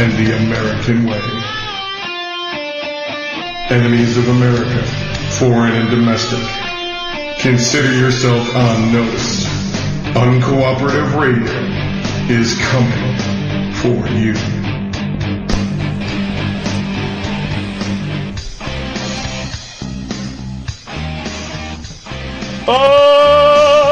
and the American way. Enemies of America, foreign and domestic, consider yourself on notice. Uncooperative Radio is coming for you.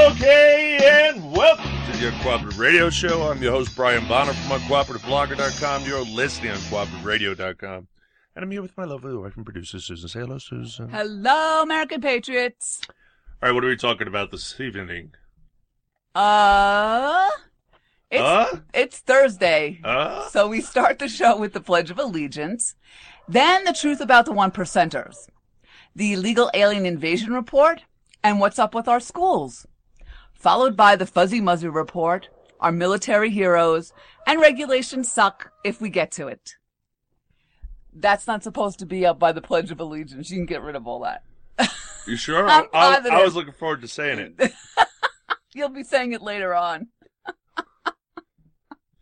Okay, and welcome to the Uncooperative Radio Show. I'm your host, Brian Bonner from UncooperativeBlogger.com. You're listening on CooperativeRadio.com. And I'm here with my lovely wife and producer, Susan. Say hello, Susan. Hello, American Patriots. All right, what are we talking about this evening? It's Thursday, so we start the show with the Pledge of Allegiance, then the truth about the 1%ers, the illegal alien invasion report, and what's up with our schools, followed by the Fuzzy Muzzy report, our military heroes, and regulations suck if we get to it. That's not supposed to be up by the Pledge of Allegiance. You can get rid of all that. You sure? I was looking forward to saying it. You'll be saying it later on.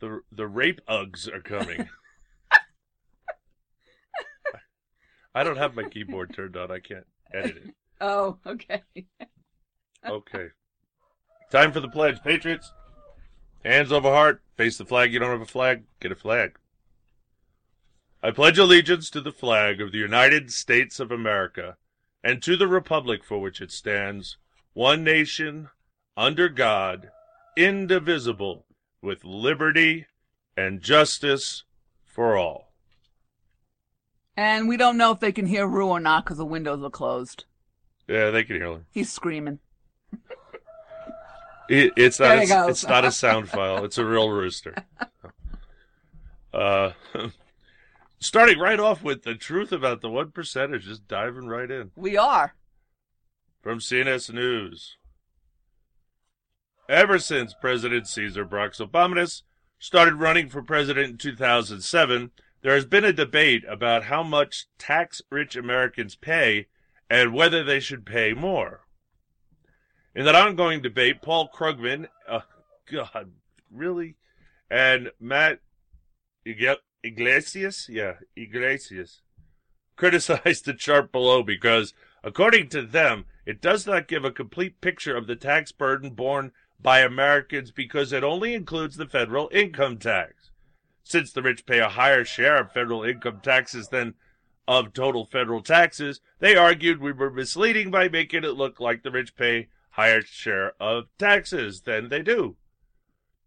The rape Uggs are coming. I don't have my keyboard turned on. I can't edit it. Oh, okay. Okay. Time for the pledge. Patriots, hands over heart, face the flag. You don't have a flag, get a flag. I pledge allegiance to the flag of the United States of America and to the republic for which it stands, one nation, under God, indivisible, with liberty and justice for all. And we don't know if they can hear Rue or not because the windows are closed. Yeah, they can hear him. He's screaming. It's not a sound file. It's a real rooster. Starting right off with the truth about the 1%, just diving right in. We are. From CNS News. Ever since President Cesar Braxobominas started running for president in 2007, there has been a debate about how much tax-rich Americans pay and whether they should pay more. In that ongoing debate, Paul Krugman, and Matt Iglesias, criticized the chart below because, according to them, it does not give a complete picture of the tax burden borne by Americans because it only includes the federal income tax. Since the rich pay a higher share of federal income taxes than of total federal taxes, they argued we were misleading by making it look like the rich pay higher share of taxes than they do.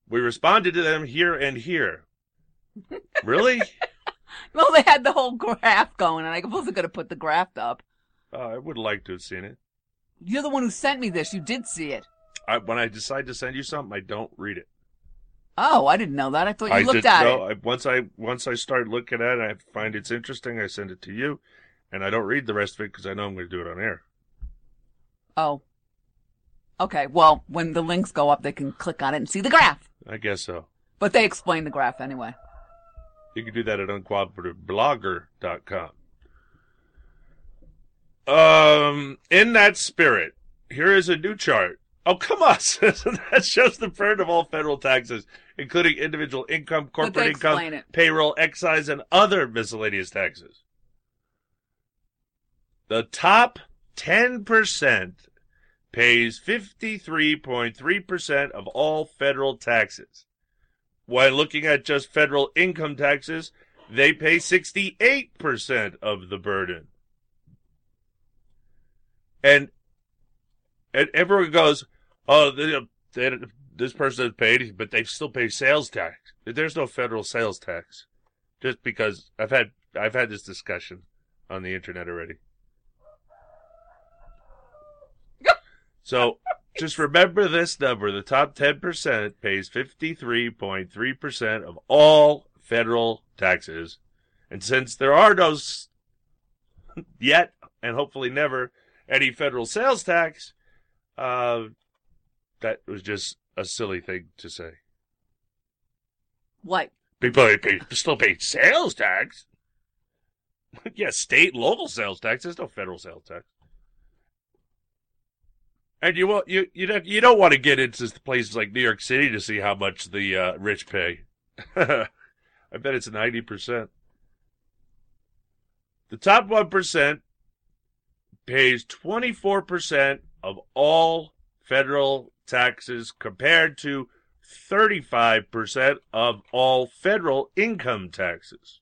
We responded to them here and here. Really? Well, they had the whole graph going, and I wasn't going to put the graph up. I would like to have seen it. You're the one who sent me this. You did see it. When I decide to send you something, I don't read it. Oh, I didn't know that. I thought you looked at it. Once I start looking at it, I find it's interesting. I send it to you, and I don't read the rest of it because I know I'm going to do it on air. Oh. Okay, well, when the links go up, they can click on it and see the graph. I guess so. But they explain the graph anyway. You can do that at UncooperativeBlogger.com. In that spirit, here is a new chart. Oh, come on, Susan. That shows the burden of all federal taxes, including individual income, corporate income, payroll, excise, and other miscellaneous taxes. The top 10% pays 53.3% of all federal taxes. While looking at just federal income taxes, they pay 68% of the burden. And everyone goes, oh, this person is paid, but they still pay sales tax. There's no federal sales tax. Just because I've had this discussion on the internet already. So just remember this number. The top 10% pays 53.3% of all federal taxes. And since there are no yet, and hopefully never, any federal sales tax, that was just a silly thing to say. What? People still pay sales tax. Yes, yeah, state, local sales tax. There's no federal sales tax. And you don't want to get into places like New York City to see how much the rich pay. I bet it's 90%. The top 1% pays 24% of all federal taxes compared to 35% of all federal income taxes.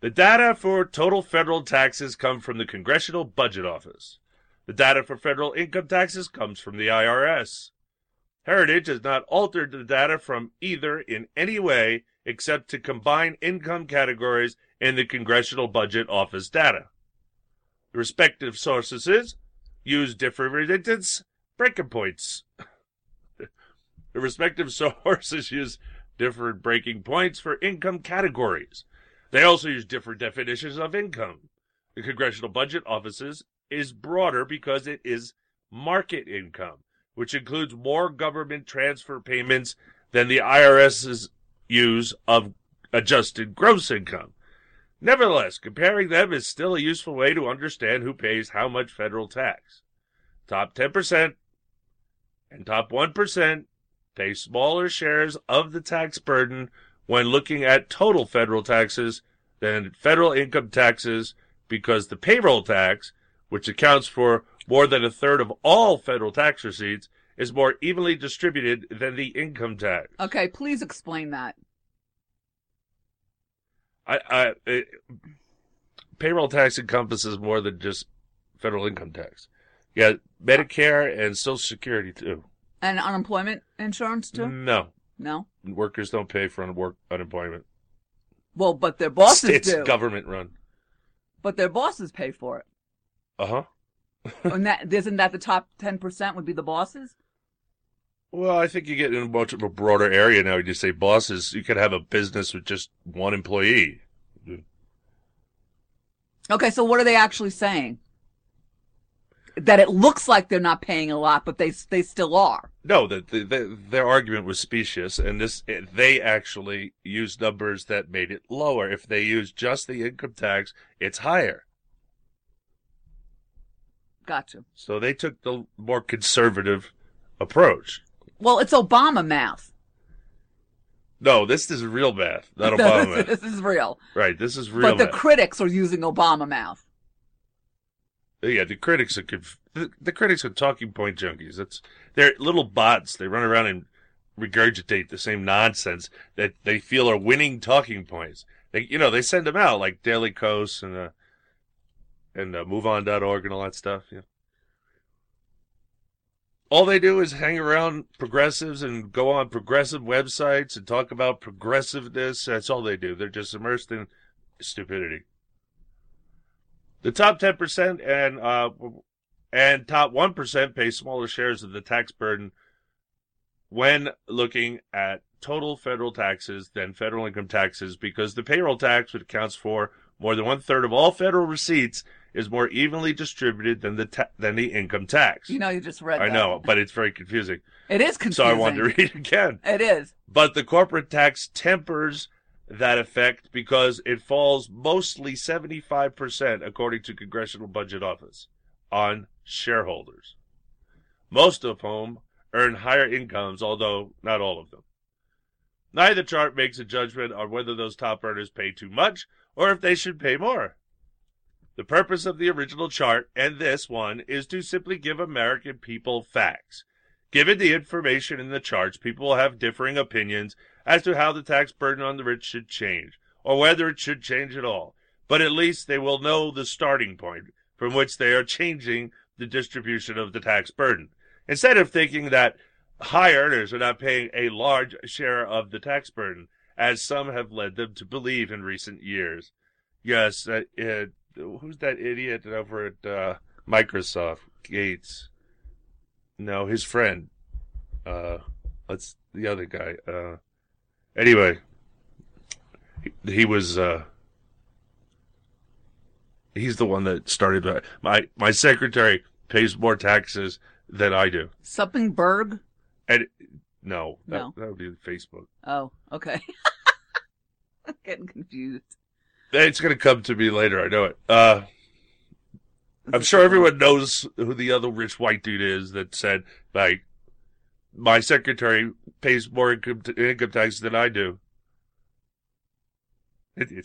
The data for total federal taxes come from the Congressional Budget Office. The data for federal income taxes comes from the IRS. Heritage has not altered the data from either in any way except to combine income categories in the Congressional Budget Office data. The respective sources use different remittance breaking points. The respective sources use different breaking points for income categories. They also use different definitions of income. The Congressional Budget Office is broader because it is market income, which includes more government transfer payments than the IRS's use of adjusted gross income. Nevertheless, comparing them is still a useful way to understand who pays how much federal tax. Top 10% and top 1% pay smaller shares of the tax burden when looking at total federal taxes than federal income taxes because the payroll tax, which accounts for more than a third of all federal tax receipts, is more evenly distributed than the income tax. Okay, please explain that. Payroll tax encompasses more than just federal income tax. Yeah, Medicare and Social Security, too. And unemployment insurance, too? No. No? Workers don't pay for unemployment. Well, but their bosses do. It's government run. But their bosses pay for it. Uh-huh. And that, isn't that the top 10% would be the bosses? Well, I think you get in a much of a broader area now. You just say bosses. You could have a business with just one employee. Okay, so what are they actually saying? That it looks like they're not paying a lot, but they still are. No, their argument was specious, and they actually used numbers that made it lower. If they use just the income tax, it's higher. Gotcha. So they took the more conservative approach. Well, it's Obama math. No, this is real math, not Obama math. This is real. Right, this is real math. But the critics are using Obama math. Yeah, the critics are talking point junkies. They're little bots. They run around and regurgitate the same nonsense that they feel are winning talking points. They send them out like Daily Kos and and MoveOn.org and all that stuff, yeah. All they do is hang around progressives and go on progressive websites and talk about progressiveness. That's all they do. They're just immersed in stupidity. The top 10% and top 1% pay smaller shares of the tax burden when looking at total federal taxes than federal income taxes because the payroll tax, which accounts for more than one-third of all federal receipts, is more evenly distributed than the income tax. You know, you just read that. I know, but it's very confusing. It is confusing. So I wanted to read it again. It is. But the corporate tax tempers that effect because it falls mostly 75%, according to Congressional Budget Office, on shareholders, most of whom earn higher incomes, although not all of them. Neither chart makes a judgment on whether those top earners pay too much or if they should pay more. The purpose of the original chart, and this one, is to simply give American people facts. Given the information in the charts, people will have differing opinions as to how the tax burden on the rich should change, or whether it should change at all. But at least they will know the starting point from which they are changing the distribution of the tax burden. Instead of thinking that high earners are not paying a large share of the tax burden, as some have led them to believe in recent years. Yes, who's that idiot over at Microsoft? Gates. No, his friend. That's the other guy. Anyway, he was. He's the one that started. My secretary pays more taxes than I do. Something Berg. And no. That would be Facebook. Oh, okay. I'm getting confused. It's going to come to me later. I know it. I'm sure everyone knows who the other rich white dude is that said, like, my secretary pays more income tax than I do.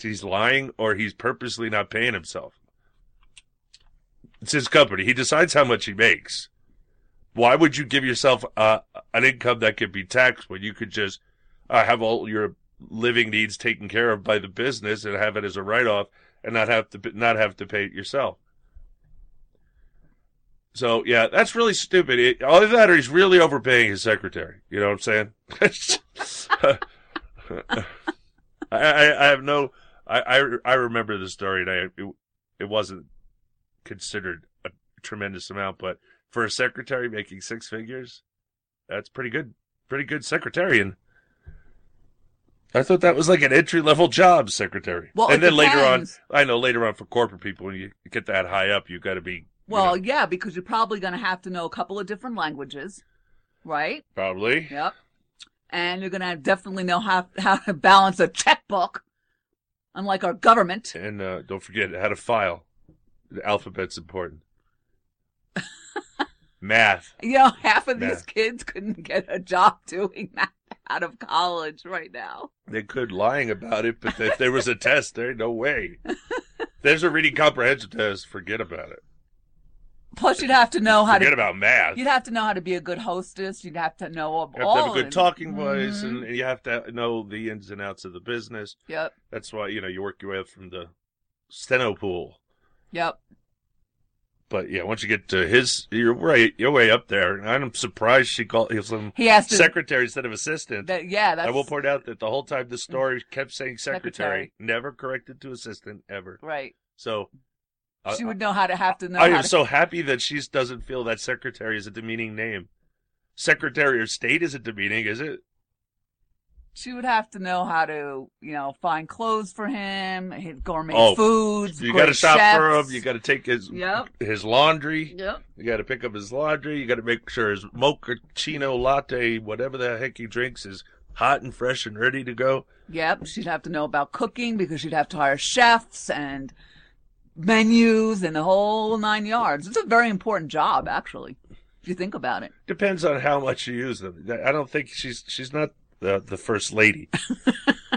He's lying, or he's purposely not paying himself. It's his company. He decides how much he makes. Why would you give yourself an income that could be taxed when you could just have all your living needs taken care of by the business and have it as a write-off and not have to pay it yourself? So, yeah, that's really stupid. Either that or he's really overpaying his secretary. You know what I'm saying? I have no... I remember the story, and it wasn't considered a tremendous amount, but for a secretary making six figures, that's pretty good. Pretty good secretarian. I thought that was like an entry-level job, secretary. Well, and then later on for corporate people, when you get that high up, you've got to be... Well, yeah, because you're probably going to have to know a couple of different languages, right? Probably. Yep. And you're going to definitely know how to balance a checkbook, unlike our government. And don't forget how to file. The alphabet's important. Math. You know, half of these kids couldn't get a job doing that out of college right now. They could, lying about it, but if there was a test, there ain't no way. There's a reading comprehension test. Forget about it. Plus, you'd have to know how to... Forget about math. You'd have to know how to be a good hostess. You'd have to know all of it. You have to have a good talking voice, and you have to know the ins and outs of the business. Yep. That's why, you work your way up from the steno pool. Yep. But, yeah, once you get to his... You're way up there. And I'm surprised she called him secretary instead of assistant. I will point out that the whole time the story kept saying secretary. Never corrected to assistant, ever. Right. So... She would know how to have to know. I am so happy that she doesn't feel that secretary is a demeaning name. Secretary of State isn't demeaning, is it? She would have to know how to, find clothes for him, his gourmet foods. You got to shop for him. You got to take his laundry. Yep. You got to pick up his laundry. You got to make sure his mochaccino latte, whatever the heck he drinks, is hot and fresh and ready to go. Yep. She'd have to know about cooking because she'd have to hire chefs and menus and the whole 9 yards. It's a very important job, actually, if you think about it. Depends on how much you use them. I don't think she's not the first lady.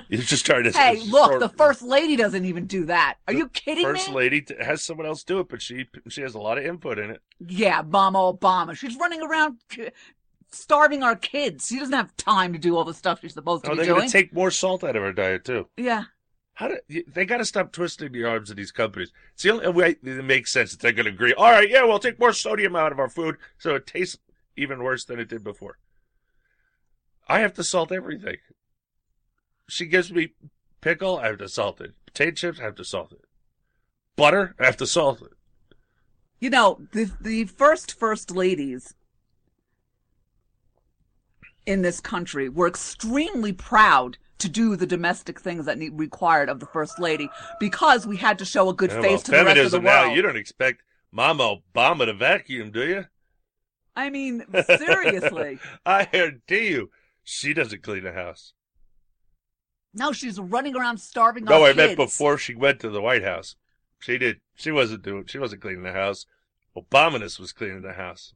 You're just trying to... Hey, look, the first lady doesn't even do that. Are you kidding me? First lady has someone else do it, but she has a lot of input in it. Yeah, Mama Obama. She's running around starving our kids. She doesn't have time to do all the stuff she's supposed to be doing. They're going to take more salt out of her diet, too. Yeah. They got to stop twisting the arms of these companies. It's the only way that makes sense that they're going to agree. All right, yeah, we'll take more sodium out of our food so it tastes even worse than it did before. I have to salt everything. She gives me pickle, I have to salt it. Potato chips, I have to salt it. Butter, I have to salt it. The first ladies in this country were extremely proud to do the domestic things that required of the first lady, because we had to show a good face to the rest of the world. Now, you don't expect Mama Obama to vacuum, do you? I mean, seriously. I guarantee you, she doesn't clean the house. No, she's running around starving our kids. No, I meant before she went to the White House. She did. She wasn't cleaning the house. Obaminus was cleaning the house.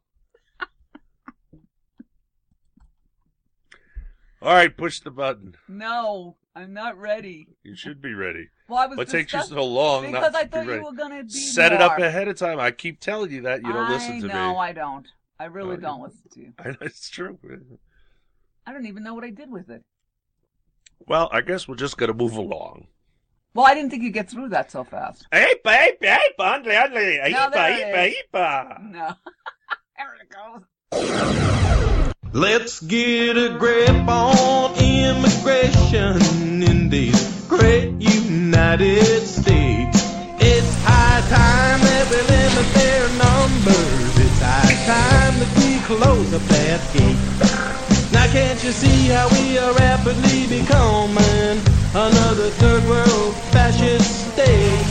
All right, push the button. No, I'm not ready. You should be ready. Well, I was what takes you so long? Because I thought you were going to be set it up ahead of time. I keep telling you that. You don't listen to me. No, I don't. I really don't listen to you. It's true. I don't even know what I did with it. Well, I guess we're just going to move along. Well, I didn't think you'd get through that so fast. No. There it goes. Let's get a grip on immigration in these great United States. It's high time that we limit their numbers. It's high time that we close up that gate. Now can't you see how we are rapidly becoming another third world fascist state?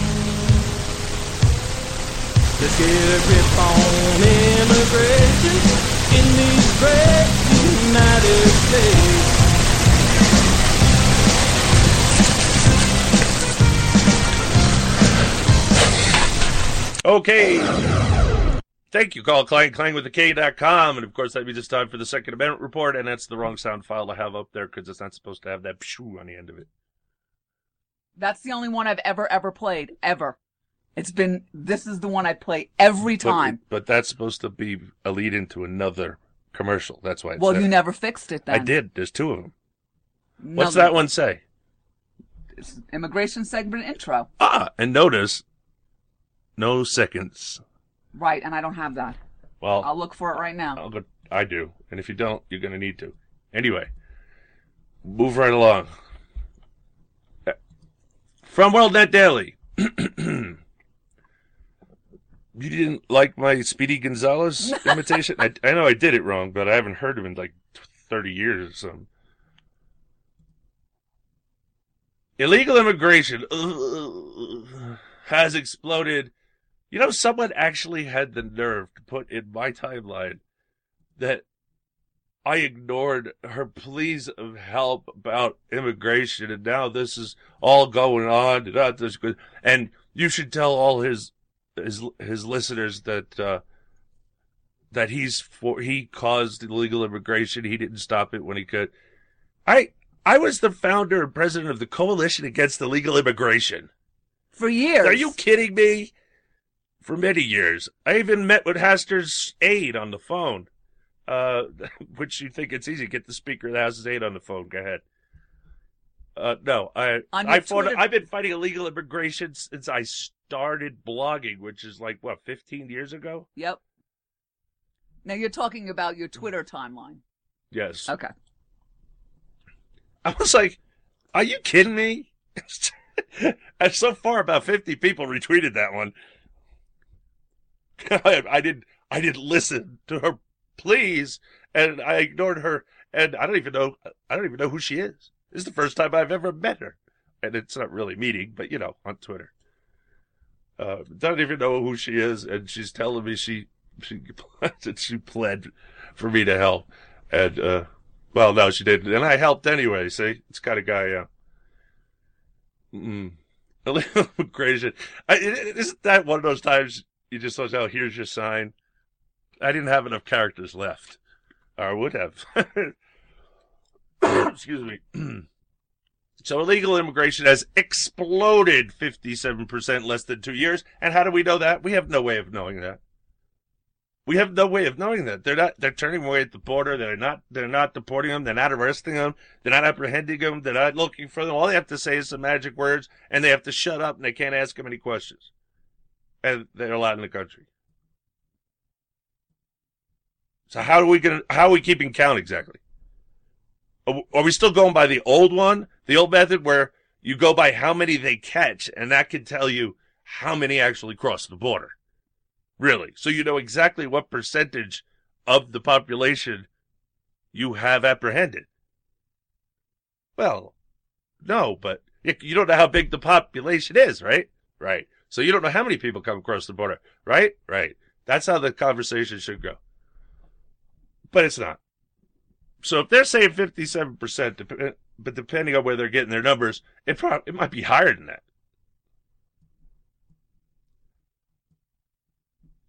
Let's get a grip on immigration in these great United States. Okay. Thank you. Call Clang with the K.com. And, of course, that'd be just time for the Second Amendment report. And that's the wrong sound file to have up there because it's not supposed to have that pshoo on the end of it. That's the only one I've ever played, ever. This is the one I play every time. But that's supposed to be a lead into another commercial. That's why. Well, you never fixed it then. I did. There's two of them. No, what's that one say? It's immigration segment intro. And notice no seconds. Right, and I don't have that. Well, I'll look for it right now. But I do. And if you don't, you're going to need to. Anyway, move right along. From World Net Daily. You didn't like my Speedy Gonzalez imitation? I know I did it wrong, but I haven't heard him in like 30 years or something. Illegal immigration has exploded. You know, someone actually had the nerve to put in my timeline that I ignored her pleas of help about immigration, and now this is all going on. And you should tell all his listeners that that he caused illegal immigration. He didn't stop it when he could. I was the founder and president of the Coalition Against Illegal Immigration for years. Are you kidding me? For many years, I even met with Haster's aide on the phone, which you think it's easy to get the Speaker of the House's aide on the phone. Go ahead. I've been fighting illegal immigration since I started blogging, which is like, what, 15 years ago? Yep. Now you're talking about your Twitter timeline. Yes. Okay. I was like, are you kidding me? And so far, about 50 people retweeted that one. I didn't listen to her pleas, and I ignored her, and I don't even know who she is. This is the first time I've ever met her. And it's not really meeting, but, you know, on Twitter. Don't even know who she is, and she's telling me she pled for me to help. And, well, no, she didn't. And I helped anyway, see? It's kind of guy, Illegal immigration. Isn't that one of those times you just thought, oh, here's your sign? I didn't have enough characters left. Or I would have. Excuse me. So illegal immigration has exploded 57% in less than 2 years. And how do we know that? We have no way of knowing that. They're turning away at the border. They're not deporting them. They're not arresting them. They're not apprehending them. They're not looking for them. All they have to say is some magic words, and they have to shut up, and they can't ask them any questions. And they're allowed in the country. So how are we keeping count exactly? Are we still going by the old method where you go by how many they catch, and that can tell you how many actually cross the border? Really? So you know exactly what percentage of the population you have apprehended. Well, no, but you don't know how big the population is, right? Right. So you don't know how many people come across the border, right? Right. That's how the conversation should go. But it's not. So if they're saying 57%, but depending on where they're getting their numbers, it might be higher than that.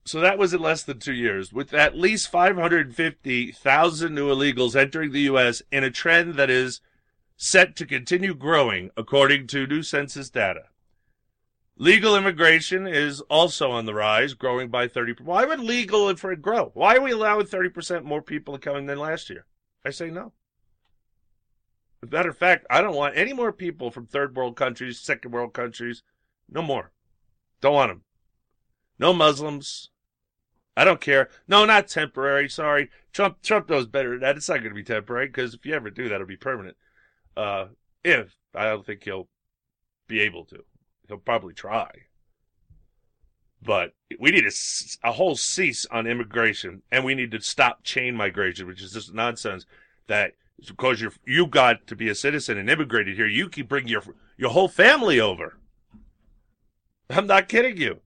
So that was in less than 2 years, with at least 550,000 new illegals entering the U.S. in a trend that is set to continue growing, according to new census data. Legal immigration is also on the rise, growing by 30%. Why would legal grow? Why are we allowing 30% more people to come in than last year? I say no. As a matter of fact, I don't want any more people from third world countries, second world countries. No more. Don't want them. No Muslims. I don't care. No, not temporary. Sorry. Trump knows better than that. It's not going to be temporary, because if you ever do that, it'll be permanent. If I don't think he'll be able to. He'll probably try. But we need a whole cease on immigration, and we need to stop chain migration, which is just nonsense. That because you got to be a citizen and immigrated here, you can bring your whole family over. I'm not kidding you.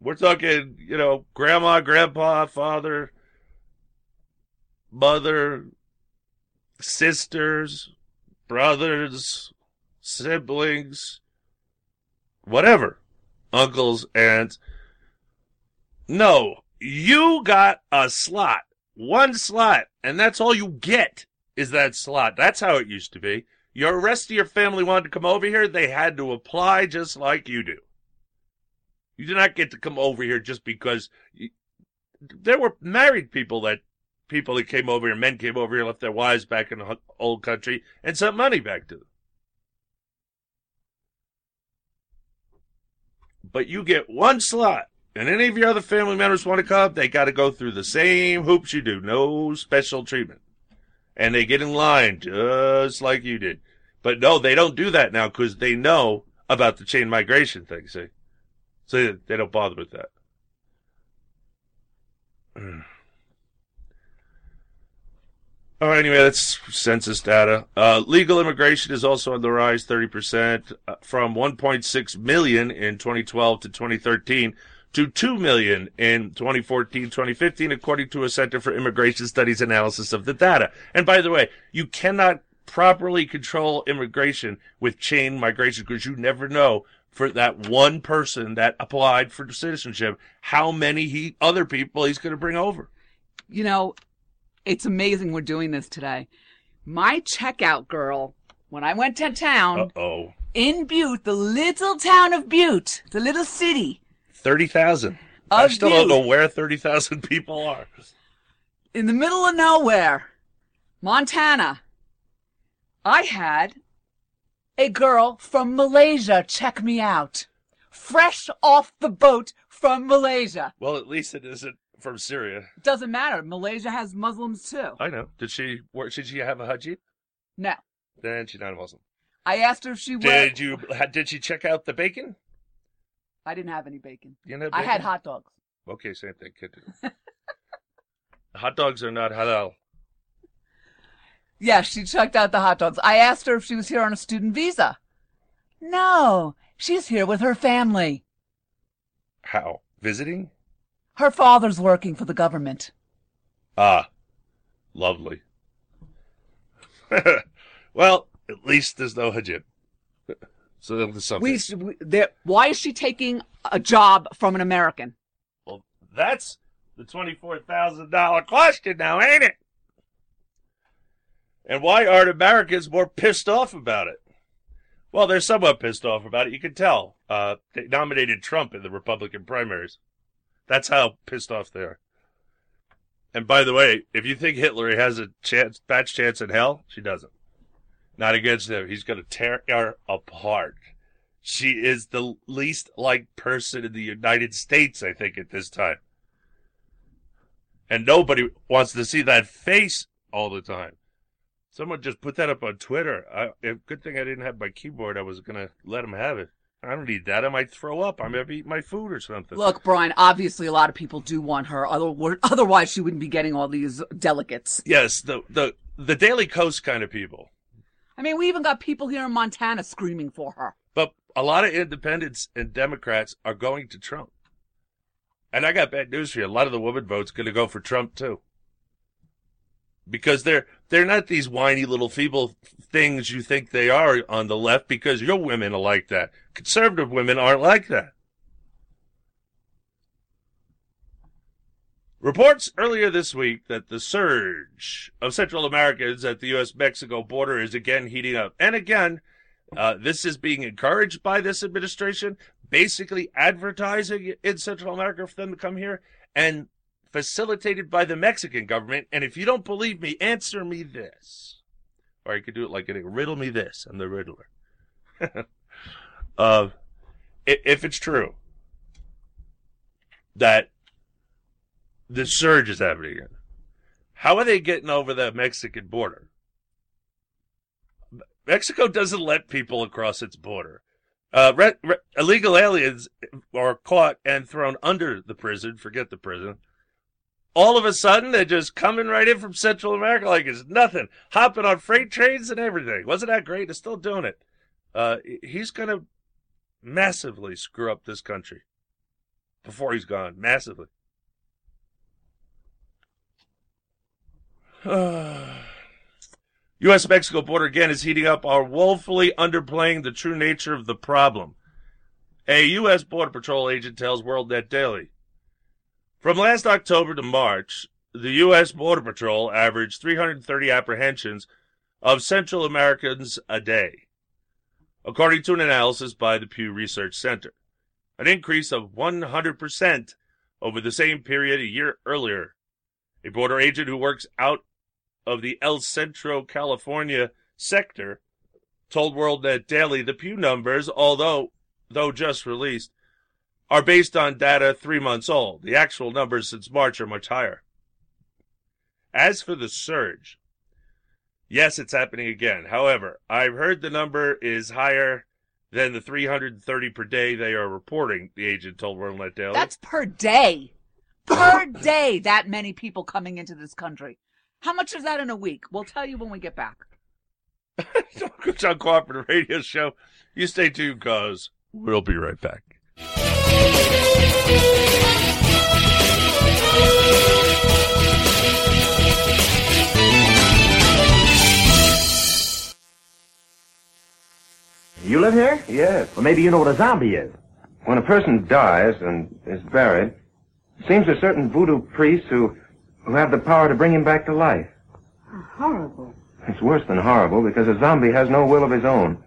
We're talking, grandma, grandpa, father, mother, sisters, brothers, siblings, whatever, uncles, aunts. No, you got a slot, one slot, and that's all you get is that slot. That's how it used to be. Your rest of your family wanted to come over here, they had to apply just like you do. You do not get to come over here just because there were married people that came over here, men came over here, left their wives back in the old country, and sent money back to them. But you get one slot, and any of your other family members want to come, they got to go through the same hoops you do. No special treatment. And they get in line just like you did. But no, they don't do that now because they know about the chain migration thing, see? So they don't bother with that. All right, anyway, that's census data. Legal immigration is also on the rise, 30%, from 1.6 million in 2012 to 2013 to 2 million in 2014-2015, according to a Center for Immigration Studies analysis of the data. And by the way, you cannot properly control immigration with chain migration because you never know for that one person that applied for citizenship how many other people he's going to bring over. It's amazing we're doing this today. My checkout girl, when I went to town, in Butte, the little town of Butte, the little city. 30,000. I still don't know where 30,000 people are. In the middle of nowhere, Montana, I had a girl from Malaysia check me out. Fresh off the boat from Malaysia. Well, at least it isn't from Syria. Doesn't matter. Malaysia has Muslims too. I know. Did she have a hijab? No. Then she's not a Muslim. I asked her if she would. Did she check out the bacon? I didn't have any bacon. You didn't have bacon? I had hot dogs. Okay, same thing. Hot dogs are not halal. Yeah, she checked out the hot dogs. I asked her if she was here on a student visa. No, she's here with her family. How? Visiting? Her father's working for the government. Ah, lovely. Well, at least there's no hijab. So there's something. Why is she taking a job from an American? Well, that's the $24,000 question now, ain't it? And why aren't Americans more pissed off about it? Well, they're somewhat pissed off about it. You can tell. They nominated Trump in the Republican primaries. That's how pissed off they are. And by the way, if you think Hitler has a chance in hell, she doesn't. Not against him. He's going to tear her apart. She is the least liked person in the United States, I think, at this time. And nobody wants to see that face all the time. Someone just put that up on Twitter. Good thing I didn't have my keyboard. I was going to let him have it. I don't need that. I might throw up. I might eat my food or something. Look, Brian, obviously a lot of people do want her. Otherwise, she wouldn't be getting all these delegates. Yes, the Daily Coast kind of people. I mean, we even got people here in Montana screaming for her. But a lot of independents and Democrats are going to Trump. And I got bad news for you. A lot of the woman vote's going to go for Trump, too. Because they're not these whiny little feeble things you think they are on the left, because your women are like that. Conservative women aren't like that. Reports earlier this week that the surge of Central Americans at the U.S.-Mexico border is again heating up. And again, This is being encouraged by this administration, basically advertising in Central America for them to come here, and facilitated by the Mexican government. And if you don't believe me, answer me this. Or you could do it like a riddle me this. I'm the riddler. If it's true that the surge is happening again, how are they getting over the Mexican border? Mexico doesn't let people across its border. Illegal aliens are caught and thrown under the prison. Forget the prison. All of a sudden, they're just coming right in from Central America like it's nothing, hopping on freight trains and everything. Wasn't that great? They're still doing it. He's going to massively screw up this country before he's gone. Massively. U.S.-Mexico border again is heating up, are woefully underplaying the true nature of the problem. A U.S. Border Patrol agent tells World Net Daily. From last October to March, the U.S. Border Patrol averaged 330 apprehensions of Central Americans a day, according to an analysis by the Pew Research Center, an increase of 100% over the same period a year earlier. A border agent who works out of the El Centro, California sector told World Net Daily the Pew numbers, although just released, are based on data 3 months old. The actual numbers since March are much higher. As for the surge, yes, it's happening again. However, I've heard the number is higher than the 330 per day they are reporting, the agent told World Net Daily. That's per day. Per day, that many people coming into this country. How much is that in a week? We'll tell you when we get back. It's on Cooperative Radio Show. You stay tuned, cause we'll be right back. You live here? Yes. Well, maybe you know what a zombie is. When a person dies and is buried, it seems there's certain voodoo priests who have the power to bring him back to life. Horrible. It's worse than horrible because a zombie has no will of his own.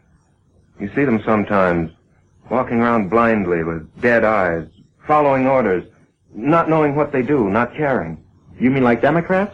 You see them sometimes walking around blindly with dead eyes, following orders, not knowing what they do, not caring. You mean like Democrats?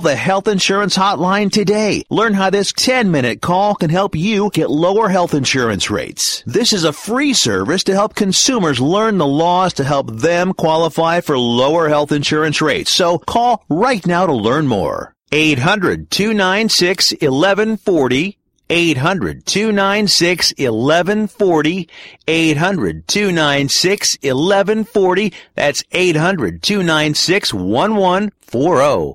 the Health Insurance Hotline today. Learn how this 10-minute call can help you get lower health insurance rates. This is a free service to help consumers learn the laws to help them qualify for lower health insurance rates. So call right now to learn more. 800-296-1140. 800-296-1140. 800-296-1140. That's 800-296-1140.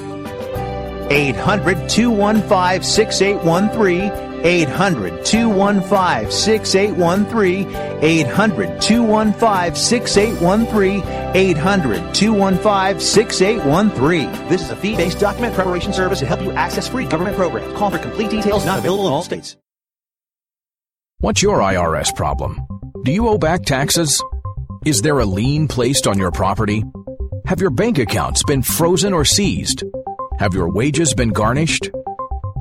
800-215-6813, 800-215-6813, 800-215-6813, 800-215-6813. This is a fee-based document preparation service to help you access free government programs. Call for complete details, not available in all states. What's your IRS problem? Do you owe back taxes? Is there a lien placed on your property? Have your bank accounts been frozen or seized? Have your wages been garnished?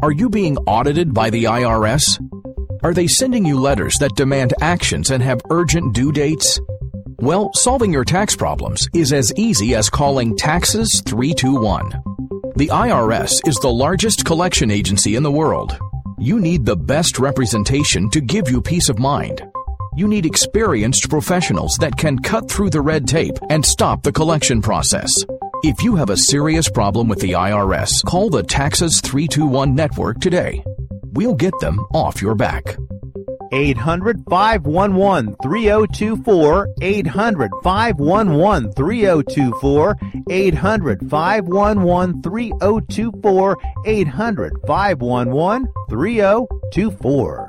Are you being audited by the IRS? Are they sending you letters that demand actions and have urgent due dates? Well, solving your tax problems is as easy as calling Taxes 321. The IRS is the largest collection agency in the world. You need the best representation to give you peace of mind. You need experienced professionals that can cut through the red tape and stop the collection process. If you have a serious problem with the IRS, call the Taxes 321 network today. We'll get them off your back. 800-511-3024, 800-511-3024, 800-511-3024, 800-511-3024.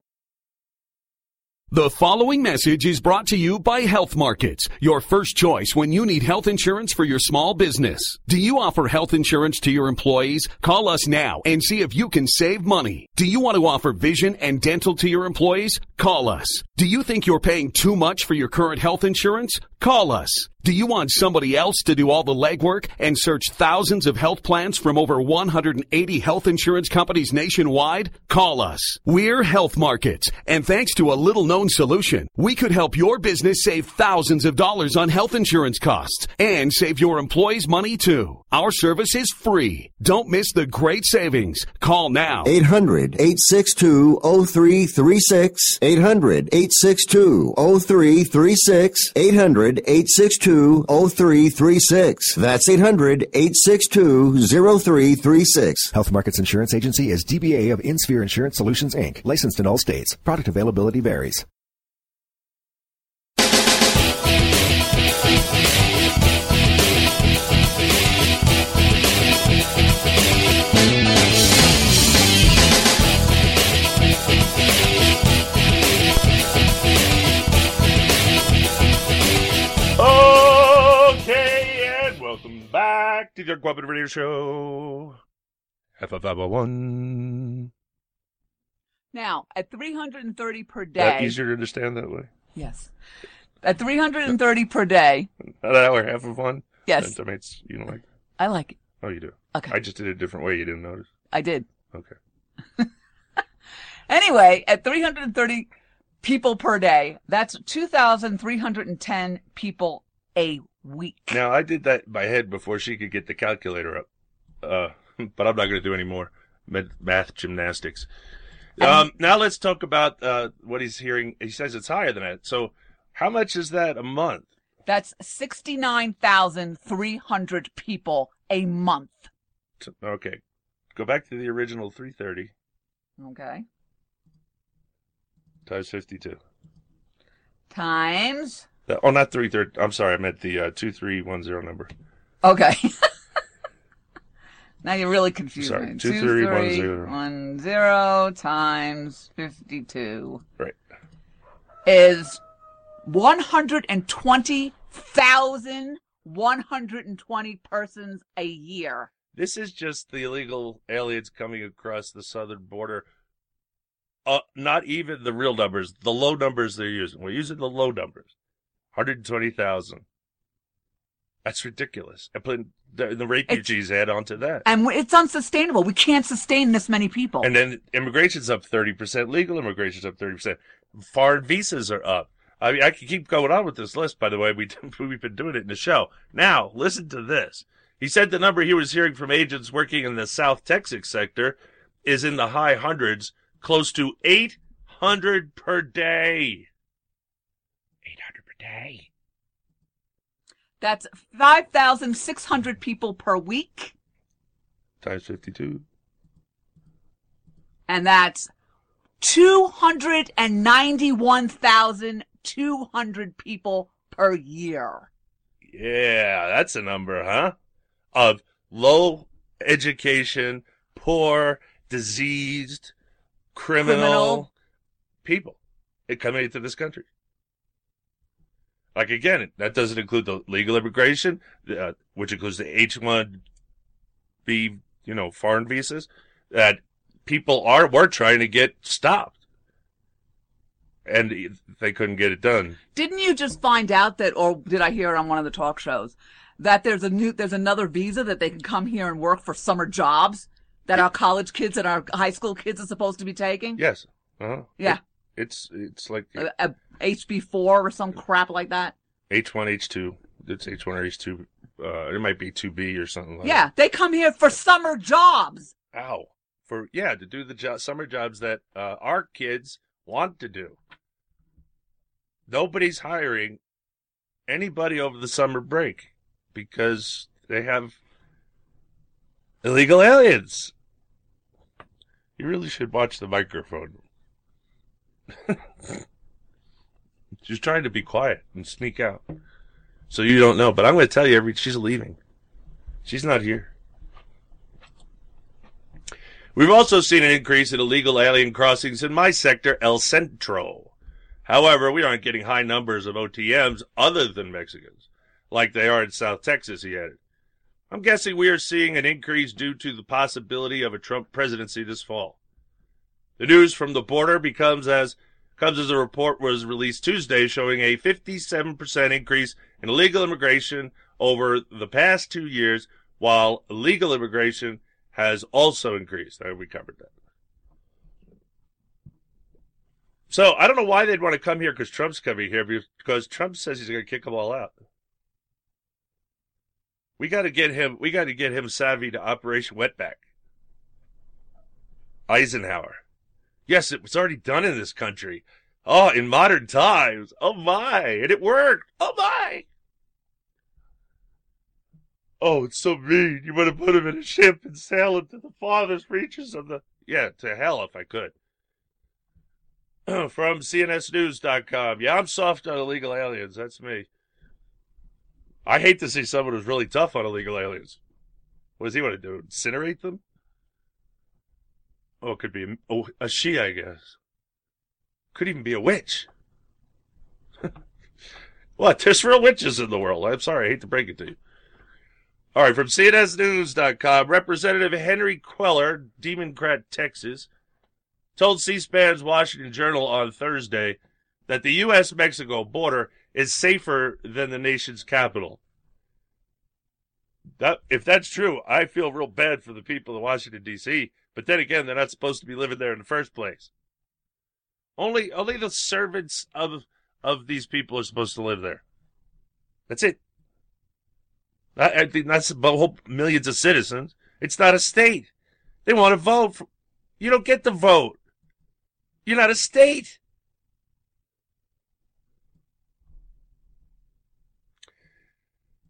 The following message is brought to you by Health Markets, your first choice when you need health insurance for your small business. Do you offer health insurance to your employees? Call us now and see if you can save money. Do you want to offer vision and dental to your employees? Call us. Do you think you're paying too much for your current health insurance? Call us. Do you want somebody else to do all the legwork and search thousands of health plans from over 180 health insurance companies nationwide? Call us. We're Health Markets, and thanks to a little-known solution, we could help your business save thousands of dollars on health insurance costs and save your employees money, too. Our service is free. Don't miss the great savings. Call now. 800-862-0336, 800-862-0336, 800-862-0336. 0336. That's 800-862-0336. Health Markets Insurance Agency is DBA of InSphere Insurance Solutions, Inc., licensed in all states. Product availability varies. Back to your Cooperative Radio Show, FFM1. Now, at 330 per day. That easier to understand that way? Yes. At 330 per day. An hour, half of one? Yes. That makes, you don't like it? I like it. Oh, you do? Okay. I just did it a different way. You didn't notice? I did. Okay. Anyway, at 330 people per day, that's 2,310 people a week. Now, I did that by head before she could get the calculator up, but I'm not going to do any more math gymnastics. Now let's talk about what he's hearing. He says it's higher than that. So how much is that a month? That's 69,300 people a month. Okay. Go back to the original 330. Okay. Times 52. Times... Oh, not 330. I'm sorry. I meant the 2310 number. Okay. Now you're really confused. Sorry. 2310 times 52. Right. Is 120,120 persons a year. This is just the illegal aliens coming across the southern border. Not even the real numbers. The low numbers they're using. We're using the low numbers. 120,000. That's ridiculous. I put the refugees add on to that. And it's unsustainable. We can't sustain this many people. And then immigration's up 30%. Legal immigration's up 30%. Foreign visas are up. I mean, I can keep going on with this list, by the way. We've been doing it in the show. Now, listen to this. He said the number he was hearing from agents working in the South Texas sector is in the high hundreds, close to 800 per day. 800 per day. That's 5,600 people per week. Times 52. And that's 291,200 people per year. Yeah, that's a number, huh? Of low education, poor, diseased, criminal people coming into this country. Like, again, that doesn't include the legal immigration, which includes the H-1B, foreign visas, that people were trying to get stopped. And they couldn't get it done. Didn't you just find out that, or did I hear it on one of the talk shows, that there's another visa that they can come here and work for summer jobs that our college kids and our high school kids are supposed to be taking? Yes. Uh-huh. Yeah. It's like a HB4 or some crap like that. H1, H2. It's H1 or H2. It might be 2B or something like that. Yeah, they come here for summer jobs. Ow. To do the summer jobs that our kids want to do. Nobody's hiring anybody over the summer break because they have illegal aliens. You really should watch the microphone. She's trying to be quiet and sneak out. So you don't know, but I'm going to tell you she's leaving. She's not here. We've also seen an increase in illegal alien crossings in my sector, El Centro. However, we aren't getting high numbers of OTMs other than Mexicans, like they are in South Texas, he added. I'm guessing we are seeing an increase due to the possibility of a Trump presidency this fall. The news from the border comes as a report was released Tuesday showing a 57% increase in illegal immigration over the past 2 years, while legal immigration has also increased. We covered that. So I don't know why they'd want to come here because Trump's coming here, because Trump says he's going to kick them all out. We got to get him savvy to Operation Wetback. Eisenhower. Yes, it was already done in this country. Oh, in modern times. Oh, my. And it worked. Oh, my. Oh, it's so mean. You want to put him in a ship and sail him to the farthest reaches of the... Yeah, to hell if I could. From CNSNews.com. Yeah, I'm soft on illegal aliens. That's me. I hate to see someone who's really tough on illegal aliens. What does he want to do? Incinerate them? Oh, it could be a she, I guess. Could even be a witch. What? There's real witches in the world. I'm sorry. I hate to break it to you. All right, from CNSNews.com, Representative Henry Queller, Democrat, Texas, told C-SPAN's Washington Journal on Thursday that the U.S.-Mexico border is safer than the nation's capital. If that's true, I feel real bad for the people of Washington, D.C., but then again, they're not supposed to be living there in the first place. Only the servants of these people are supposed to live there. That's it. I think that's the whole millions of citizens. It's not a state. They want to vote. You don't get to vote. You're not a state.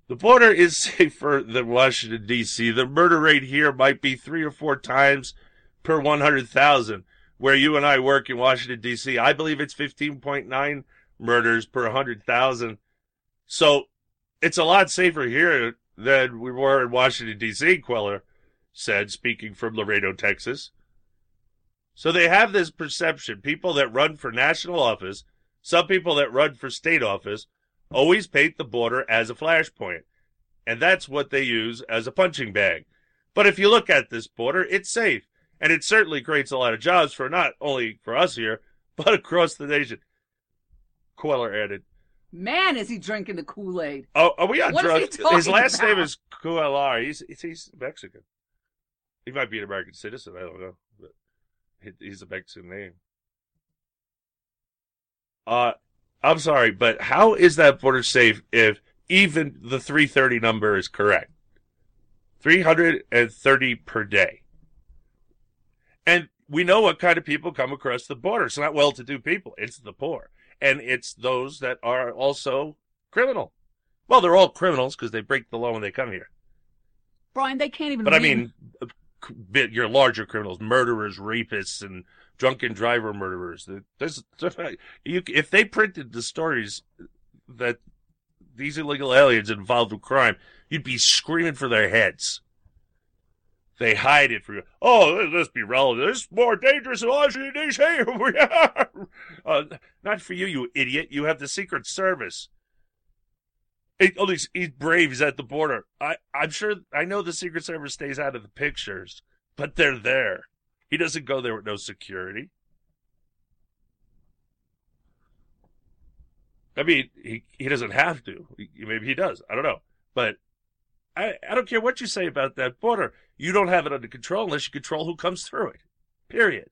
The border is safer than Washington, D.C. The murder rate here might be 3 or 4 times per 100,000. Where you and I work in Washington, D.C., I believe it's 15.9 murders per 100,000. So it's a lot safer here than we were in Washington, D.C., Queller said, speaking from Laredo, Texas. So they have this perception. People that run for national office, some people that run for state office, always paint the border as a flashpoint, and that's what they use as a punching bag. But if you look at this border, it's safe, and it certainly creates a lot of jobs for not only for us here, but across the nation. Queller added. Man, is he drinking the Kool-Aid. Oh, are we on drugs? His last name is Queller. He's Mexican. He might be an American citizen, I don't know, but he's a Mexican name. I'm sorry, but how is that border safe if even the 330 number is correct? 330 per day. And we know what kind of people come across the border. It's not well-to-do people. It's the poor. And it's those that are also criminal. Well, they're all criminals because they break the law when they come here. Brian, they can't even But I mean, your larger criminals, murderers, rapists, and drunken driver murderers. If they printed the stories that these illegal aliens involved with crime, you'd be screaming for their heads. They hide it from you. Oh, let's be relevant. This is more dangerous than Washington, D.C. We are. Not for you, you idiot. You have the Secret Service. He's brave. He's at the border. I know the Secret Service stays out of the pictures, but they're there. He doesn't go there with no security. I mean, he doesn't have to. Maybe he does. I don't know. But I don't care what you say about that border. You don't have it under control unless you control who comes through it, period.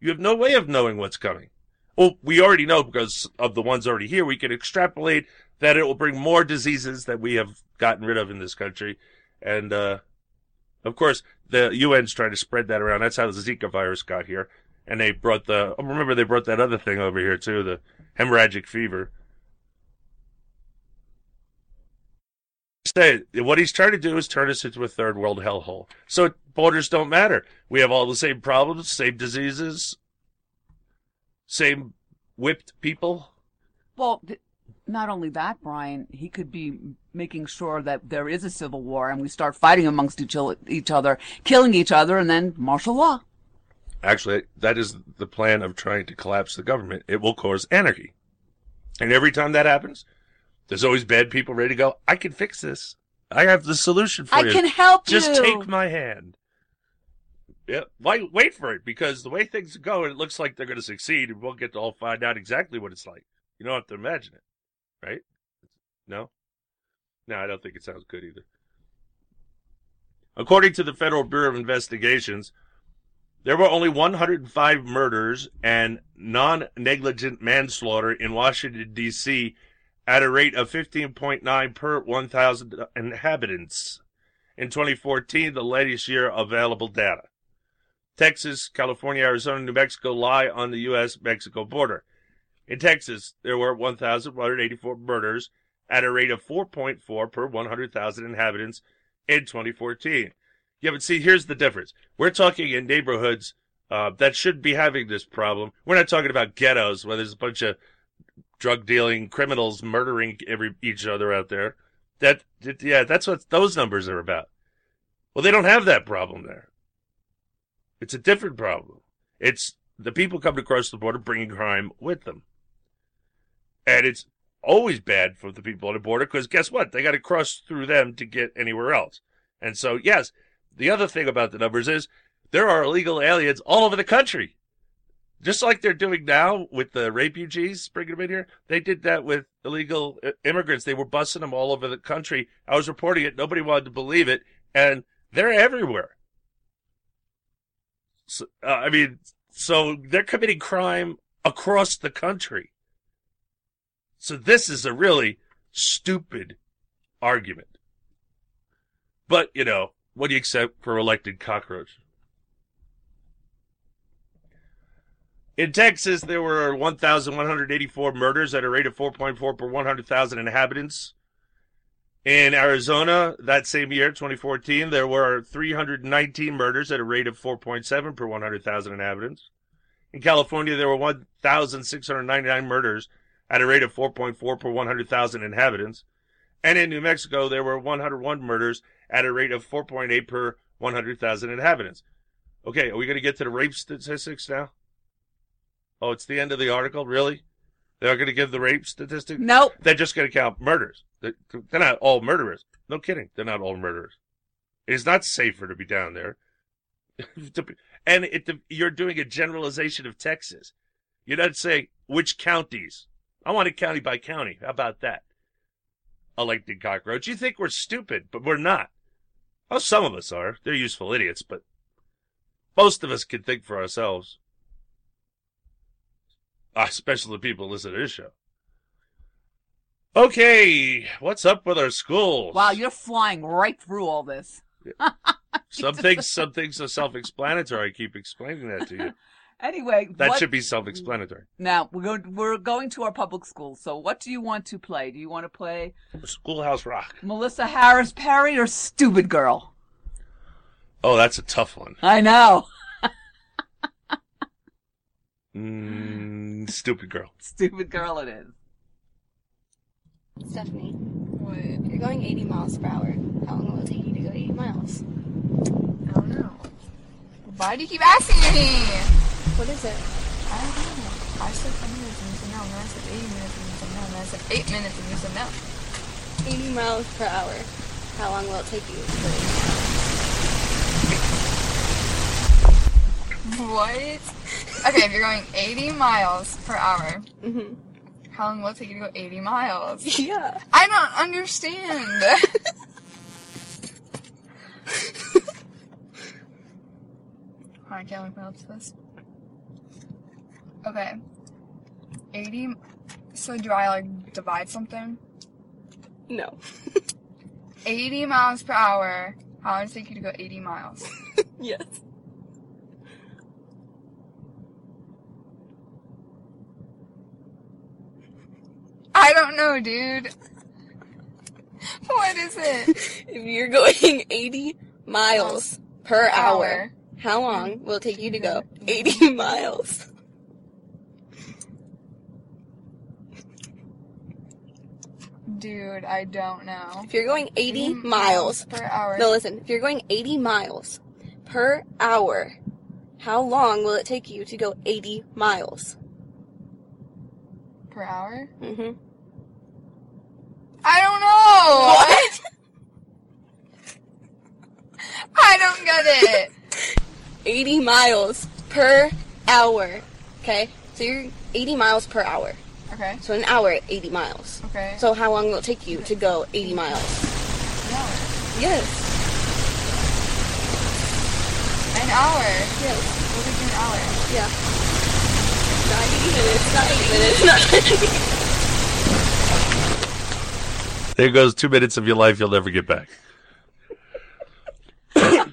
You have no way of knowing what's coming. Well, we already know because of the ones already here. We can extrapolate that it will bring more diseases that we have gotten rid of in this country. And, of course, the UN's trying to spread that around. That's how the Zika virus got here. And they brought remember they brought that other thing over here, too, the hemorrhagic fever. What he's trying to do is turn us into a third world hellhole. So borders don't matter. We have all the same problems, same diseases, same whipped people. Well, not only that, Brian, he could be making sure that there is a civil war and we start fighting amongst each other, killing each other, and then martial law. Actually, that is the plan of trying to collapse the government. It will cause anarchy. And every time that happens, there's always bad people ready to go, I can fix this. I have the solution for you. I can help you. Just take my hand. Yeah, wait for it, because the way things go, it looks like they're going to succeed, and we'll get to all find out exactly what it's like. You don't have to imagine it, right? No? No, I don't think it sounds good either. According to the Federal Bureau of Investigations, there were only 105 murders and non-negligent manslaughter in Washington, D.C., at a rate of 15.9 per 1,000 inhabitants in 2014, the latest year available data. Texas, California, Arizona, New Mexico lie on the U.S.-Mexico border. In Texas, there were 1,184 murders at a rate of 4.4 per 100,000 inhabitants in 2014. Yeah, but see, here's the difference. We're talking in neighborhoods that should be having this problem. We're not talking about ghettos where there's a bunch of drug-dealing criminals murdering each other out there. That's what those numbers are about. Well, they don't have that problem there. It's a different problem. It's the people coming across the border bringing crime with them. And it's always bad for the people on the border because guess what? They got to cross through them to get anywhere else. And so, yes, the other thing about the numbers is there are illegal aliens all over the country. Just like they're doing now with the refugees, bringing them in here, they did that with illegal immigrants. They were busing them all over the country. I was reporting it. Nobody wanted to believe it. And they're everywhere. So, so they're committing crime across the country. So this is a really stupid argument. But, you know, what do you accept for elected cockroach? In Texas, there were 1,184 murders at a rate of 4.4 per 100,000 inhabitants. In Arizona, that same year, 2014, there were 319 murders at a rate of 4.7 per 100,000 inhabitants. In California, there were 1,699 murders at a rate of 4.4 per 100,000 inhabitants. And in New Mexico, there were 101 murders at a rate of 4.8 per 100,000 inhabitants. Okay, are we going to get to the rape statistics now? Oh, it's the end of the article? Really? They're going to give the rape statistic? Nope. They're just going to count murders. They're not all murderers. No kidding. They're not all murderers. It's not safer to be down there. And you're doing a generalization of Texas. You're not saying which counties. I want it county by county. How about that? Elected cockroach. You think we're stupid, but we're not. Oh, well, some of us are. They're useful idiots, but most of us can think for ourselves. Especially the people who listen to this show. Okay, what's up with our schools? Wow, you're flying right through all this. Some things are self-explanatory. I keep explaining that to you. Anyway, that should be self-explanatory. Now we're going to our public schools. So, what do you want to play? Do you want to play Schoolhouse Rock, Melissa Harris Perry, or Stupid Girl? Oh, that's a tough one. I know. Stupid Girl. Stupid Girl, it is. Stephanie, you're going 80 miles per hour. How long will it take you to go 80 miles? I don't know. Why do you keep asking me? What is it? I don't know. I said 10 minutes and you said no. And I said 80 minutes and you said no. And I said 8 minutes and you said no. 80 miles per hour. How long will it take you to go 80 miles? What? Okay, if you're going 80 miles per hour, mm-hmm. How long will it take you to go 80 miles? Yeah. I don't understand. I can't look up to this. Okay, 80, so do I, divide something? No. 80 miles per hour, how long does it take you to go 80 miles? Yes. I don't know, dude. What is it? If you're going 80 miles per hour, how long will it take you to go 80 miles? Dude, I don't know. If you're going 80 miles per hour. No, listen. If you're going 80 miles per hour, how long will it take you to go 80 miles? Per hour? Mm-hmm. I don't know! What? I don't get it! 80 miles per hour. Okay? So you're 80 miles per hour. Okay. So an hour at 80 miles. Okay. So how long will it take you to go 80 miles? An hour. Yes. An hour? Yes. Will it take you an hour? Yeah. Not 80 minutes. Not 8 minutes. Not 30. There goes 2 minutes of your life you'll never get back.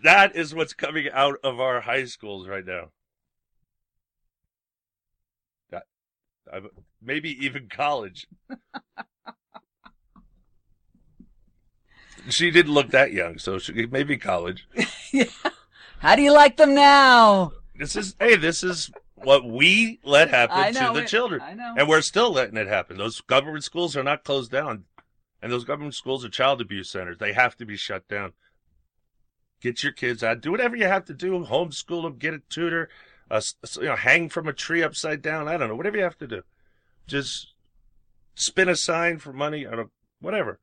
That is what's coming out of our high schools right now. Maybe even college. She didn't look that young, so maybe college. Yeah. How do you like them now? This is what we let happen to the children. I know. And we're still letting it happen. Those government schools are not closed down. And those government schools are child abuse centers. They have to be shut down. Get your kids out. Do whatever you have to do. Homeschool them. Get a tutor. Hang from a tree upside down. I don't know. Whatever you have to do. Just spin a sign for money. I don't, whatever.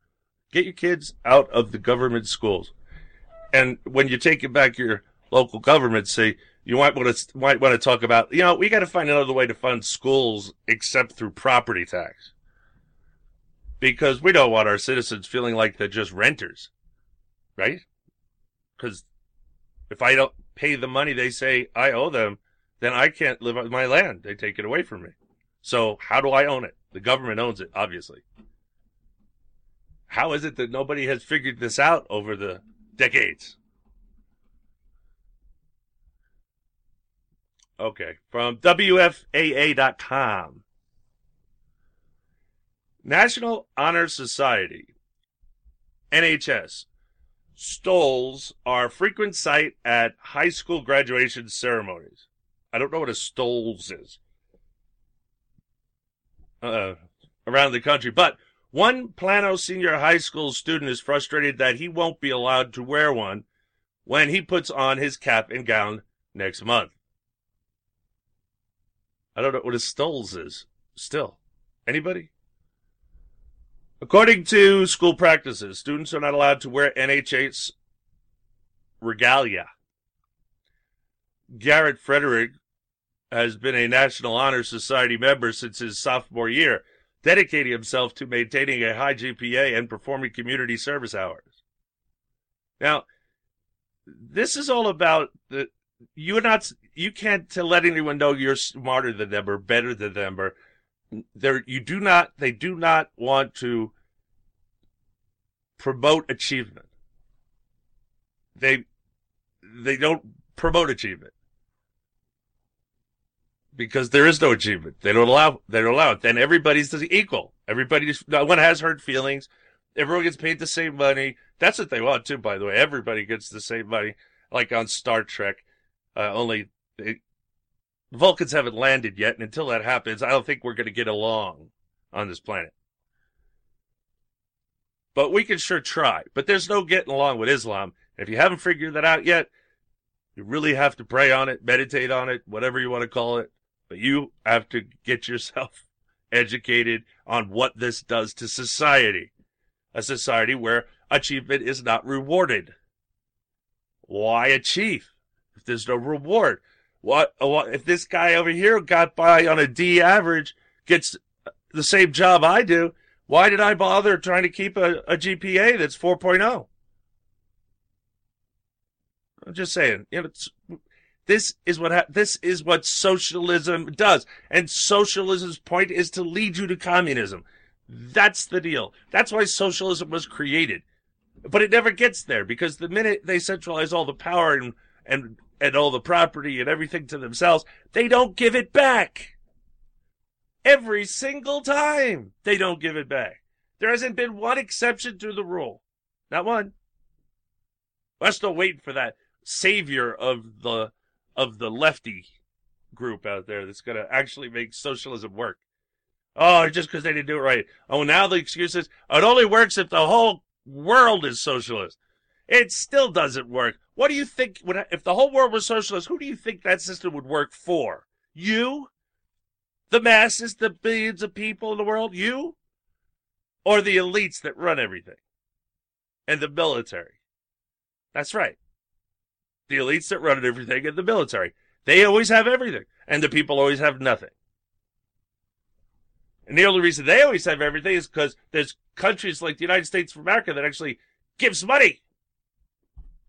Get your kids out of the government schools. And when you take it back, your local government, say, you might want to talk about, we got to find another way to fund schools except through property tax. Because we don't want our citizens feeling like they're just renters. Right? Because if I don't pay the money they say I owe them, then I can't live on my land. They take it away from me. So how do I own it? The government owns it, obviously. How is it that nobody has figured this out over the decades? Okay, from WFAA.com. National Honor Society, NHS, stoles are frequent sight at high school graduation ceremonies. I don't know what a stoles is. Around the country. But one Plano Senior High School student is frustrated that he won't be allowed to wear one when he puts on his cap and gown next month. I don't know what a stoles is still. Anybody? According to school practices, students are not allowed to wear NHS regalia. Garrett Frederick has been a National Honor Society member since his sophomore year, dedicating himself to maintaining a high GPA and performing community service hours. Now, this is all about you can't let anyone know you're smarter than them or better than them or they do not want to promote achievement. They they don't promote achievement because there is no achievement. They don't allow it. Then everybody's equal. No one has hurt feelings. Everyone gets paid the same money. That's what they want too, by the way. Everybody gets the same money, like on Star Trek. Vulcans haven't landed yet, and until that happens, I don't think we're going to get along on this planet. But we can sure try. But there's no getting along with Islam. If you haven't figured that out yet, you really have to pray on it, meditate on it, whatever you want to call it. But you have to get yourself educated on what this does to society. A society where achievement is not rewarded. Why achieve if there's no reward? What if this guy over here got by on a D average, gets the same job I do? Why did I bother trying to keep a GPA that's 4.0? I'm just saying, this is what socialism does, and socialism's point is to lead you to communism. That's the deal. That's why socialism was created, but it never gets there because the minute they centralize all the power and all the property and everything to themselves, they don't give it back. Every single time, they don't give it back. There hasn't been one exception to the rule. Not one. We're still waiting for that savior of the lefty group out there that's going to actually make socialism work. Oh, just because they didn't do it right. Oh, now the excuse is, it only works if the whole world is socialist. It still doesn't work. What do you think, if the whole world was socialist, who do you think that system would work for? You? The masses, the billions of people in the world, you, or the elites that run everything, and the military. That's right. The elites that run everything and the military. They always have everything, and the people always have nothing. And the only reason they always have everything is because there's countries like the United States of America that actually gives money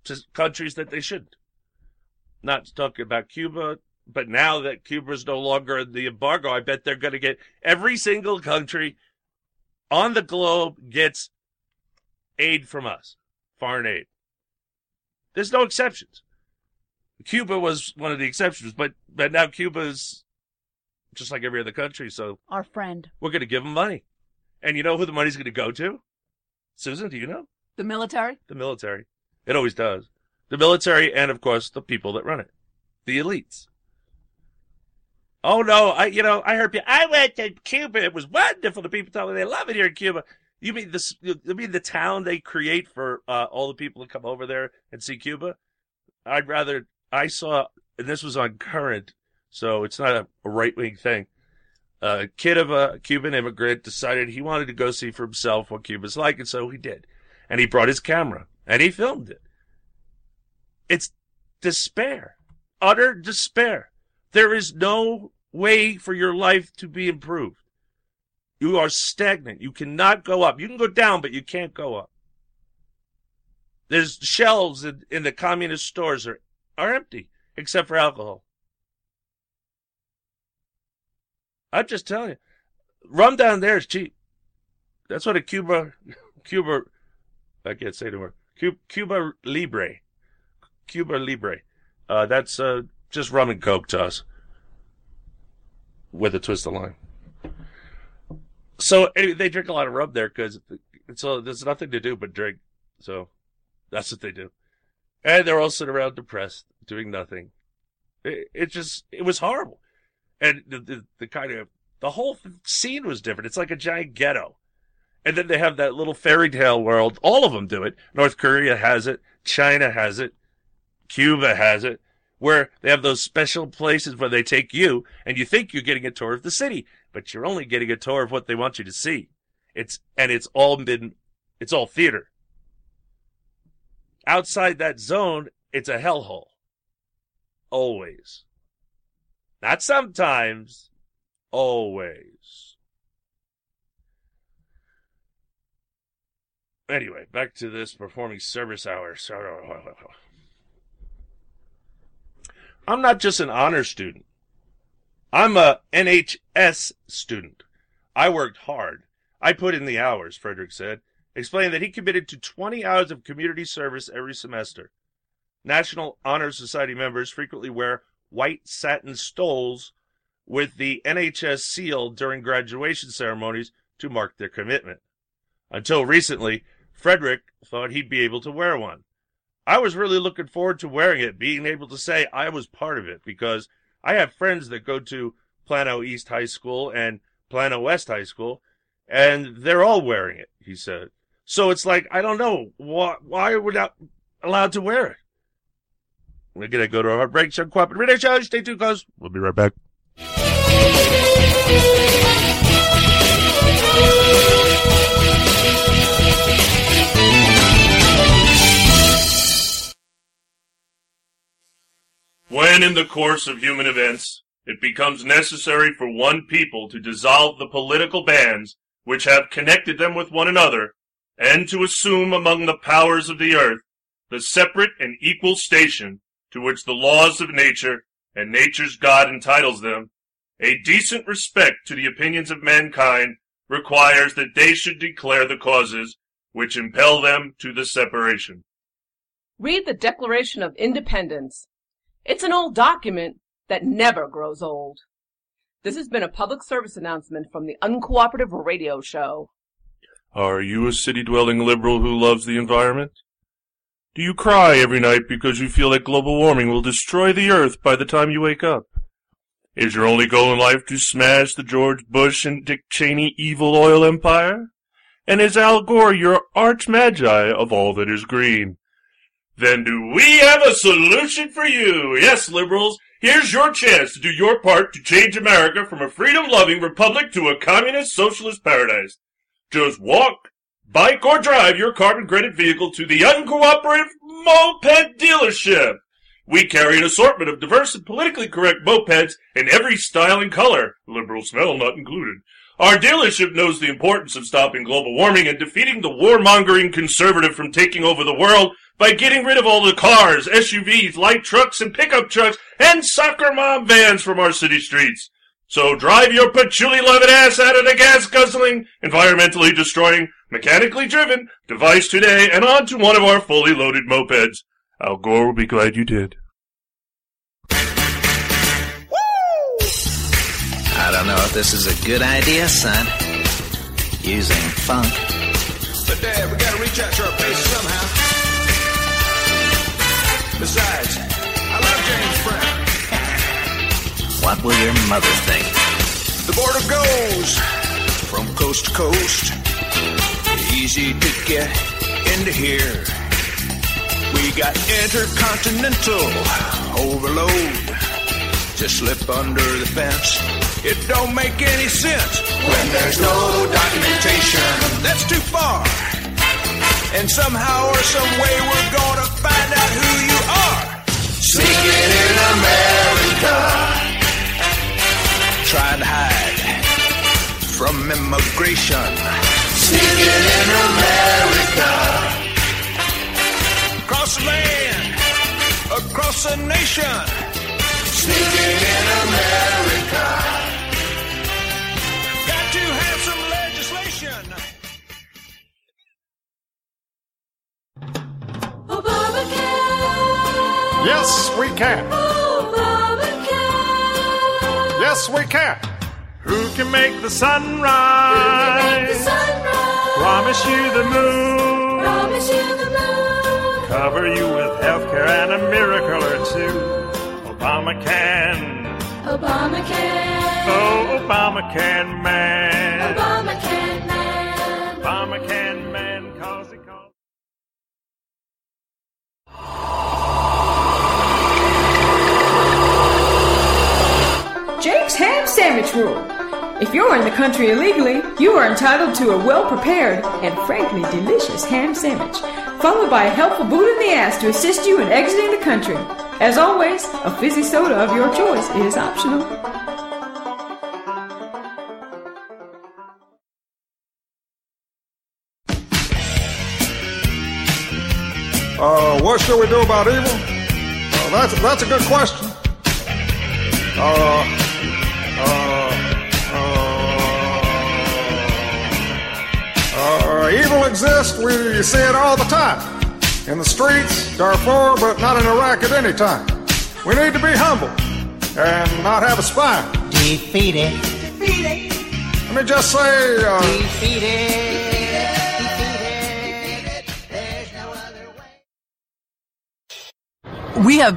to countries that they shouldn't. Not talking about Cuba. But now that Cuba's no longer in the embargo, I bet they're going to get every single country on the globe gets aid from us, foreign aid. There's no exceptions. Cuba was one of the exceptions, but now Cuba's just like every other country, so our friend. We're going to give them money. And you know who the money's going to go to? Susan, do you know? The military? The military. It always does. The military and, of course, the people that run it, the elites. Oh, no, I heard people, I went to Cuba. It was wonderful. The people tell me they love it here in Cuba. You mean the town they create for all the people that come over there and see Cuba? I saw, and this was on Current, so it's not a right-wing thing. A kid of a Cuban immigrant decided he wanted to go see for himself what Cuba's like, and so he did. And he brought his camera, and he filmed it. It's despair, utter despair. There is no way for your life to be improved. You are stagnant. You cannot go up. You can go down, but you can't go up. There's shelves in the communist stores are empty, except for alcohol. I'm just telling you, rum down there is cheap. That's what a Cuba, I can't say the word, Cuba Libre. That's just rum and coke to us with a twist of lime. So anyway, they drink a lot of rum there because there's nothing to do but drink. So that's what they do. And they're all sitting around depressed, doing nothing. It was horrible. And the whole scene was different. It's like a giant ghetto. And then they have that little fairy tale world. All of them do it. North Korea has it. China has it. Cuba has it. Where they have those special places where they take you, and you think you're getting a tour of the city, but you're only getting a tour of what they want you to see. It's all theater. Outside that zone, it's a hellhole. Always. Not sometimes. Always. Anyway, back to this performing service hour. I'm not just an honor student. I'm a NHS student. I worked hard. I put in the hours, Frederick said, explaining that he committed to 20 hours of community service every semester. National Honor Society members frequently wear white satin stoles with the NHS seal during graduation ceremonies to mark their commitment. Until recently, Frederick thought he'd be able to wear one. I was really looking forward to wearing it, being able to say I was part of it, because I have friends that go to Plano East High School and Plano West High School, and they're all wearing it, he said. So it's like, I don't know, why we're not allowed to wear it? We're going to go to our break. Some Cooperative Radio Show. Stay tuned, guys. We'll be right back. When in the course of human events, it becomes necessary for one people to dissolve the political bands which have connected them with one another, and to assume among the powers of the earth the separate and equal station to which the laws of nature and nature's God entitles them, a decent respect to the opinions of mankind requires that they should declare the causes which impel them to the separation. Read the Declaration of Independence. It's an old document that never grows old. This has been a public service announcement from the Uncooperative Radio Show. Are you a city-dwelling liberal who loves the environment? Do you cry every night because you feel that global warming will destroy the earth by the time you wake up? Is your only goal in life to smash the George Bush and Dick Cheney evil oil empire? And is Al Gore your arch-magi of all that is green? Then do we have a solution for you? Yes, liberals, here's your chance to do your part to change America from a freedom-loving republic to a communist socialist paradise. Just walk, bike, or drive your carbon-credit vehicle to the Uncooperative Moped Dealership. We carry an assortment of diverse and politically correct mopeds in every style and color, liberal smell not included. Our dealership knows the importance of stopping global warming and defeating the warmongering conservative from taking over the world by getting rid of all the cars, SUVs, light trucks, and pickup trucks, and soccer mom vans from our city streets. So drive your patchouli-loving ass out of the gas-guzzling, environmentally destroying, mechanically driven device today and onto one of our fully loaded mopeds. Al Gore will be glad you did. Woo! I don't know if this is a good idea, son. Using funk. But, Dad, we gotta reach out to our base somehow. Besides, I love James Brown. What will your mother think? The border goes from coast to coast. Easy to get into here. We got intercontinental overload. Just slip under the fence. It don't make any sense. When there's no documentation, that's too far. And somehow or some way we're gonna find out who you are. Sneaking in America. Try to hide from immigration. Sneaking in America. Across the land, across the nation. Sneaking in America. Got to have some legislation. Obamacare. Yes, we can. Yes, we can. Who can make the sunrise? Who can make the sunrise? Promise you the moon. Promise you the moon. Cover you with health care and a miracle or two. Obama can. Obama can. Oh, Obama can, man. Obama can, man. Obama can, man. Cause it calls. Jake's Ham Sandwich Rule. If you're in the country illegally, you are entitled to a well-prepared and frankly delicious ham sandwich, followed by a helpful boot in the ass to assist you in exiting the country. As always, a fizzy soda of your choice is optional. What should we do about evil? That's a good question. Evil exists, we see it all the time. in the streets, Darfur, but not in Iraq at any time. We need to be humble and not have a spine. Defeated. Defeated. Let me just say... defeated. We have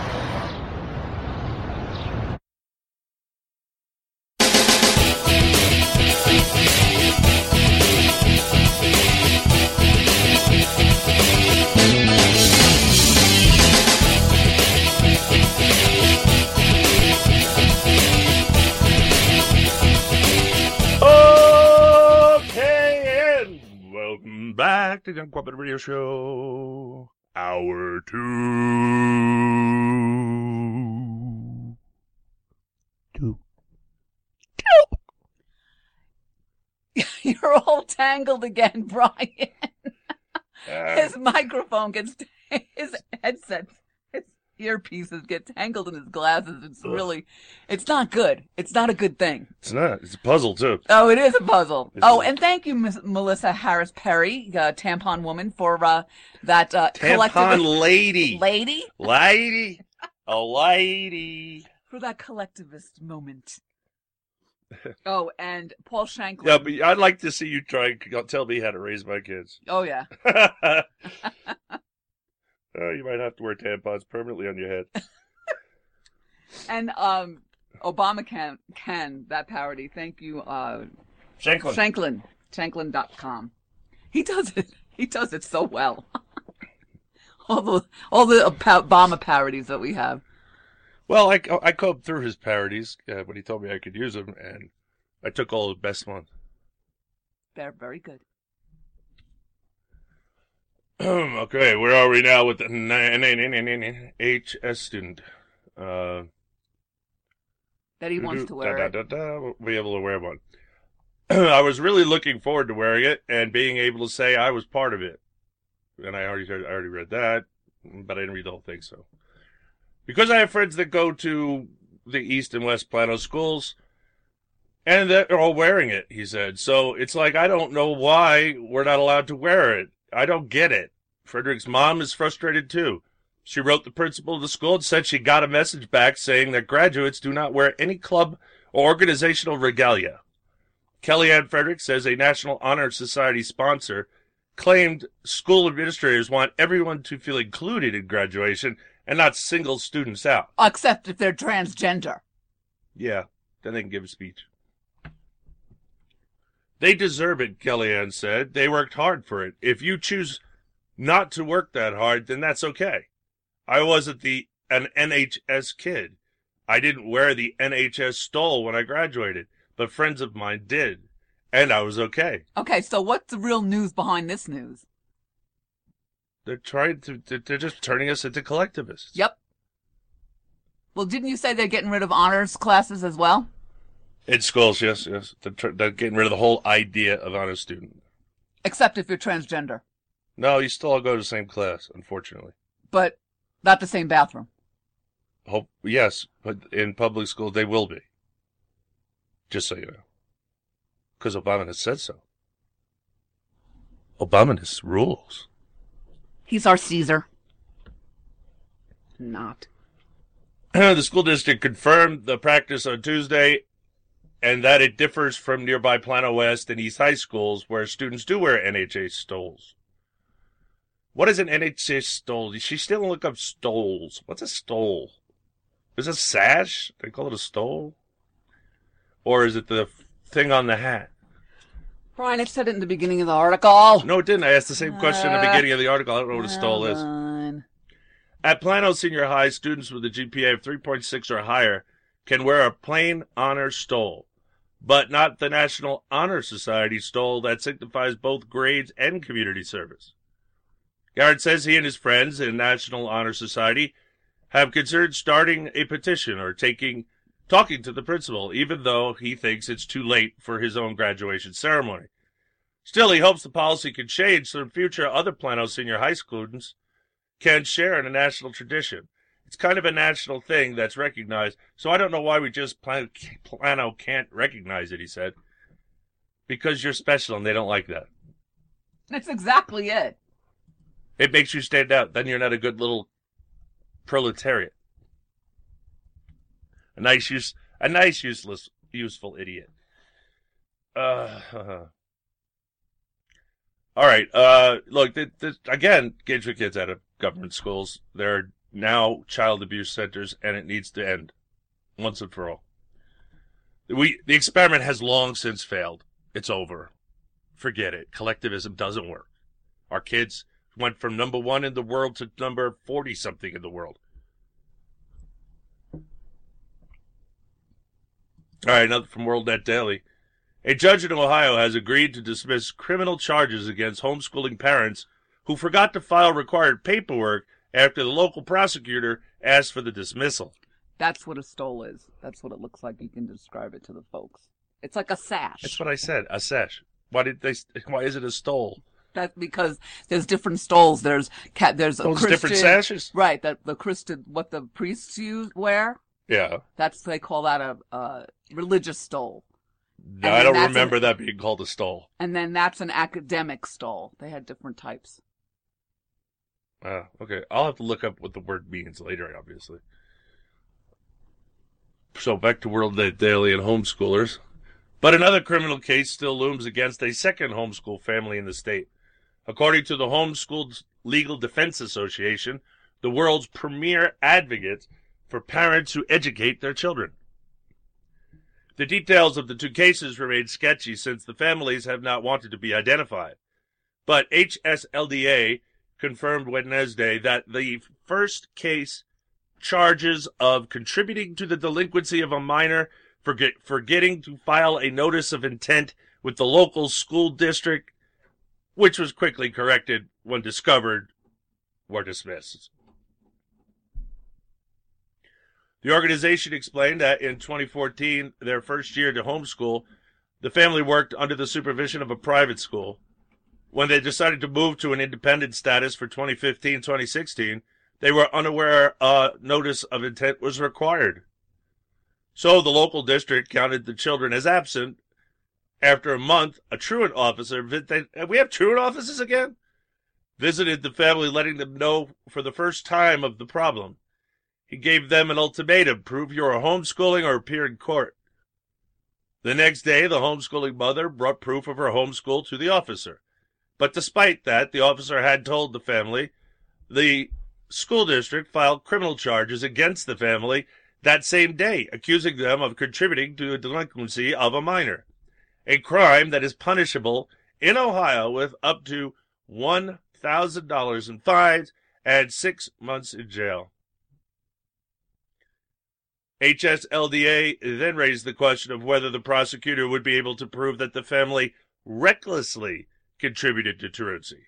Back to the Uncooperative Radio Show, Hour 2. You're all tangled again, Brian. His microphone gets, his headset, his earpieces get tangled in his glasses. It's really, it's not good. It's not a good thing. It's not. It's a puzzle, too. Oh, it is a puzzle. Oh, and thank you, Ms. Melissa Harris-Perry, tampon woman, for that collective... Tampon lady. Lady? Lady. A lady. For that collectivist moment. Oh, and Paul Shanklin. Yeah, but I'd like to see you try and tell me how to raise my kids. Oh, yeah. You might have to wear tampons permanently on your head. And Obama can that parody. Thank you, Shanklin. Shanklin.com. He does it. He does it so well. all the Obama parodies that we have. Well, I combed through his parodies when he told me I could use them, and I took all the best ones. They're very good. Okay, where are we now with the HS student? That he wants to wear it. Be able to wear one. I was really looking forward to wearing it and being able to say I was part of it. And I already read that, but I didn't read the whole thing, so. Because I have friends that go to the East and West Plano schools, and they're all wearing it, he said. So it's like, I don't know why we're not allowed to wear it. I don't get it. Frederick's mom is frustrated, too. She wrote the principal of the school and said she got a message back saying that graduates do not wear any club or organizational regalia. Kellyanne Frederick says a National Honor Society sponsor claimed school administrators want everyone to feel included in graduation and not single students out. Except if they're transgender. Yeah, then they can give a speech. They deserve it, Kellyanne said. They worked hard for it. If you choose not to work that hard, then that's okay. I wasn't an NHS kid. I didn't wear the NHS stole when I graduated, but friends of mine did, and I was okay. Okay, so what's the real news behind this news? They're they're just turning us into collectivists. Yep. Well, didn't you say they're getting rid of honors classes as well? In schools, yes. They're getting rid of the whole idea of honor student. Except if you're transgender. No, you still all go to the same class, unfortunately. But not the same bathroom. Yes, but in public school they will be. Just so you know. Because Obama has said so. Obama has rules. He's our Caesar. Not. The school district confirmed the practice on Tuesday, and that it differs from nearby Plano West and East High schools where students do wear NHS stoles. What is an NHS stole? She still look up stoles. What's a stole? Is it a sash? They call it a stole? Or is it the thing on the hat? Brian, it said it in the beginning of the article. No, it didn't. I asked the same question in the beginning of the article. I don't know what a stole is. At Plano Senior High, students with a GPA of 3.6 or higher can wear a plain honor stole, but not the National Honor Society stole that signifies both grades and community service. Garrett says he and his friends in National Honor Society have considered starting a petition or talking to the principal, even though he thinks it's too late for his own graduation ceremony. Still, he hopes the policy can change so in future other Plano Senior High students can share in a national tradition. It's kind of a national thing that's recognized, so I don't know why we just Plano can't recognize it, he said. Because you're special and they don't like that. That's exactly it. It makes you stand out. Then you're not a good little proletariat. A nice, useful idiot. All right. Look, this, again, get your kids out of government schools. There are now child abuse centers, and it needs to end once and for all. The experiment has long since failed. It's over. Forget it. Collectivism doesn't work. Our kids went from number 1 in the world to number 40-something in the world. All right, another from World Net Daily. A judge in Ohio has agreed to dismiss criminal charges against homeschooling parents who forgot to file required paperwork after the local prosecutor asked for the dismissal. That's what a stole is. That's what it looks like. You can describe it to the folks. It's like a sash. That's what I said, a sash. Why is it a stole? That's because there's different stoles. There's a Christian, different sashes? Right, that the Christian, what the priests wear. Yeah. They call that a religious stole. No, I don't remember that being called a stole. And then that's an academic stole. They had different types. Okay. I'll have to look up what the word means later, obviously. So back to World Net Daily and homeschoolers. But another criminal case still looms against a second homeschool family in the state. According to the Homeschool Legal Defense Association, the world's premier advocate for parents who educate their children. The details of the two cases remain sketchy since the families have not wanted to be identified. But HSLDA confirmed Wednesday that the first case charges of contributing to the delinquency of a minor, forgetting to file a notice of intent with the local school district, which was quickly corrected when discovered, were dismissed. The organization explained that in 2014, their first year to homeschool, the family worked under the supervision of a private school. When they decided to move to an independent status for 2015-2016, they were unaware a notice of intent was required. So the local district counted the children as absent. After a month, a truant officer we have truant officers again? Visited the family, letting them know for the first time of the problem. He gave them an ultimatum: prove you are homeschooling or appear in court. The next day, the homeschooling mother brought proof of her homeschool to the officer. But despite that, the officer had told the family. The school district filed criminal charges against the family that same day, accusing them of contributing to a delinquency of a minor, a crime that is punishable in Ohio with up to $1,000 in fines and 6 months in jail. HSLDA then raised the question of whether the prosecutor would be able to prove that the family recklessly contributed to truancy.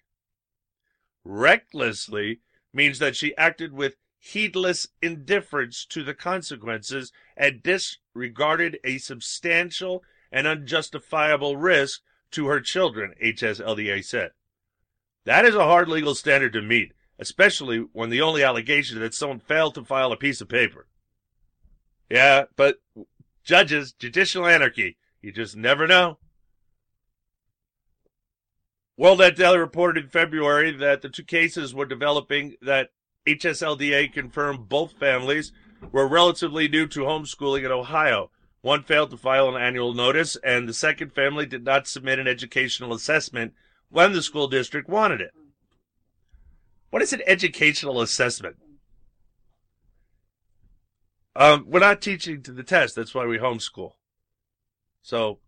Recklessly means that she acted with heedless indifference to the consequences and disregarded a substantial and unjustifiable risk to her children, HSLDA said. That is a hard legal standard to meet, especially when the only allegation is that someone failed to file a piece of paper. Yeah, but judges, judicial anarchy, you just never know. World Net Daily reported in February that the two cases were developing, that HSLDA confirmed both families were relatively new to homeschooling in Ohio. One failed to file an annual notice, and the second family did not submit an educational assessment when the school district wanted it. What is an educational assessment? We're not teaching to the test. That's why we homeschool. So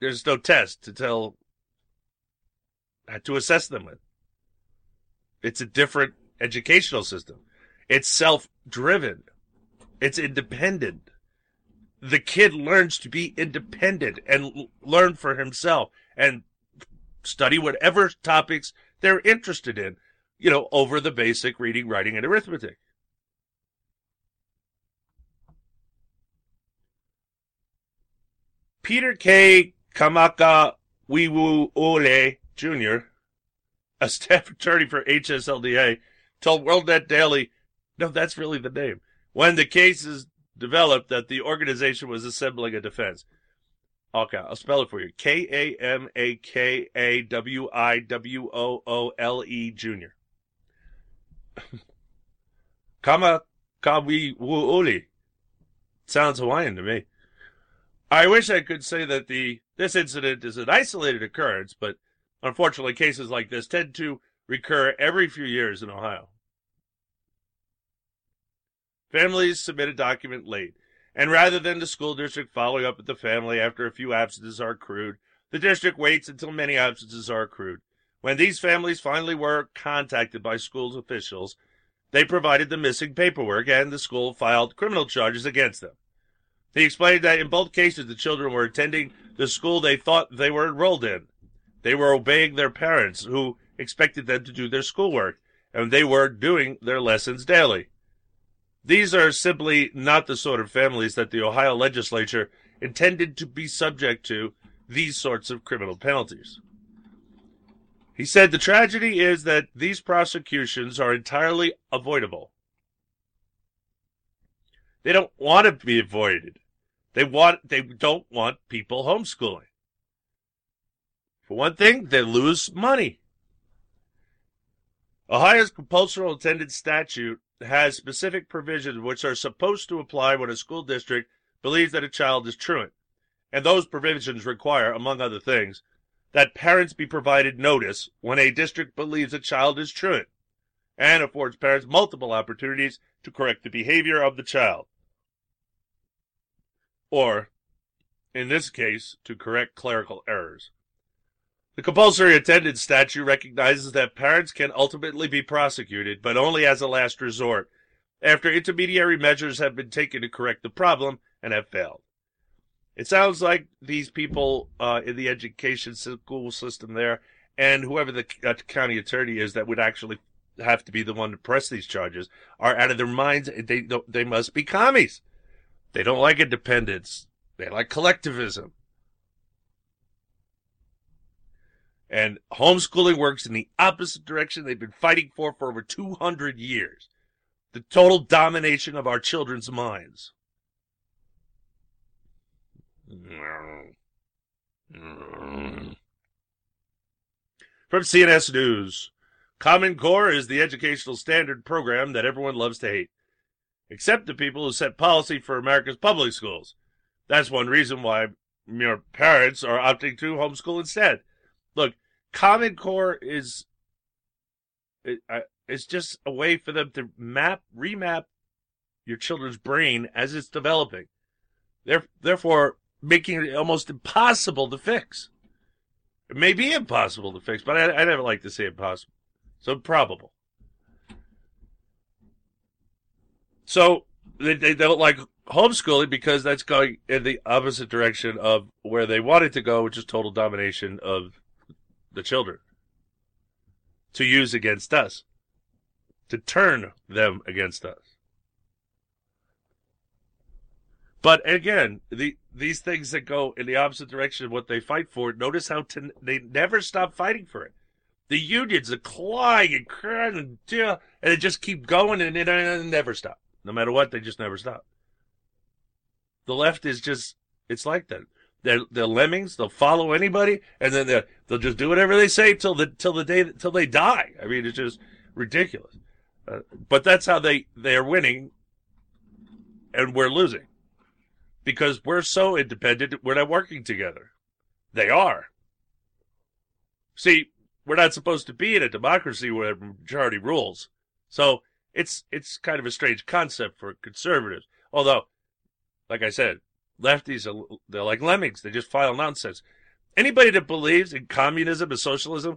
there's no test to assess them with. It's a different educational system. It's self-driven. It's independent. The kid learns to be independent and learn for himself and study whatever topics they're interested in, over the basic reading, writing, and arithmetic. Peter K. Kamaka Wiwuole Jr., a staff attorney for HSLDA, told World Net Daily, no, that's really the name, when the cases developed that the organization was assembling a defense. Okay, I'll spell it for you. K-A-M-A-K-A-W-I-W-O-O-L-E Jr. Kamakawiwuole. Sounds Hawaiian to me. I wish I could say that this incident is an isolated occurrence, but unfortunately cases like this tend to recur every few years in Ohio. Families submit a document late, and rather than the school district following up with the family after a few absences are accrued, the district waits until many absences are accrued. When these families finally were contacted by school officials, they provided the missing paperwork, and the school filed criminal charges against them. He explained that in both cases the children were attending the school they thought they were enrolled in. They were obeying their parents, who expected them to do their schoolwork, and they were doing their lessons daily. These are simply not the sort of families that the Ohio legislature intended to be subject to these sorts of criminal penalties. He said the tragedy is that these prosecutions are entirely avoidable. They don't want to be avoided. They don't want people homeschooling. For one thing, they lose money. Ohio's compulsory attendance statute has specific provisions which are supposed to apply when a school district believes that a child is truant, and those provisions require, among other things, that parents be provided notice when a district believes a child is truant, and affords parents multiple opportunities to correct the behavior of the child, or, in this case, to correct clerical errors. The compulsory attendance statute recognizes that parents can ultimately be prosecuted, but only as a last resort, after intermediary measures have been taken to correct the problem and have failed. It sounds like these people in the education school system there, and whoever the county attorney is that would actually have to be the one to press these charges, are out of their minds. They must be commies. They don't like independence. They like collectivism. And homeschooling works in the opposite direction they've been fighting for over 200 years. The total domination of our children's minds. From CNS News, Common Core is the educational standard program that everyone loves to hate, except the people who set policy for America's public schools. That's one reason why mere parents are opting to homeschool instead. Look, Common Core is just a way for them to remap your children's brain as it's developing, therefore making it almost impossible to fix. It may be impossible to fix, but I never like to say impossible. So probable. So they don't like homeschooling because that's going in the opposite direction of where they want it to go, which is total domination of the children, to use against us, to turn them against us. But again, these things that go in the opposite direction of what they fight for, notice how they never stop fighting for it. The unions are clawing and crying and they just keep going and they never stop. No matter what, they just never stop. The left is just, it's like that. They're lemmings. They'll follow anybody, and then they'll just do whatever they say till they die. I mean, it's just ridiculous. But that's how they are winning, and we're losing because we're so independent. We're not working together. They are. See, we're not supposed to be in a democracy where majority rules. So it's kind of a strange concept for conservatives. Although, like I said, lefties, they're like lemmings. They just file nonsense. Anybody that believes in communism and socialism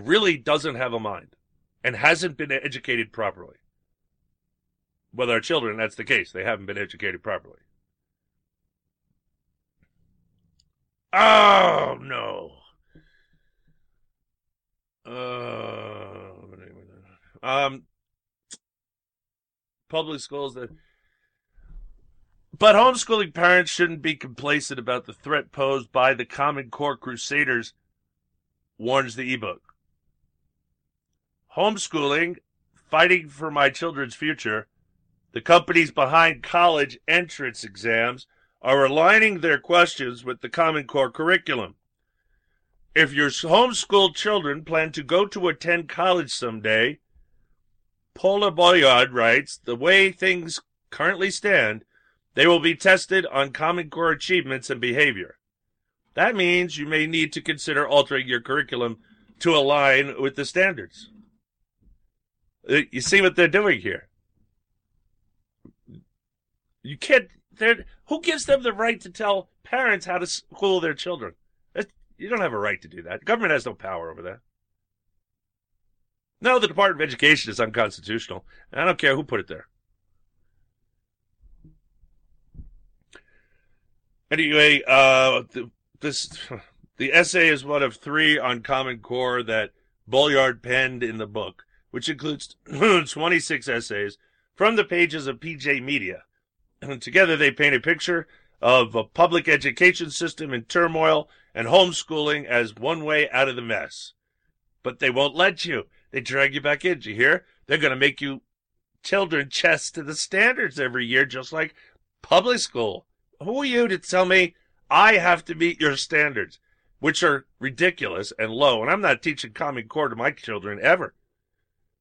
really doesn't have a mind and hasn't been educated properly. With our children, that's the case. They haven't been educated properly. Oh, no. Public schools that... But homeschooling parents shouldn't be complacent about the threat posed by the Common Core Crusaders, warns the ebook. Homeschooling, fighting for my children's future, the companies behind college entrance exams are aligning their questions with the Common Core curriculum. If your homeschooled children plan to go to attend college someday, Paula Bolyard writes, the way things currently stand, they will be tested on Common Core achievements and behavior. That means you may need to consider altering your curriculum to align with the standards. You see what they're doing here? You can't. Who gives them the right to tell parents how to school their children? You don't have a right to do that. The government has no power over that. No, the Department of Education is unconstitutional. I don't care who put it there. Anyway, the essay is one of three on Common Core that Bolyard penned in the book, which includes 26 essays from the pages of PJ Media. Together they paint a picture of a public education system in turmoil and homeschooling as one way out of the mess. But they won't let you. They drag you back in. Do you hear? They're going to make you children test to the standards every year, just like public school. Who are you to tell me I have to meet your standards, which are ridiculous and low? And I'm not teaching Common Core to my children ever.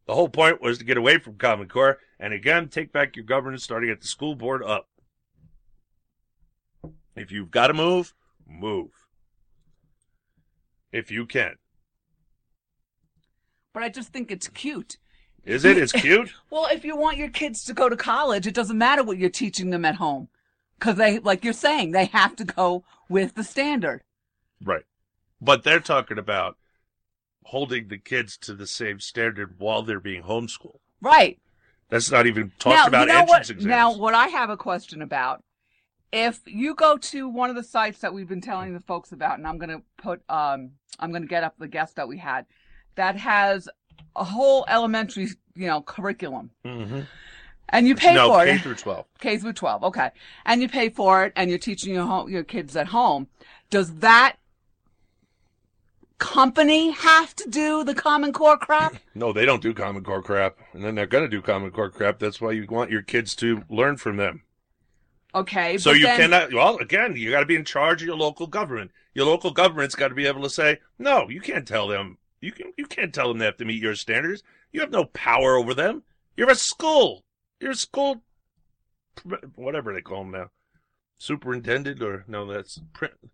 The whole point was to get away from Common Core and, again, take back your governance starting at the school board up. If you've got to move, move. If you can. But I just think it's cute. Is it? It's cute? Well, if you want your kids to go to college, it doesn't matter what you're teaching them at home. Because they, like you're saying, they have to go with the standard. Right. But they're talking about holding the kids to the same standard while they're being homeschooled. Right. That's not even talking about entrance exams. Now, what I have a question about, if you go to one of the sites that we've been telling the folks about, and I'm going to put, I'm going to get up the guest that we had, that has a whole elementary, curriculum. Mm-hmm. And you pay for it. No, K through 12. K through 12, okay. And you pay for it, and you're teaching your kids at home. Does that company have to do the Common Core crap? No, they don't do Common Core crap. And then they're going to do Common Core crap. That's why you want your kids to learn from them. Okay. So you cannot, well, again, you got to be in charge of your local government. Your local government's got to be able to say, no, you can't tell them. You can't tell them they have to meet your standards. You have no power over them. You're a school. You're a school, whatever they call them now. Superintendent or, no, that's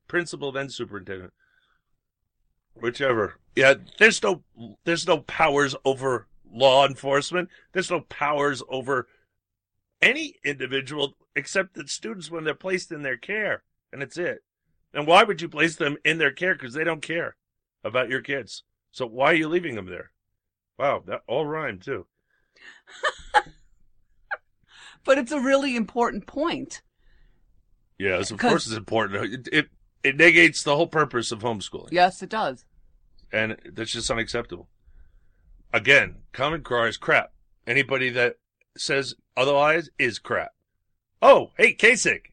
principal then superintendent. Whichever. Yeah, there's no powers over law enforcement. There's no powers over any individual except the students when they're placed in their care, and it's it. And why would you place them in their care? Because they don't care about your kids. So why are you leaving them there? Wow, that all rhymed too. But it's a really important point. Yes, of course it's important. It negates the whole purpose of homeschooling. Yes, it does. And that's just unacceptable. Again, Common Core is crap. Anybody that says otherwise is crap. Oh, hey, Kasich,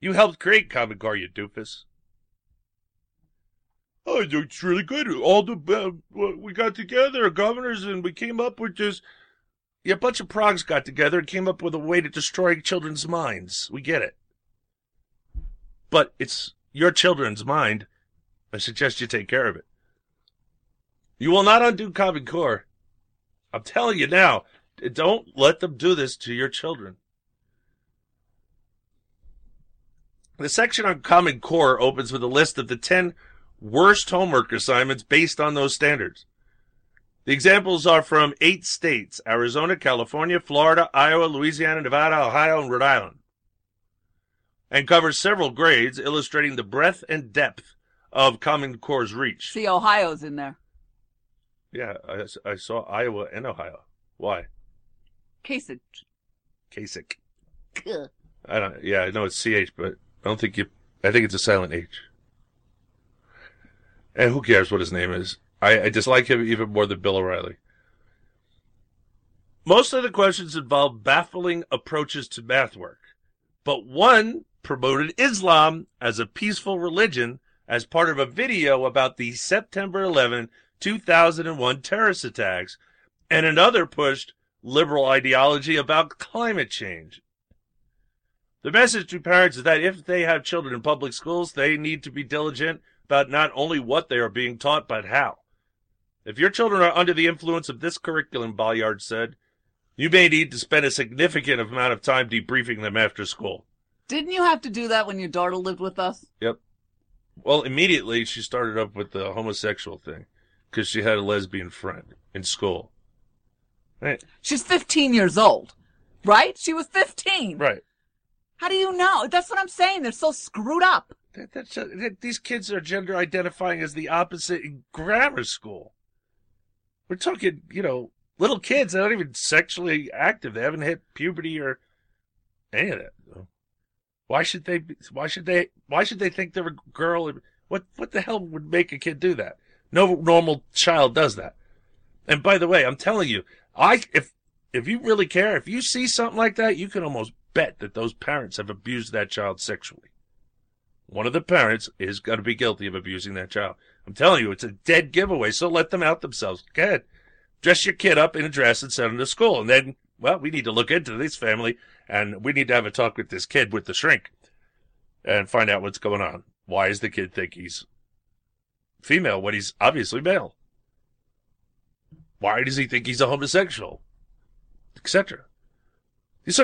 you helped create Common Core, you doofus. Oh, it's really good. All the we got together, governors, and we came up with this. Yeah, a bunch of progs got together and came up with a way to destroy children's minds. We get it. But it's your children's mind. I suggest you take care of it. You will not undo Common Core. I'm telling you now, don't let them do this to your children. The section on Common Core opens with a list of the 10 worst homework assignments based on those standards. The examples are from 8 states, Arizona, California, Florida, Iowa, Louisiana, Nevada, Ohio, and Rhode Island, and covers several grades, illustrating the breadth and depth of Common Core's reach. See, Ohio's in there. Yeah, I saw Iowa and Ohio. Why? Kasich. I don't. Yeah, I know it's CH, but I don't think you. I think it's a silent H. And who cares what his name is? I dislike him even more than Bill O'Reilly. Most of the questions involve baffling approaches to math work. but one promoted Islam as a peaceful religion as part of a video about the September 11, 2001 terrorist attacks, and another pushed liberal ideology about climate change. The message to parents is that if they have children in public schools, they need to be diligent about not only what they are being taught, but how. If your children are under the influence of this curriculum, Bolyard said, you may need to spend a significant amount of time debriefing them after school. Didn't you have to do that when your daughter lived with us? Yep. Well, immediately she started up with the homosexual thing because she had a lesbian friend in school. Right. She's 15 years old, right? She was 15. Right. How do you know? That's what I'm saying. They're so screwed up. These kids are gender identifying as the opposite in grammar school. We're talking, you know, little kids. They're not even sexually active. They haven't hit puberty or any of that. Why should they think they're a girl? What the hell would make a kid do that? No normal child does that. And by the way, I'm telling you, if you really care, if you see something like that, you can almost bet that those parents have abused that child sexually. One of the parents is going to be guilty of abusing that child. I'm telling you, it's a dead giveaway, so let them out themselves. Go ahead. Dress your kid up in a dress and send him to school. And then, well, we need to look into this family, and we need to have a talk with this kid with the shrink and find out what's going on. Why does the kid think he's female when he's obviously male? Why does he think he's a homosexual? Etc. This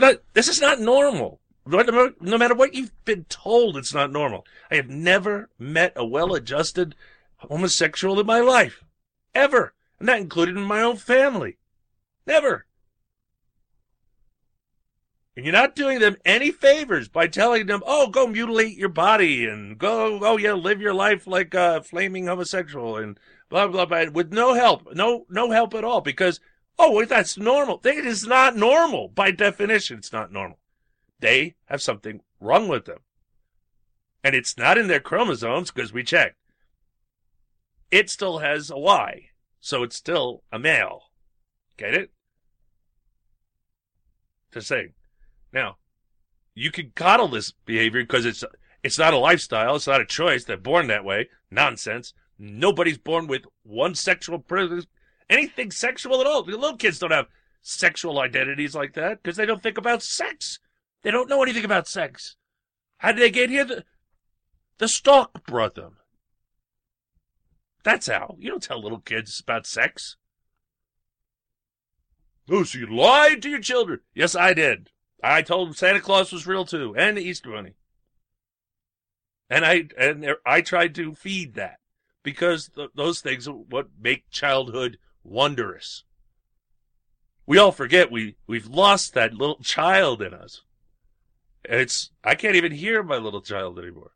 is not normal. No matter what you've been told, it's not normal. I have never met a well-adjusted homosexual in my life. Ever. And that included in my own family. Never. And you're not doing them any favors by telling them, oh, go mutilate your body and go, oh, yeah, live your life like a flaming homosexual and blah, blah, blah, with no help. No help at all because, oh, well, that's normal. It is not normal. By definition, it's not normal. They have something wrong with them. And it's not in their chromosomes because we checked. It still has a Y, so it's still a male. Get it? Just saying. Now, you can coddle this behavior because it's not a lifestyle. It's not a choice. They're born that way. Nonsense. Nobody's born with one sexual preference. Anything sexual at all. The little kids don't have sexual identities like that because they don't think about sex. They don't know anything about sex. How did they get here? The stalk brought them. That's how. You don't tell little kids about sex. Oh, so you lied to your children. Yes, I did. I told them Santa Claus was real too, and the Easter Bunny. And I tried to feed that because those things are what make childhood wondrous. We all forget we've lost that little child in us. I can't even hear my little child anymore.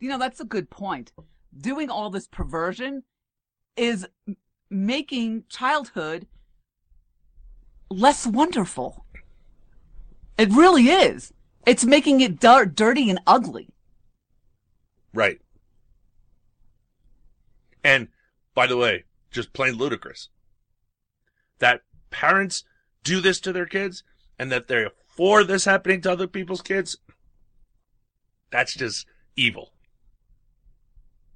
You know, that's a good point. Doing all this perversion is making childhood less wonderful. It really is. It's making it dirty and ugly. Right. And, by the way, just plain ludicrous. That parents do this to their kids and that they're for this happening to other people's kids, that's just evil.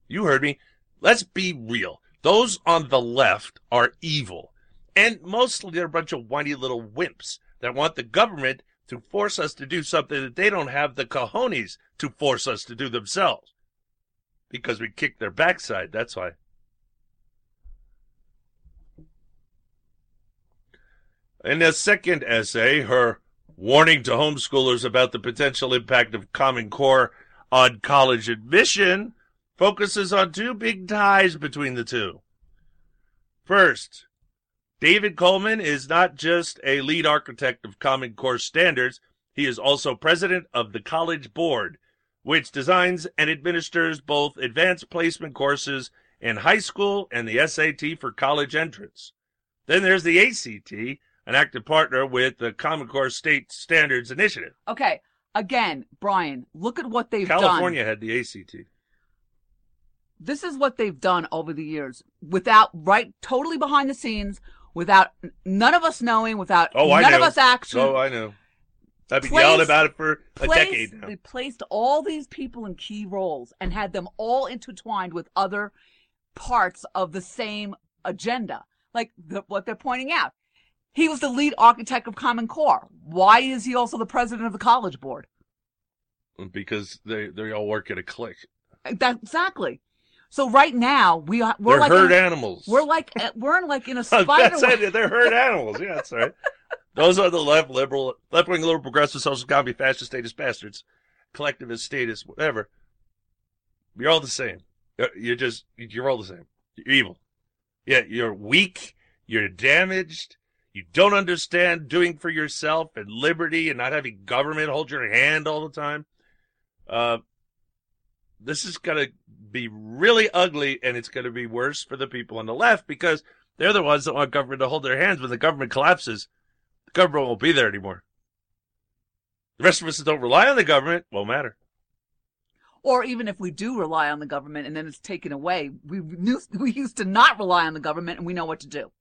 You heard me. Let's be real. Those on the left are evil. And mostly they're a bunch of whiny little wimps that want the government to force us to do something that they don't have the cojones to force us to do themselves. Because we kicked their backside, that's why. In a second essay, her warning to homeschoolers about the potential impact of Common Core on college admission focuses on two big ties between the two. First, David Coleman is not just a lead architect of Common Core standards, he is also president of the College Board, which designs and administers both advanced placement courses in high school and the SAT for college entrance. Then there's the ACT, an active partner with the Common Core State Standards Initiative. Okay, again, Brian, look at what they've done. California had the ACT. This is what they've done over the years, totally behind the scenes, without none of us knowing, without none of us action. Oh, I know. I've been yelled about it for a decade now. We placed all these people in key roles and had them all intertwined with other parts of the same agenda, like what they're pointing out. He was the lead architect of Common Core. Why is he also the president of the College Board? Because they all work at a clique. Exactly. So right now we're like herd animals. We're like in a spider. That's it. They're herd animals. Yeah, that's right. Those are the left-wing liberal, progressive, social economy, fascist, status bastards, collectivist, status, whatever. You're all the same. You're all the same. You're evil. Yeah, you're weak. You're damaged. You don't understand doing for yourself and liberty and not having government hold your hand all the time. This is going to be really ugly, and it's going to be worse for the people on the left because they're the ones that want government to hold their hands. When the government collapses, the government won't be there anymore. The rest of us that don't rely on the government won't matter. Or even if we do rely on the government and then it's taken away, we used to not rely on the government, and we know what to do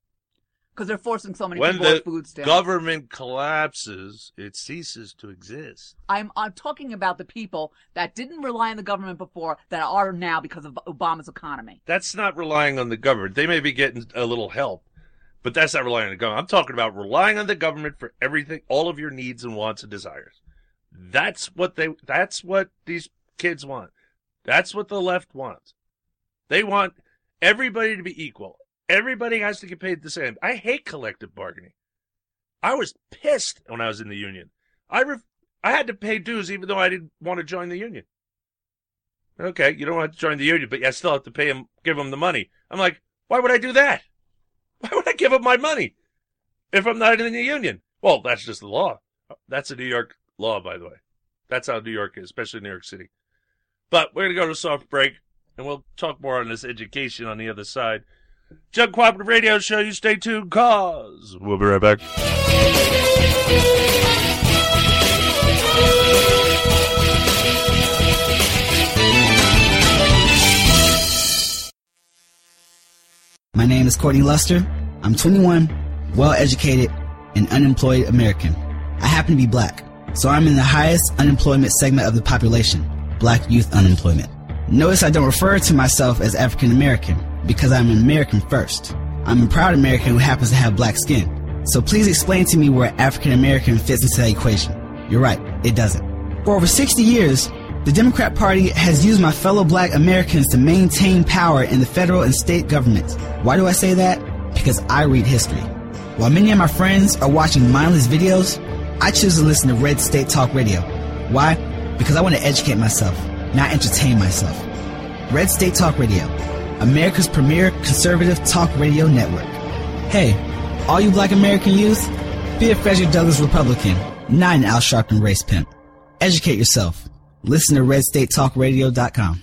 because they're forcing so many people with food stamps. When the government collapses, it ceases to exist. I'm talking about the people that didn't rely on the government before that are now because of Obama's economy. That's not relying on the government. They may be getting a little help, but that's not relying on the government. I'm talking about relying on the government for everything, all of your needs and wants and desires. That's what these kids want. That's what the left wants. They want everybody to be equal. Everybody has to get paid the same. I hate collective bargaining. I was pissed when I was in the union. I had to pay dues even though I didn't want to join the union. Okay, you don't have to join the union, but I still have to pay them, give them the money. I'm like, why would I do that? Why would I give up my money if I'm not in the union? Well, that's just the law. That's a New York law, by the way. That's how New York is, especially New York City. But we're going to go to a soft break, and we'll talk more on this education on the other side. Jug Cooperative Radio Show, you stay tuned, cause we'll be right back. My name is Courtney Luster. I'm 21, well-educated, and unemployed American. I happen to be black, so I'm in the highest unemployment segment of the population, black youth unemployment. Notice I don't refer to myself as African American, because I'm an American first. I'm a proud American who happens to have black skin. So please explain to me where African American fits into that equation. You're right, it doesn't. For over 60 years, the Democrat Party has used my fellow black Americans to maintain power in the federal and state governments. Why do I say that? Because I read history. While many of my friends are watching mindless videos, I choose to listen to Red State Talk Radio. Why? Because I want to educate myself, not entertain myself. Red State Talk Radio, America's premier conservative talk radio network. Hey, all you black American youth, be a Frederick Douglass Republican, not an Al Sharpton race pimp. Educate yourself. Listen to RedStateTalkRadio.com.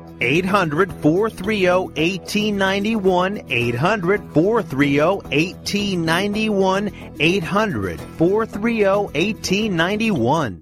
800-430-1891, 800-430-1891, 800-430-1891.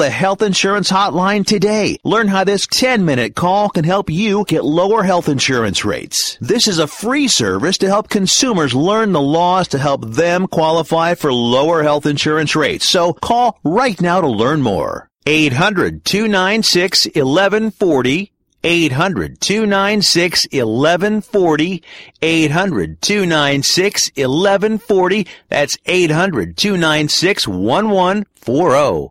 the health insurance hotline today. Learn how this 10-minute call can help you get lower health insurance rates. This is a free service to help consumers learn the laws to help them qualify for lower health insurance rates. So call right now to learn more. 800-296-1140. 800-296-1140. 800-296-1140. That's 800-296-1140.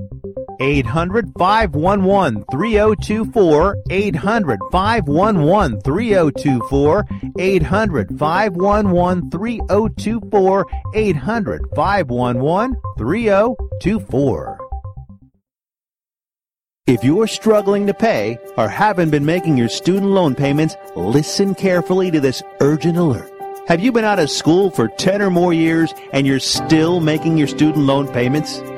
800-511-3024, 800-511-3024, 800-511-3024, 800-511-3024. If you're struggling to pay or haven't been making your student loan payments, listen carefully to this urgent alert. Have you been out of school for 10 or more years and you're still making your student loan payments?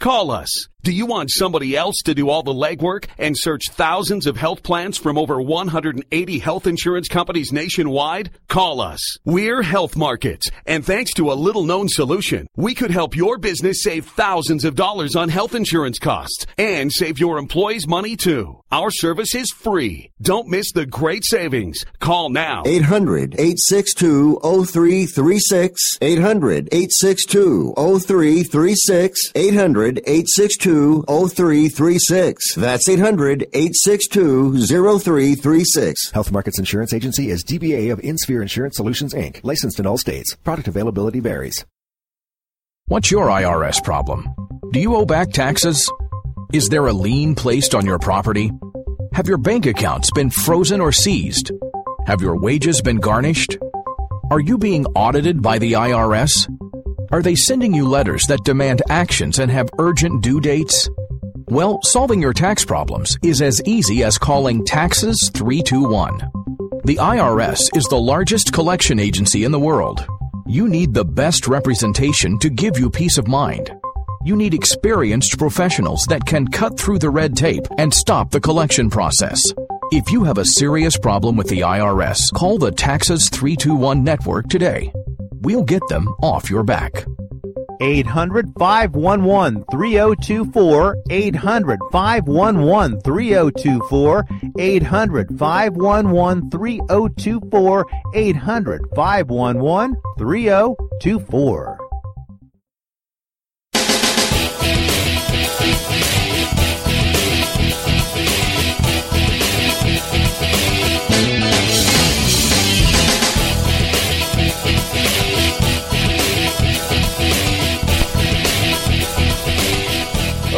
Call us. Do you want somebody else to do all the legwork and search thousands of health plans from over 180 health insurance companies nationwide? Call us. We're Health Markets, and thanks to a little-known solution, we could help your business save thousands of dollars on health insurance costs and save your employees money, too. Our service is free. Don't miss the great savings. Call now. 800-862-0336, 800-862-0336, 800-862-0336. That's 800-862-0336. Health Markets Insurance Agency is DBA of InSphere Insurance Solutions, Inc., licensed in all states. Product availability varies. What's your IRS problem? Do you owe back taxes? Is there a lien placed on your property? Have your bank accounts been frozen or seized? Have your wages been garnished? Are you being audited by the IRS? Are they sending you letters that demand actions and have urgent due dates? Well, solving your tax problems is as easy as calling Taxes 321. The IRS is the largest collection agency in the world. You need the best representation to give you peace of mind. You need experienced professionals that can cut through the red tape and stop the collection process. If you have a serious problem with the IRS, call the Taxes 321 network today. We'll get them off your back. 800-511-3024, 800-511-3024, 800-511-3024, 800-511-3024.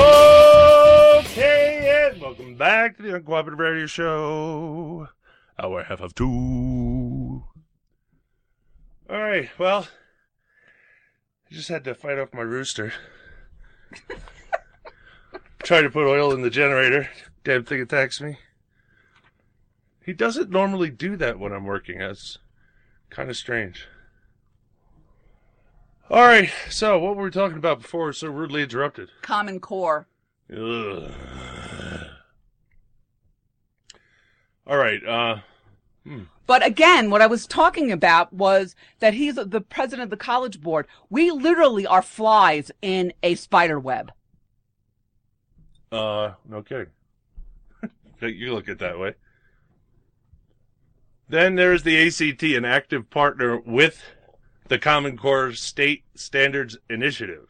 Okay, and welcome back to the Uncooperative Radio Show, hour half of two. All right, well, I just had to fight off my rooster. Tried to put oil in the generator. Damn thing attacks me. He doesn't normally do that when I'm working. That's kind of strange. All right, so what were we talking about before we're so rudely interrupted? Common Core. Ugh. All right. But again, what I was talking about was that he's the president of the College Board. We literally are flies in a spider web. No kidding. You look at it that way. Then there's the ACT, an active partner with the Common Core State Standards Initiative.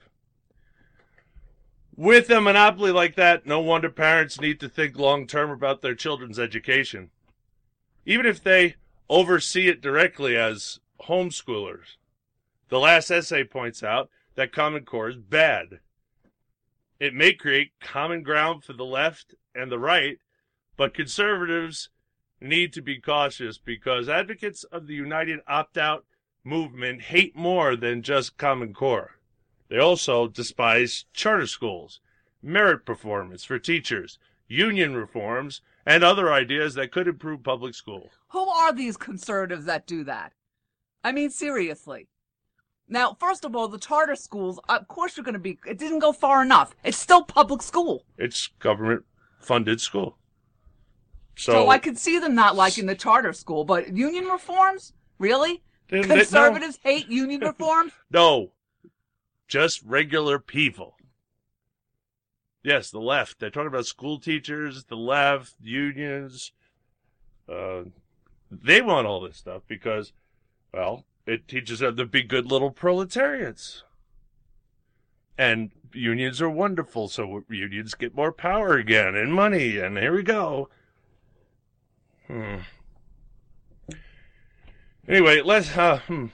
With a monopoly like that, no wonder parents need to think long-term about their children's education, even if they oversee it directly as homeschoolers. The last essay points out that Common Core is bad. It may create common ground for the left and the right, but conservatives need to be cautious because advocates of the United Opt-Out movement hate more than just Common Core. They also despise charter schools, merit performance for teachers, union reforms, and other ideas that could improve public school. Who are these conservatives that do that? I mean, seriously. Now, first of all, the charter schools, of course you're going to be, it didn't go far enough. It's still public school. It's government-funded school. So I could see them not liking the charter school, but union reforms? Really? Conservatives hate union reforms? No. Just regular people. Yes, the left. They're talking about school teachers, the left, unions. They want all this stuff because, well, it teaches them to be good little proletariats. And unions are wonderful, so unions get more power again and money, and here we go. Anyway, let's, I don't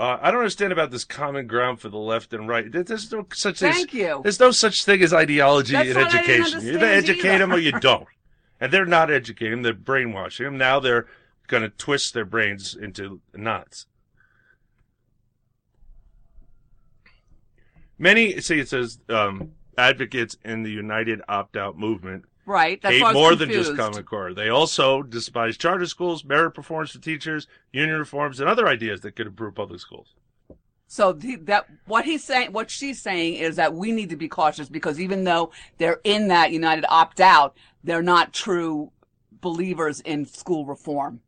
understand about this common ground for the left and right. There's no such thing. Thank you. There's no such thing as ideology in education. You either educate them or you don't. And they're not educating them. They're brainwashing them. Now they're going to twist their brains into knots. It says advocates in the United Opt-Out movement. Right. That's why I was more confused. Than just Common Core. They also despise charter schools, merit performance for teachers, union reforms, and other ideas that could improve public schools. So what she's saying is that we need to be cautious because even though they're in that United Opt-Out, they're not true believers in school reform.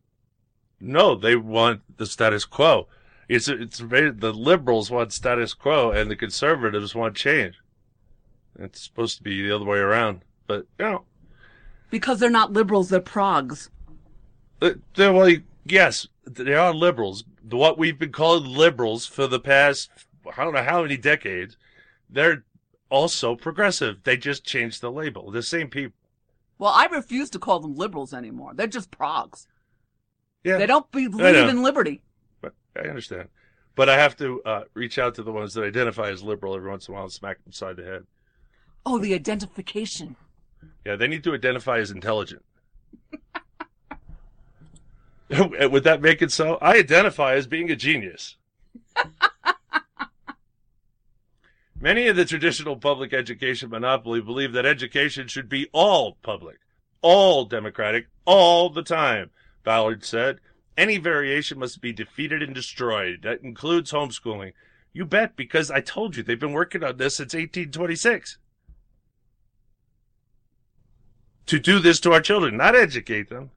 No, they want the status quo. It's the liberals want status quo and the conservatives want change. It's supposed to be the other way around, but you know, because they're not liberals, they're progs. They're like, yes, they are liberals. What we've been calling liberals for the past I don't know how many decades. They're also progressive. They just changed the label. The same people. Well, I refuse to call them liberals anymore. They're just progs. Yeah, they don't believe in liberty. But I understand. But I have to reach out to the ones that identify as liberal every once in a while and smack them side the head. Oh, the identification. Yeah, they need to identify as intelligent. Would that make it so? I identify as being a genius. Many of the traditional public education monopoly believe that education should be all public, all democratic, all the time, Ballard said. Any variation must be defeated and destroyed. That includes homeschooling. You bet, because I told you they've been working on this since 1826. To do this to our children, not educate them,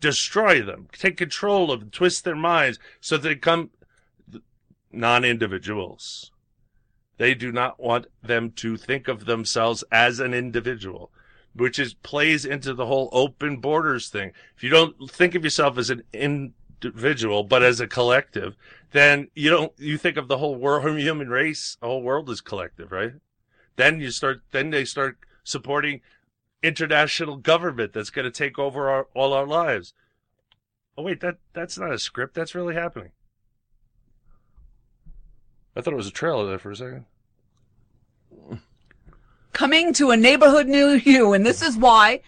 destroy them, take control of them, twist their minds so they become non-individuals. They do not want them to think of themselves as an individual, which plays into the whole open borders thing. If you don't think of yourself as an individual, but as a collective, then you think of the whole world, human race, the whole world is collective, right? Then they start supporting international government that's going to take over all our lives. Oh, wait, that's not a script. That's really happening. I thought it was a trailer there for a second. Coming to a neighborhood near you, and this is why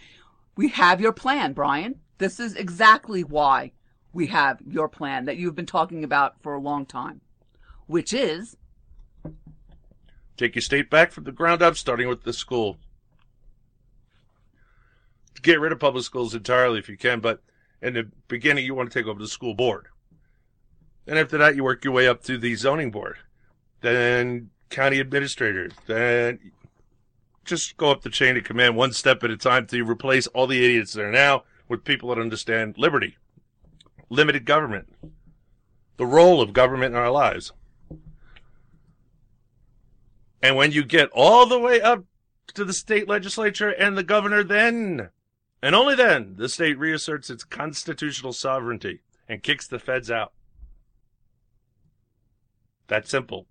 we have your plan, Brian. This is exactly why we have your plan that you've been talking about for a long time, which is take your state back from the ground up, starting with the school. Get rid of public schools entirely if you can, but in the beginning you want to take over the school board. And after that, you work your way up to the zoning board, then county administrator, then just go up the chain of command one step at a time to replace all the idiots that are now with people that understand liberty, limited government, the role of government in our lives. And when you get all the way up to the state legislature and the governor, then, and only then, the state reasserts its constitutional sovereignty and kicks the feds out. That's simple.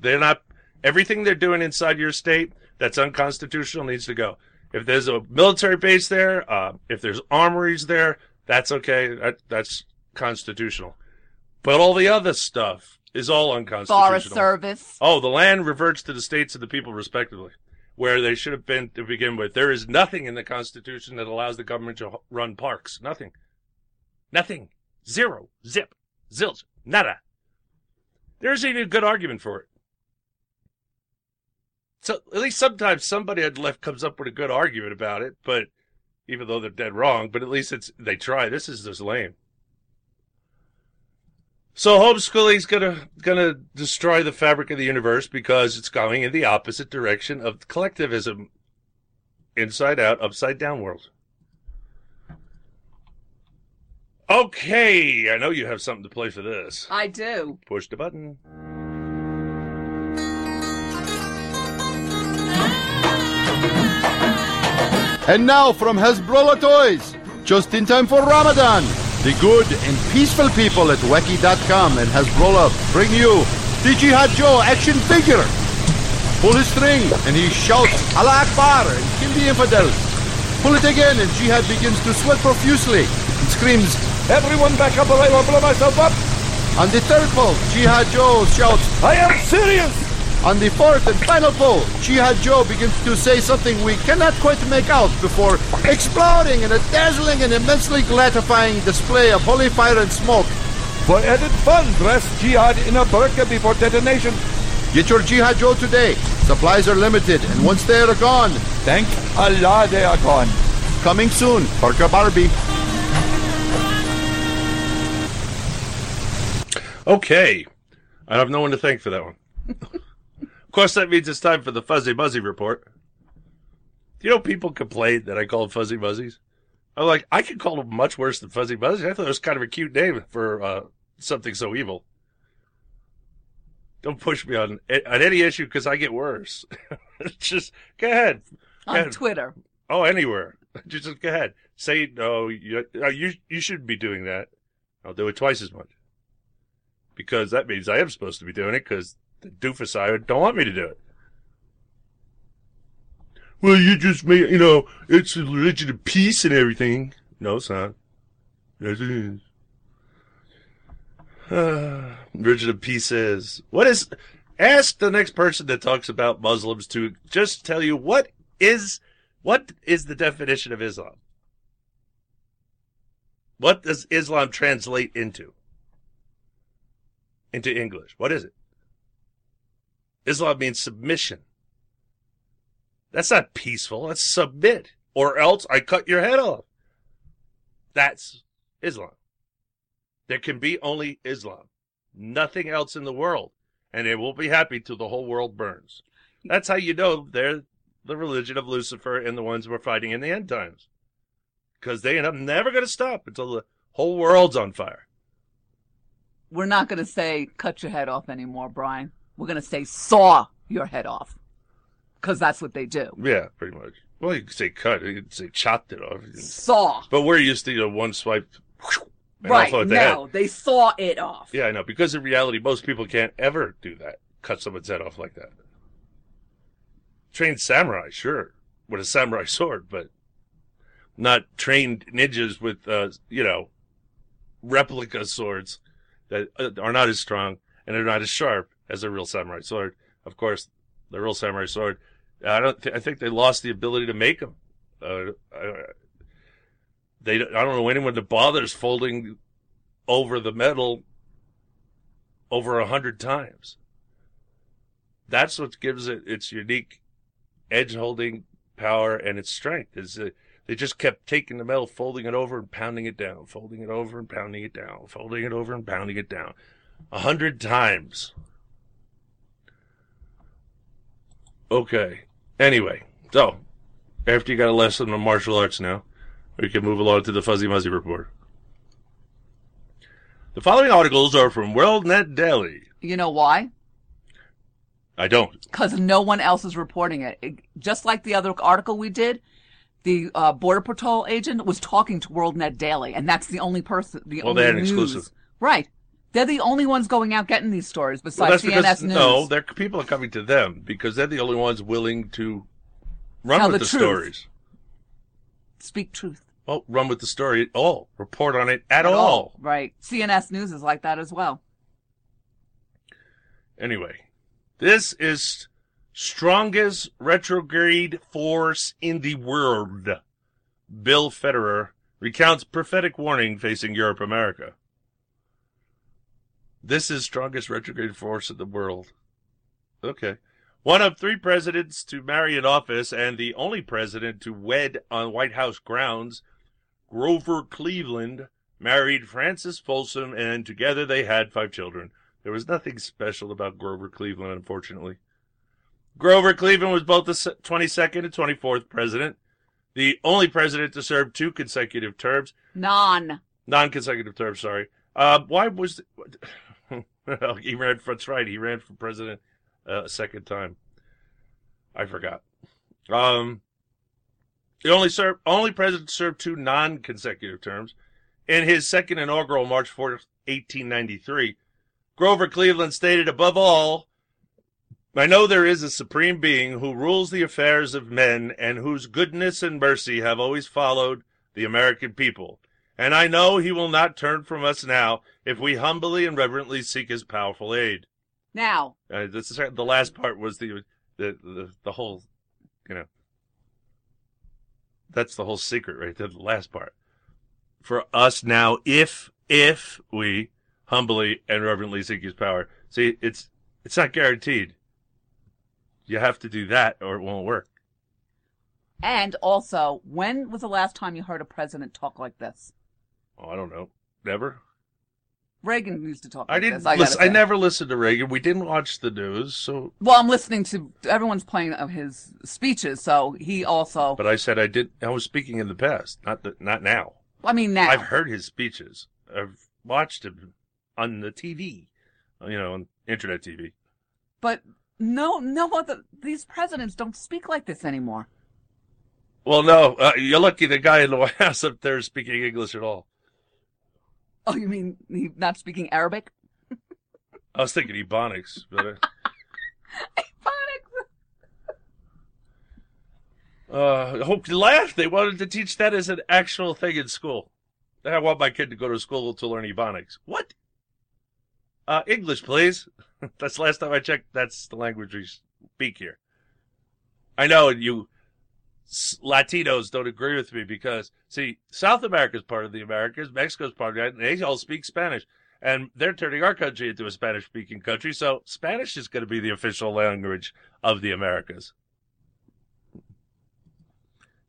They're not, everything they're doing inside your state that's unconstitutional needs to go. If there's a military base there, if there's armories there, that's okay. That's constitutional. But all the other stuff is all unconstitutional. Forest Service. Oh, the land reverts to the states and the people respectively, where they should have been to begin with. There is nothing in the Constitution that allows the government to run parks. Nothing. Nothing. Zero. Zip. Zilch. Nada. There isn't even a good argument for it. So at least sometimes somebody at the left comes up with a good argument about it, but even though they're dead wrong, but at least they try. This is just lame. So homeschooling's gonna destroy the fabric of the universe because it's going in the opposite direction of collectivism, inside out, upside down world. Okay, I know you have something to play for this. I do. Push the button. And now from Hezbollah Toys, just in time for Ramadan, the good and peaceful people at Wacky.com and Hezbollah bring you the Jihad Joe action figure. Pull his string and he shouts Allah Akbar and kill the infidels. Pull it again and Jihad begins to sweat profusely and screams, "Everyone back up or I will blow myself up." On the third pull, Jihad Joe shouts, "I am serious." On the fourth and final pull, Jihad Joe begins to say something we cannot quite make out before exploding in a dazzling and immensely gratifying display of holy fire and smoke. For added fun, dress Jihad in a burqa before detonation. Get your Jihad Joe today. Supplies are limited, and once they are gone, thank Allah they are gone. Coming soon, Burka Barbie. Okay. I have no one to thank for that one. Of course, that means it's time for the Fuzzy Muzzy Report. You know, people complain that I call them Fuzzy Muzzies. I'm like, I could call them much worse than Fuzzy Muzzy. I thought it was kind of a cute name for something so evil. Don't push me on any issue because I get worse. Just go ahead. On Twitter. Oh, anywhere. Just go ahead. Say, no, you shouldn't be doing that. I'll do it twice as much. Because that means I am supposed to be doing it because the doofus I don't want me to do it. Well, you just made, it's a religion of peace and everything. No, it's not. Yes, it is. Religion of peace is. What is, ask the next person that talks about Muslims to just tell you what is the definition of Islam? What does Islam translate into? Into English. What is it? Islam means submission. That's not peaceful. That's submit. Or else I cut your head off. That's Islam. There can be only Islam. Nothing else in the world. And it won't be happy till the whole world burns. That's how you know they're the religion of Lucifer and the ones we're fighting in the end times. Because they end up never going to stop until the whole world's on fire. We're not going to say cut your head off anymore, Brian. We're going to say saw your head off. Because that's what they do. Yeah, pretty much. Well, you could say cut. You could say chopped it off. Saw. But we're used to one swipe. And right, they saw it off. Yeah, I know, because in reality, most people can't ever do that, cut someone's head off like that. Trained samurai, sure, with a samurai sword, but not trained ninjas with, replica swords that are not as strong and are not as sharp as a real samurai sword. Of course, the real samurai sword, I think they lost the ability to make them. I don't know anyone that bothers folding over the metal over 100 times. That's what gives it its unique edge-holding power and its strength. Is that they just kept taking the metal, folding it over and pounding it down, folding it over and pounding it down, folding it over and pounding it down, 100 times. Okay. Anyway, so after you got a lesson on martial arts, now we can move along to the Fuzzy Muzzy Report. The following articles are from World Net Daily. You know why? I don't. Because no one else is reporting it. Just like the other article we did, the Border Patrol agent was talking to World Net Daily, and that's the only person. They had an exclusive. Right. They're the only ones going out getting these stories besides CNS News. No, people are coming to them because they're the only ones willing to run with the stories. Speak truth. Well, run with the story at all. Report on it at all. Right. CNS News is like that as well. Anyway, this is strongest retrograde force in the world. Bill Federer recounts prophetic warning facing Europe, America. This is strongest retrograde force in the world. Okay. One of three presidents to marry in office and the only president to wed on White House grounds, Grover Cleveland married Frances Folsom, and together they had 5 children. There was nothing special about Grover Cleveland, unfortunately. Grover Cleveland was both the 22nd and 24th president, the only president to serve 2 consecutive terms. Non-consecutive terms, sorry. Why was... Well, that's right, he ran for president a second time. I forgot. The only president served 2 non-consecutive terms. In his second inaugural, March 4, 1893, Grover Cleveland stated, "Above all, I know there is a supreme being who rules the affairs of men and whose goodness and mercy have always followed the American people. And I know he will not turn from us now if we humbly and reverently seek his powerful aid." Now, this is, the last part was the whole, that's the whole secret right there, the last part. For us now, if we humbly and reverently seek his power. See, it's not guaranteed. You have to do that or it won't work. And also, when was the last time you heard a president talk like this? Oh, I don't know. Never. Reagan used to talk like this. I never listened to Reagan. We didn't watch the news, so... Well, I'm listening to... Everyone's playing of his speeches, so he also... But I said I did... I was speaking in the past, not now. I mean, now. I've heard his speeches. I've watched him on the TV, on internet TV. But no other... These presidents don't speak like this anymore. Well, no. You're lucky the guy in the White House up there is speaking English at all. Oh, you mean he's not speaking Arabic? I was thinking Ebonics. Ebonics! I hope you laugh. They wanted to teach that as an actual thing in school. I want my kid to go to school to learn Ebonics. What? English, please. That's last time I checked. That's the language we speak here. I know you Latinos don't agree with me because, see, South America is part of the Americas, Mexico is part of it, and they all speak Spanish. And they're turning our country into a Spanish-speaking country, so Spanish is going to be the official language of the Americas.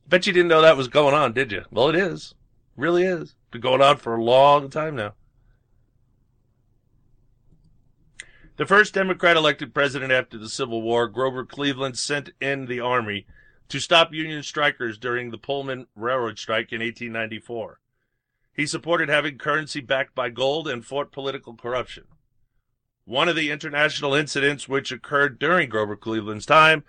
Bet you didn't know that was going on, did you? Well, it is. It really is. Been going on for a long time now. The first Democrat elected president after the Civil War, Grover Cleveland sent in the Army to stop Union strikers during the Pullman Railroad strike in 1894. He supported having currency backed by gold and fought political corruption. One of the international incidents which occurred during Grover Cleveland's time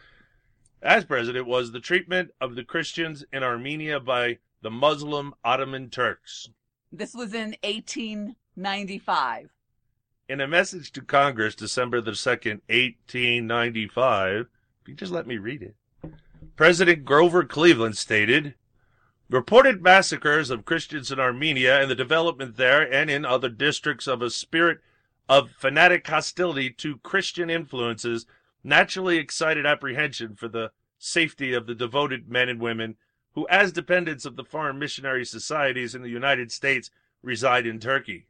as president was the treatment of the Christians in Armenia by the Muslim Ottoman Turks. This was in 1895. In a message to Congress, December the 2nd, 1895, if you just let me read it, President Grover Cleveland stated, "Reported massacres of Christians in Armenia and the development there and in other districts of a spirit of fanatic hostility to Christian influences naturally excited apprehension for the safety of the devoted men and women who, as dependents of the foreign missionary societies in the United States, reside in Turkey.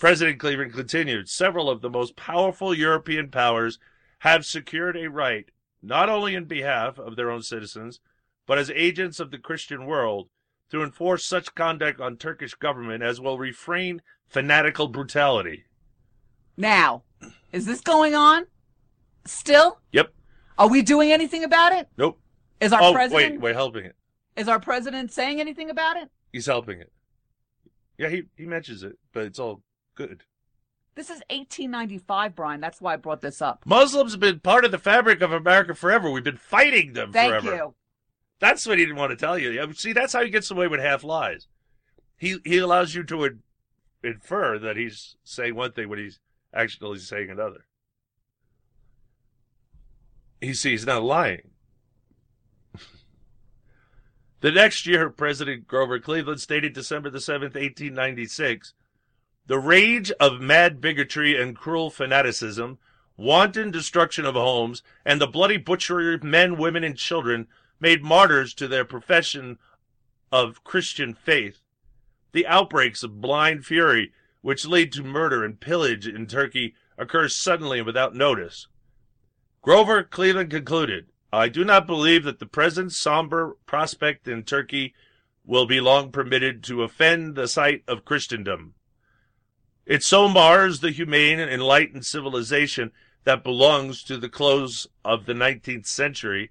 President Cleveland continued, several of the most powerful European powers have secured a right, not only in behalf of their own citizens, but as agents of the Christian world, to enforce such conduct on Turkish government as will refrain fanatical brutality. Now, is this going on still? Yep. Are we doing anything about it? Nope. Is our president... Wait, helping it. Is our president saying anything about it? He's helping it. Yeah, he mentions it, but it's all... good. This is 1895, Brian. That's why I brought this up. Muslims have been part of the fabric of America forever. We've been fighting them forever. Thank you. That's what he didn't want to tell you. See, that's how he gets away with half lies. He allows you to infer that he's saying one thing when he's actually saying another. He's not lying. The next year, President Grover Cleveland stated December the 7th, 1896, the rage of mad bigotry and cruel fanaticism, wanton destruction of homes, and the bloody butchery of men, women, and children made martyrs to their profession of Christian faith. The outbreaks of blind fury, which lead to murder and pillage in Turkey, occur suddenly and without notice. Grover Cleveland concluded, I do not believe that the present somber prospect in Turkey will be long permitted to offend the sight of Christendom. It so mars the humane and enlightened civilization that belongs to the close of the 19th century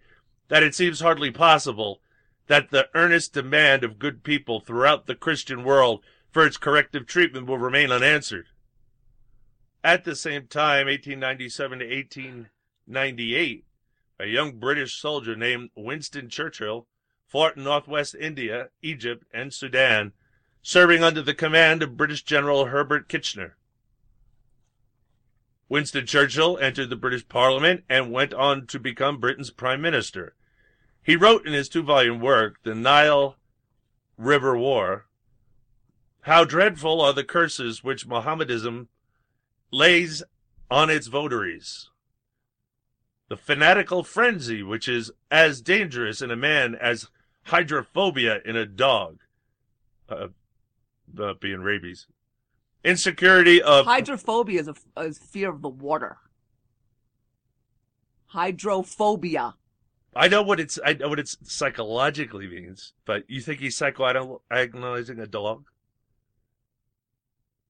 that it seems hardly possible that the earnest demand of good people throughout the Christian world for its corrective treatment will remain unanswered. At the same time, 1897 to 1898, a young British soldier named Winston Churchill fought in northwest India, Egypt, and Sudan, serving under the command of British General Herbert Kitchener. Winston Churchill entered the British Parliament and went on to become Britain's Prime Minister. He wrote in his two-volume work, The Nile River War, how dreadful are the curses which Mohammedanism lays on its votaries. The fanatical frenzy which is as dangerous in a man as hydrophobia in a dog. Being rabies. Insecurity of... Hydrophobia is fear of the water. Hydrophobia. I know what it's psychologically means, but you think he's psychoanalyzing a dog?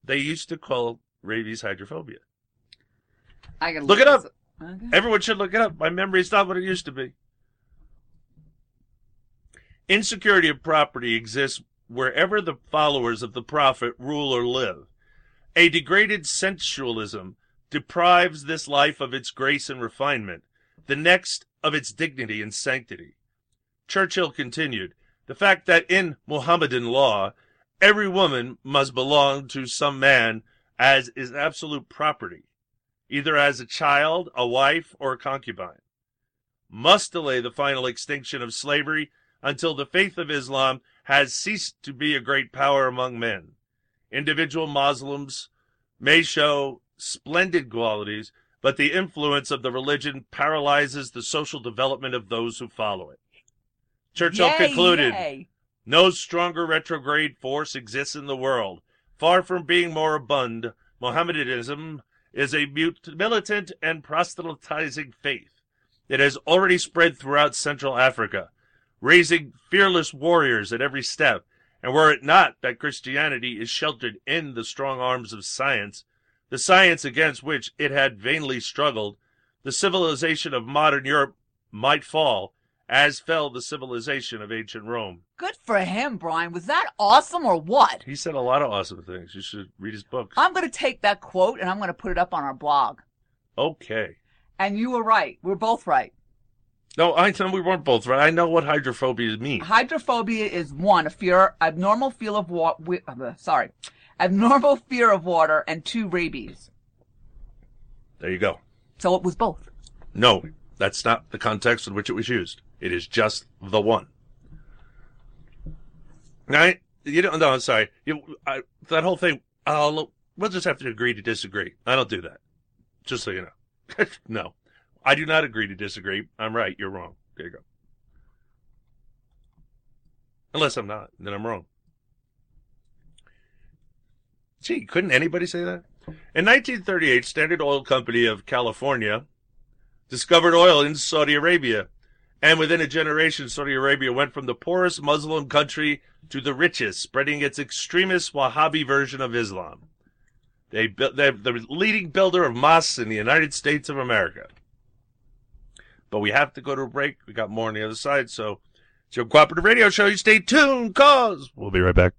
They used to call rabies hydrophobia. I can look it up. Okay. Everyone should look it up. My memory is not what it used to be. Insecurity of property exists wherever the followers of the prophet rule or live. A degraded sensualism deprives this life of its grace and refinement, the next of its dignity and sanctity. Churchill continued, the fact that in Mohammedan law, every woman must belong to some man as is absolute property, either as a child, a wife, or a concubine, must delay the final extinction of slavery until the faith of Islam has ceased to be a great power among men. Individual Muslims may show splendid qualities, but the influence of the religion paralyzes the social development of those who follow it. Churchill concluded, no stronger retrograde force exists in the world. Far from being more abundant, Mohammedanism is a militant and proselytizing faith. It has already spread throughout Central Africa, raising fearless warriors at every step, and were it not that Christianity is sheltered in the strong arms of science, the science against which it had vainly struggled, the civilization of modern Europe might fall, as fell the civilization of ancient Rome. Good for him, Brian. Was that awesome or what? He said a lot of awesome things. You should read his book. I'm going to take that quote, and I'm going to put it up on our blog. Okay. And you were right. We were both right. No, I know we weren't both right. I know what hydrophobia means. Hydrophobia is one, a fear, abnormal fear of water, and two, rabies. There you go. So it was both. No, that's not the context in which it was used. It is just the one. That whole thing. We'll just have to agree to disagree. I don't do that. Just so you know. No. I do not agree to disagree. I'm right. You're wrong. There you go. Unless I'm not, then I'm wrong. Gee, couldn't anybody say that? In 1938, Standard Oil Company of California discovered oil in Saudi Arabia. And within a generation, Saudi Arabia went from the poorest Muslim country to the richest, spreading its extremist Wahhabi version of Islam. They built, they're the leading builder of mosques in the United States of America. But we have to go to a break. We got more on the other side, so it's your Cooperative Radio Show. You stay tuned, cause we'll be right back.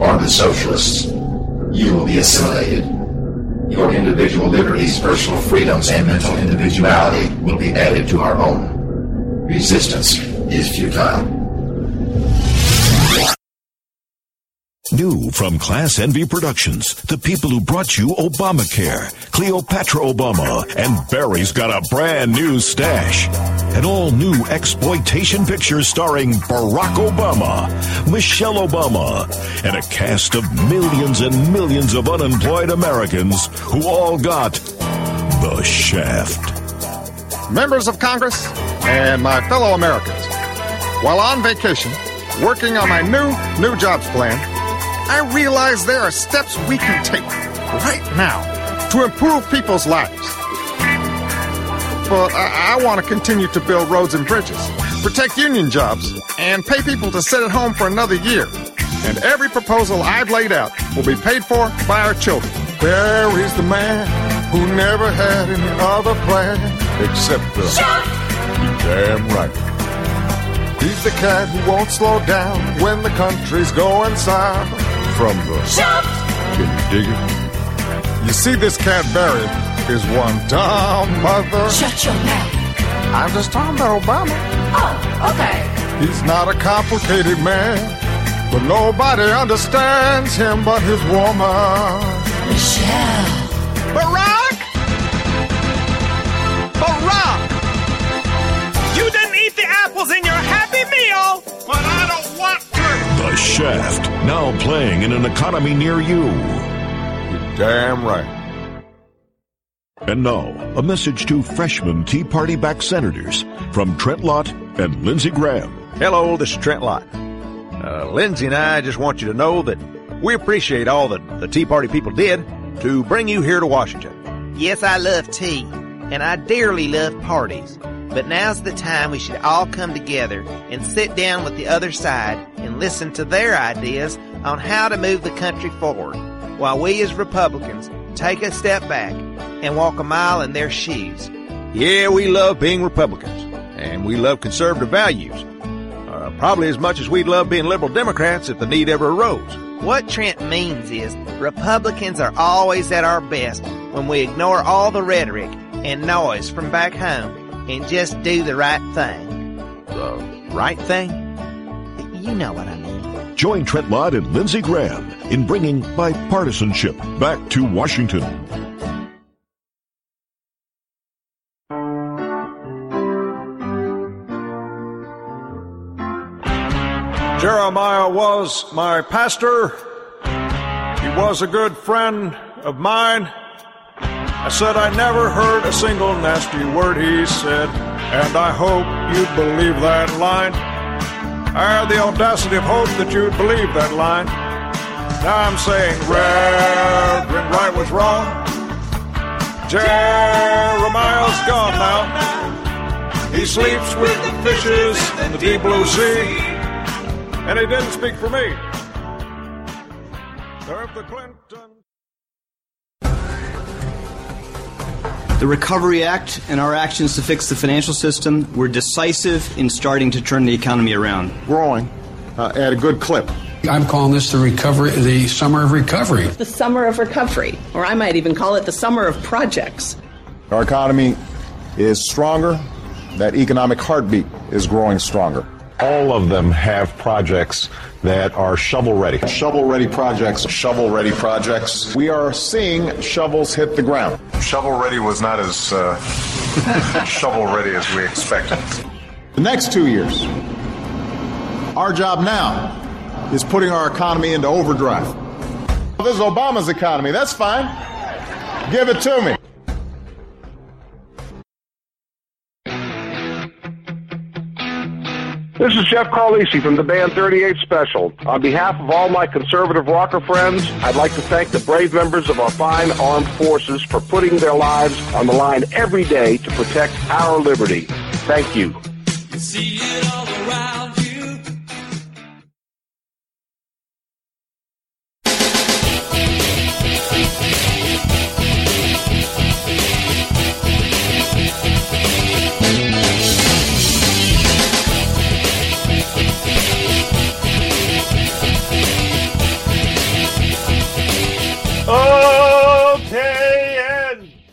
Are the socialists. You will be assimilated. Your individual liberties, personal freedoms, and mental individuality will be added to our own. Resistance is futile. New from Class Envy Productions, the people who brought you Obamacare, Cleopatra Obama, and Barry's got a brand new stash. An all-new exploitation picture starring Barack Obama, Michelle Obama, and a cast of millions and millions of unemployed Americans who all got the shaft. Members of Congress and my fellow Americans, while on vacation, working on my new jobs plan, I realize there are steps we can take right now to improve people's lives. But I want to continue to build roads and bridges, protect union jobs, and pay people to sit at home for another year. And every proposal I've laid out will be paid for by our children. There is the man who never had any other plan except the... Shut! You're damn right. He's the cat who won't slow down when the country's going south. From the shop. Can you dig it? You see, this cat Barry is one dumb mother. Shut your mouth. I'm just talking about Obama. Oh, okay. He's not a complicated man, but nobody understands him but his woman. Michelle. Barack! Barack! You didn't eat the apples in your happy meal, but I don't want to. The Shaft, now playing in an economy near you. You're damn right. And now, a message to freshman Tea Party-backed senators from Trent Lott and Lindsey Graham. Hello, this is Trent Lott. Lindsey and I just want you to know that we appreciate all that the Tea Party people did to bring you here to Washington. Yes, I love tea, and I dearly love parties. But now's the time we should all come together and sit down with the other side and listen to their ideas on how to move the country forward, while we as Republicans take a step back and walk a mile in their shoes. Yeah, we love being Republicans, and we love conservative values, probably as much as we'd love being liberal Democrats if the need ever arose. What Trent means is Republicans are always at our best when we ignore all the rhetoric and noise from back home and just do the right thing. The right thing? You know what I mean. Join Trent Lott and Lindsey Graham in bringing bipartisanship back to Washington. Jeremiah was my pastor. He was a good friend of mine. I said I never heard a single nasty word he said, and I hope you believe that line. I had the audacity of hope that you'd believe that line. Now I'm saying Reverend Wright was wrong. Jeremiah's gone now. He sleeps with the fishes in the deep blue sea. And he didn't speak for me. The Recovery Act and our actions to fix the financial system were decisive in starting to turn the economy around. Growing at a good clip. I'm calling this the summer of recovery. The summer of recovery, or I might even call it the summer of projects. Our economy is stronger. That economic heartbeat is growing stronger. All of them have projects that are shovel-ready. Shovel-ready projects. Shovel-ready projects. We are seeing shovels hit the ground. Shovel-ready was not as shovel-ready as we expected. The next 2 years Our job now is putting our economy into overdrive. This is Obama's economy. That's fine. Give it to me. This is Jeff Carlisi from the band 38 Special. On behalf of all my conservative rocker friends, I'd like to thank the brave members of our fine armed forces for putting their lives on the line every day to protect our liberty. Thank you. You see it all around you.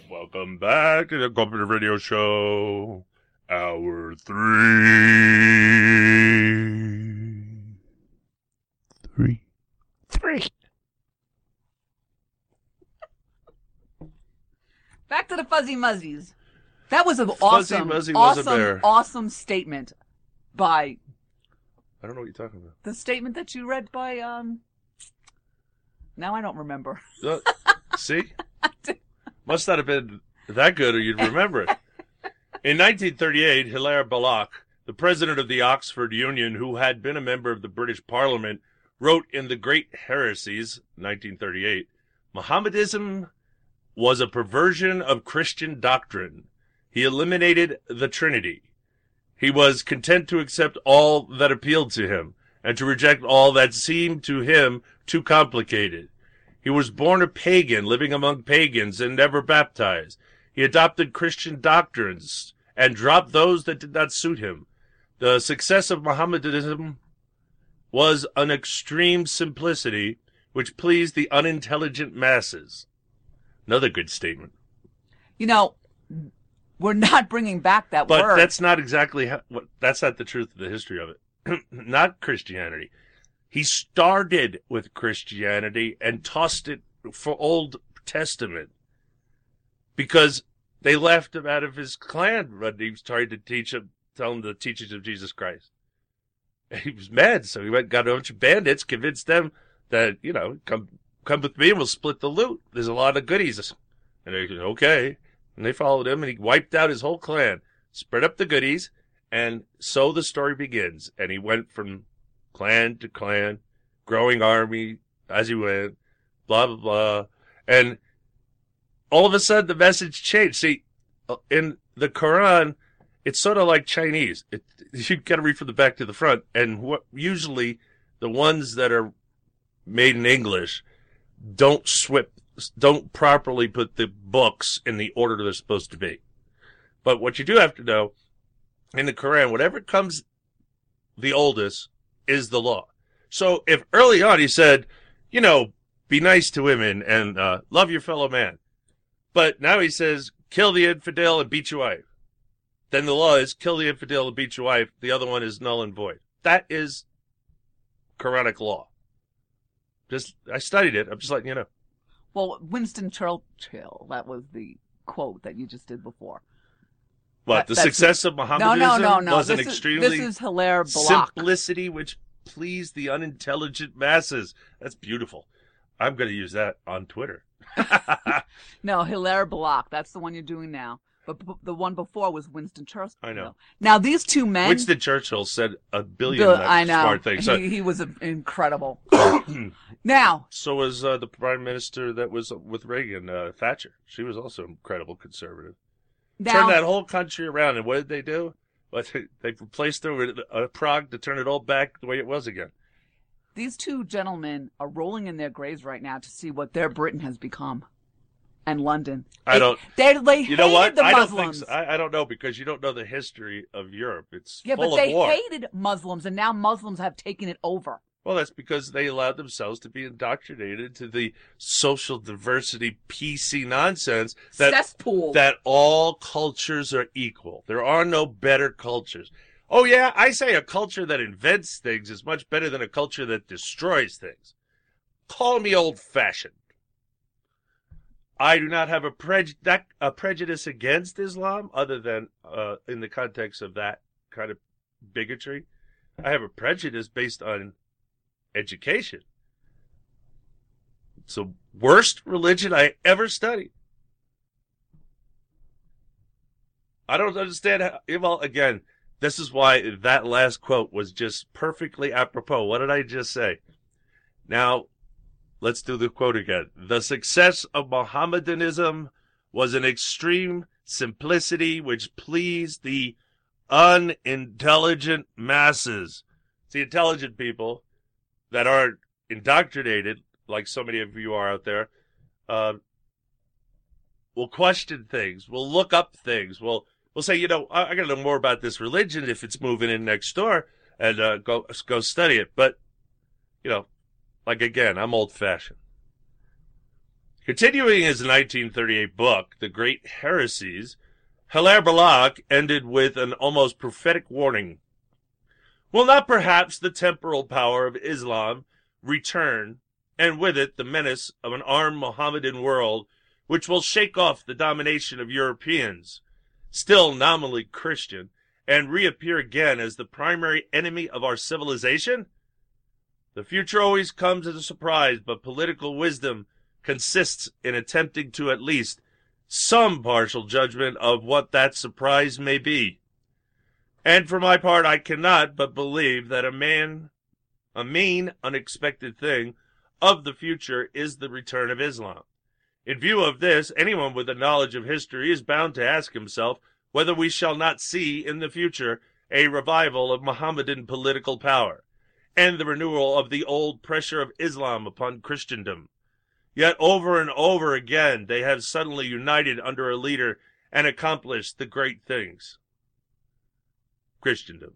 Welcome back to the Cooperative Radio Show, Hour 3. Back to the Fuzzy Muzzies. That was an awesome statement by... I don't know what you're talking about. The statement that you read by, Now I don't remember. See? Must not have been that good or you'd remember it. In 1938, Hilaire Belloc, the president of the Oxford Union, who had been a member of the British Parliament, wrote in The Great Heresies, 1938, Mohammedanism was a perversion of Christian doctrine. He eliminated the Trinity. He was content to accept all that appealed to him and to reject all that seemed to him too complicated. He was born a pagan, living among pagans, and never baptized. He adopted Christian doctrines and dropped those that did not suit him. The success of Mohammedanism was an extreme simplicity which pleased the unintelligent masses. Another good statement. You know, we're not bringing back that word. But that's not exactly that's not the truth of the history of it. Not Christianity. He started with Christianity and tossed it for Old Testament because they left him out of his clan when he was trying to tell him the teachings of Jesus Christ. He was mad, so he got a bunch of bandits, convinced them that, you know, come with me and we'll split the loot. There's a lot of goodies. And they said, okay. And they followed him, and he wiped out his whole clan, spread up the goodies, and so the story begins. And he went from clan to clan, growing army as he went, blah, blah, blah. And all of a sudden, the message changed. See, in the Quran, it's sort of like Chinese. You've got to read from the back to the front. And usually the ones that are made in English don't properly put the books in the order they're supposed to be. But what you do have to know, in the Quran, whatever comes the oldest is the law. So if early on he said, you know, be nice to women and love your fellow man, but now he says, kill the infidel and beat your wife, then the law is kill the infidel and beat your wife. The other one is null and void. That is Quranic law. Just, I studied it. I'm just letting you know. Well, Winston Churchill, that was the quote that you just did before. What, the success of Mohammedanism was an extremely Hilaire Belloc simplicity which pleased the unintelligent masses. That's beautiful. I'm going to use that on Twitter. No, Hilaire Belloc. That's the one you're doing now. But the one before was Winston Churchill. I know. Now, these two men... Winston Churchill said a billion smart things. So... He was incredible. Now... So was the prime minister that was with Reagan, Thatcher. She was also an incredible conservative. Now, turned that whole country around, and what did they do? Well, they replaced it with a Prague to turn it all back the way it was again. These two gentlemen are rolling in their graves right now to see what their Britain has become, and London. You know what? The Muslims. I don't know, because you don't know the history of Europe. It's full of war. They hated Muslims, and now Muslims have taken it over. Well, that's because they allowed themselves to be indoctrinated to the social diversity PC nonsense that cesspool. That all cultures are equal. There are no better cultures. Oh, yeah, I say a culture that invents things is much better than a culture that destroys things. Call me old-fashioned. I do not have a prejudice against Islam other than in the context of that kind of bigotry. I have a prejudice based on education. It's the worst religion I ever studied. I don't understand how, well, again, this is why that last quote was just perfectly apropos. What did I just say? Now, let's do the quote again. The success of Mohammedanism was an extreme simplicity which pleased the unintelligent masses. It's the intelligent people that aren't indoctrinated, like so many of you are out there, will question things, will look up things, will say, you know, I got to know more about this religion if it's moving in next door, and go study it. But, you know, like again, I'm old-fashioned. Continuing his 1938 book, The Great Heresies, Hilaire Belloc ended with an almost prophetic warning. Will not perhaps the temporal power of Islam return, and with it the menace of an armed Mohammedan world which will shake off the domination of Europeans, still nominally Christian, and reappear again as the primary enemy of our civilization? The future always comes as a surprise, but political wisdom consists in attempting to at least some partial judgment of what that surprise may be. And for my part, I cannot but believe that a mean, unexpected thing of the future is the return of Islam. In view of this, anyone with a knowledge of history is bound to ask himself whether we shall not see in the future a revival of Mohammedan political power and the renewal of the old pressure of Islam upon Christendom. Yet over and over again they have suddenly united under a leader and accomplished the great things. Christendom.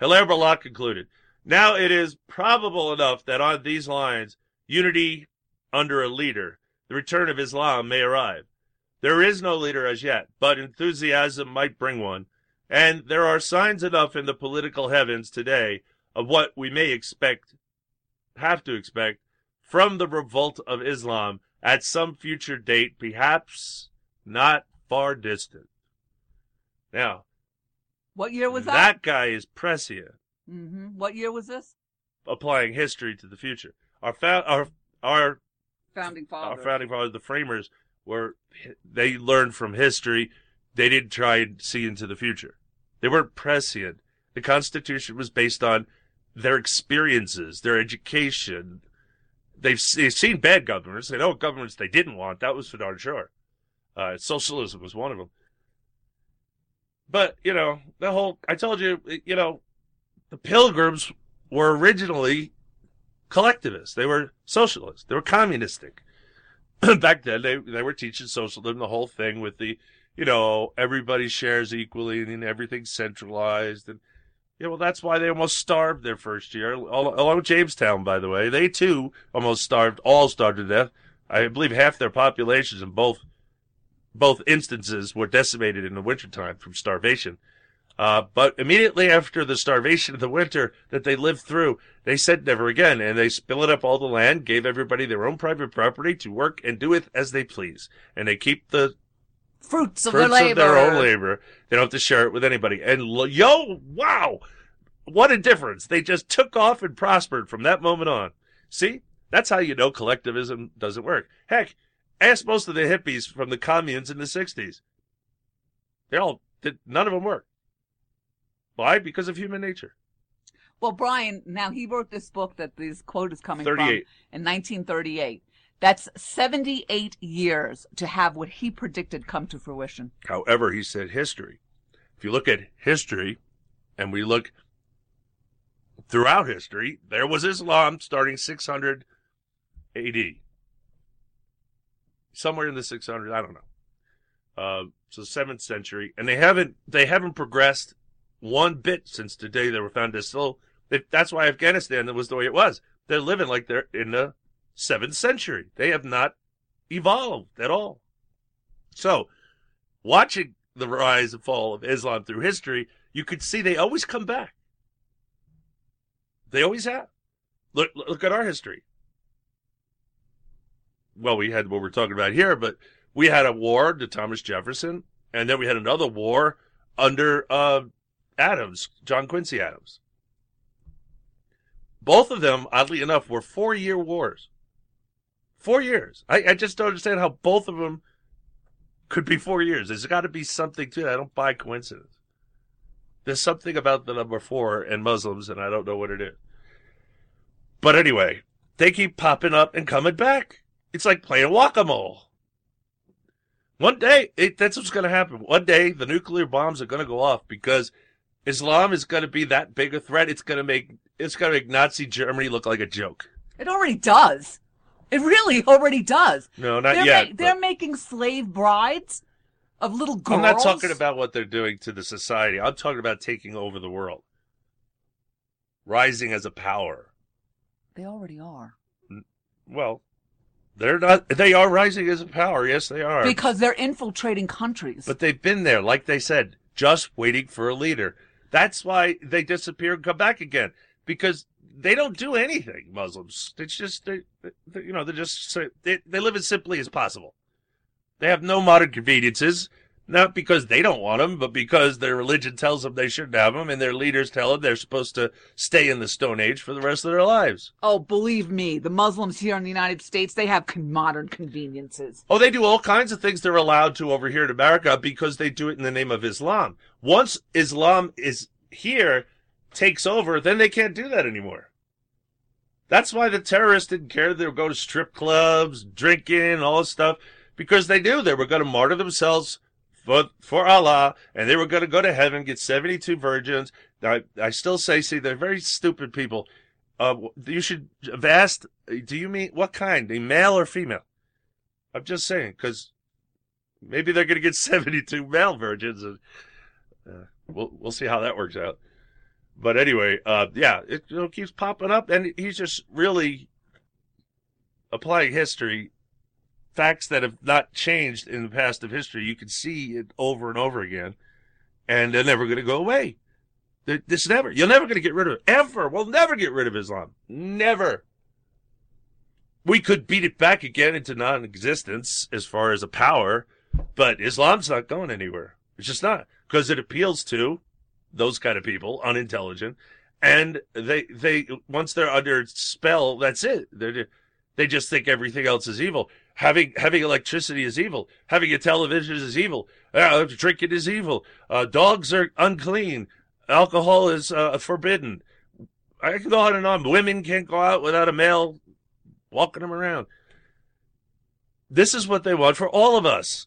Hilaire Belloc concluded, now it is probable enough that on these lines, unity under a leader, the return of Islam may arrive. There is no leader as yet, but enthusiasm might bring one, and there are signs enough in the political heavens today of what we may have to expect, from the revolt of Islam at some future date, perhaps not far distant. Now, what year was that? That guy is prescient. Mm-hmm. What year was this? Applying history to the future. Our founding fathers, the framers, they learned from history. They didn't try and see into the future. They weren't prescient. The Constitution was based on their experiences, their education. They've seen bad governments. They know what governments they didn't want. That was for darn sure. Socialism was one of them. But, you know, I told you, you know, the Pilgrims were originally collectivists. They were socialists. They were communistic. Back then, they were teaching socialism, the whole thing with the, you know, everybody shares equally and everything's centralized. And, yeah, well, that's why they almost starved their first year. Along with Jamestown, by the way. They, too, all starved to death. I believe half their populations in both instances were decimated in the wintertime from starvation. But immediately after the starvation of the winter that they lived through, they said never again, and they split up all the land, gave everybody their own private property to work and do it as they please. And they keep the fruits of their own labor. They don't have to share it with anybody. And wow, what a difference. They just took off and prospered from that moment on. See, that's how you know collectivism doesn't work. Heck, ask most of the hippies from the communes in the 60s. None of them worked. Why? Because of human nature. Well, Brian, now he wrote this book that this quote is coming from in 1938. That's 78 years to have what he predicted come to fruition. However, he said history. If you look at history, and we look throughout history, there was Islam starting 600 A.D. Somewhere in the 600s, I don't know. So 7th century, and they haven't progressed one bit since the day they were founded. So that's why Afghanistan was the way it was. They're living like they're in the 7th century. They have not evolved at all. So, watching the rise and fall of Islam through history, you could see they always come back. They always have. Look at our history. Well, we had what we're talking about here, but we had a war to Thomas Jefferson, and then we had another war under Adams, John Quincy Adams. Both of them, oddly enough, were four-year wars. 4 years. I just don't understand how both of them could be 4 years. There's got to be something to it. I don't buy coincidence. There's something about the number 4 and Muslims, and I don't know what it is. But anyway, they keep popping up and coming back. It's like playing whack-a-mole. One day, that's what's going to happen. One day, the nuclear bombs are going to go off because Islam is going to be that big a threat. It's going to make Nazi Germany look like a joke. It already does. It really already does. No, not yet. They're making slave brides of little girls. I'm not talking about what they're doing to the society. I'm talking about taking over the world. Rising as a power. They already are. Well, they're not. They are rising as a power. Yes, they are. Because they're infiltrating countries. But they've been there, like they said, just waiting for a leader. That's why they disappear and come back again. Because they don't do anything, Muslims. It's just, they live as simply as possible. They have no modern conveniences, not because they don't want them, but because their religion tells them they shouldn't have them, and their leaders tell them they're supposed to stay in the Stone Age for the rest of their lives. Oh, believe me, the Muslims here in the United States, they have modern conveniences. Oh, they do all kinds of things they're allowed to over here in America because they do it in the name of Islam. Once Islam is here, takes over, then they can't do that anymore. That's why the terrorists didn't care. They would go to strip clubs, drinking, all this stuff, because they knew they were going to martyr themselves for Allah, and they were going to go to heaven, get 72 virgins. Now, I still say, see, they're very stupid people. You should have asked, do you mean what kind, a male or female? I'm just saying, because maybe they're going to get 72 male virgins. And, we'll see how that works out. But anyway, it keeps popping up, and he's just really applying history, facts that have not changed in the past of history. You can see it over and over again, and they're never going to go away. You're never going to get rid of it, ever. We'll never get rid of Islam. Never. We could beat it back again into non-existence as far as a power, but Islam's not going anywhere. It's just not, because it appeals to those kind of people, unintelligent, and they once they're under spell, that's it. They just think everything else is evil. Having electricity is evil. Having a television is evil. Drinking is evil. Dogs are unclean. Alcohol is forbidden. I can go on and on. Women can't go out without a male walking them around. This is what they want for all of us.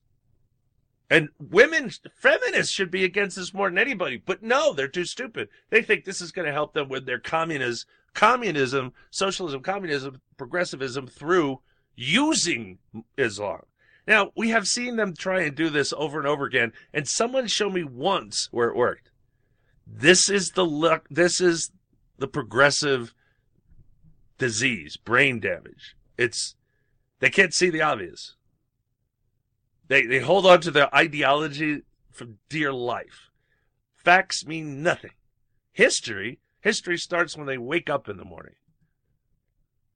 And women, feminists, should be against this more than anybody. But no, they're too stupid. They think this is going to help them with their communism, socialism, communism, progressivism through using Islam. Now, we have seen them try and do this over and over again, and someone show me once where it worked. This is the progressive disease, brain damage. They can't see the obvious. They hold on to their ideology from dear life. Facts mean nothing. History starts when they wake up in the morning.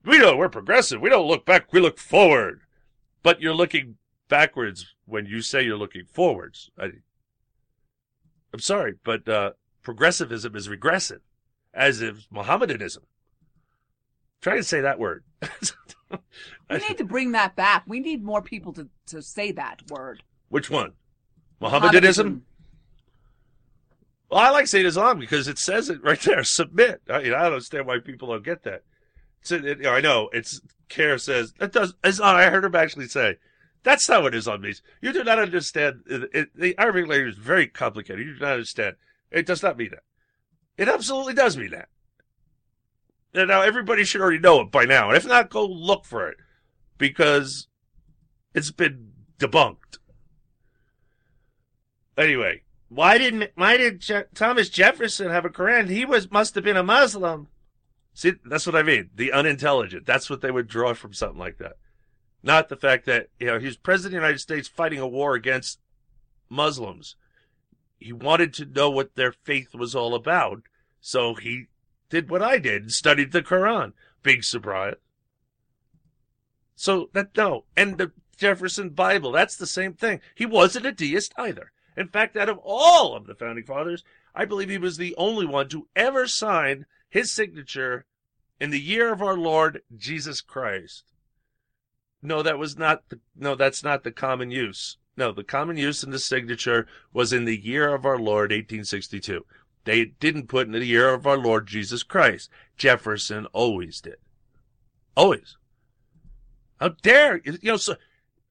We know we're progressive. We don't look back. We look forward. But you're looking backwards when you say you're looking forwards. I'm sorry, but progressivism is regressive, as is Mohammedanism. Try to say that word. We need to bring that back. We need more people to say that word. Which one? Mohammedanism? Well, I like saying Islam because it says it right there. Submit. I don't understand why people don't get that. I know. Care says, Islam, I heard him actually say, that's not what Islam means. You do not understand. The Arabic language is very complicated. You do not understand. It does not mean that. It absolutely does mean that. Now, everybody should already know it by now. And if not, go look for it, because it's been debunked. Anyway, why did Thomas Jefferson have a Koran? He must have been a Muslim. See, that's what I mean. The unintelligent. That's what they would draw from something like that. Not the fact that, he was president of the United States fighting a war against Muslims. He wanted to know what their faith was all about, so he did what I did and studied the Quran. Big surprise. And the Jefferson Bible, that's the same thing. He wasn't a deist either. In fact, out of all of the founding fathers, I believe he was the only one to ever sign his signature in the year of our Lord Jesus Christ. No, that's not the common use. No, the common use in the signature was in the year of our Lord, 1862. They didn't put in the year of our Lord Jesus Christ. Jefferson always did. Always. How dare, so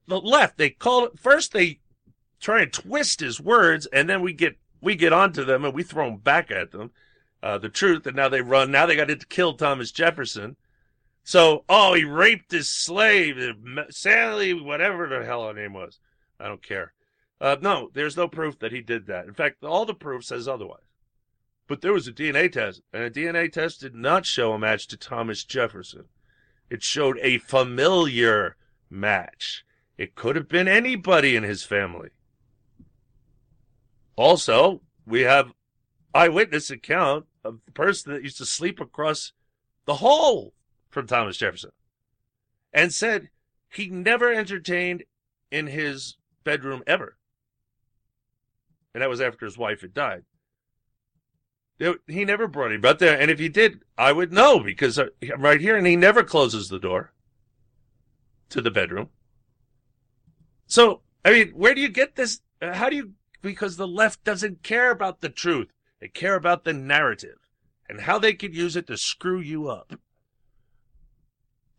the left, they call it, first they try and twist his words, and then we get onto them and we throw them back at them, the truth, and now they got to kill Thomas Jefferson. So, he raped his slave, Sally, whatever the hell her name was. I don't care. No, there's no proof that he did that. In fact, all the proof says otherwise. But there was a DNA test, and a DNA test did not show a match to Thomas Jefferson. It showed a familiar match. It could have been anybody in his family. Also, we have eyewitness account of the person that used to sleep across the hall from Thomas Jefferson and said he never entertained in his bedroom ever. And that was after his wife had died. He never brought him out there, and if he did, I would know because I'm right here, and he never closes the door to the bedroom. So, I mean, where do you get this? Because the left doesn't care about the truth. They care about the narrative and how they can use it to screw you up.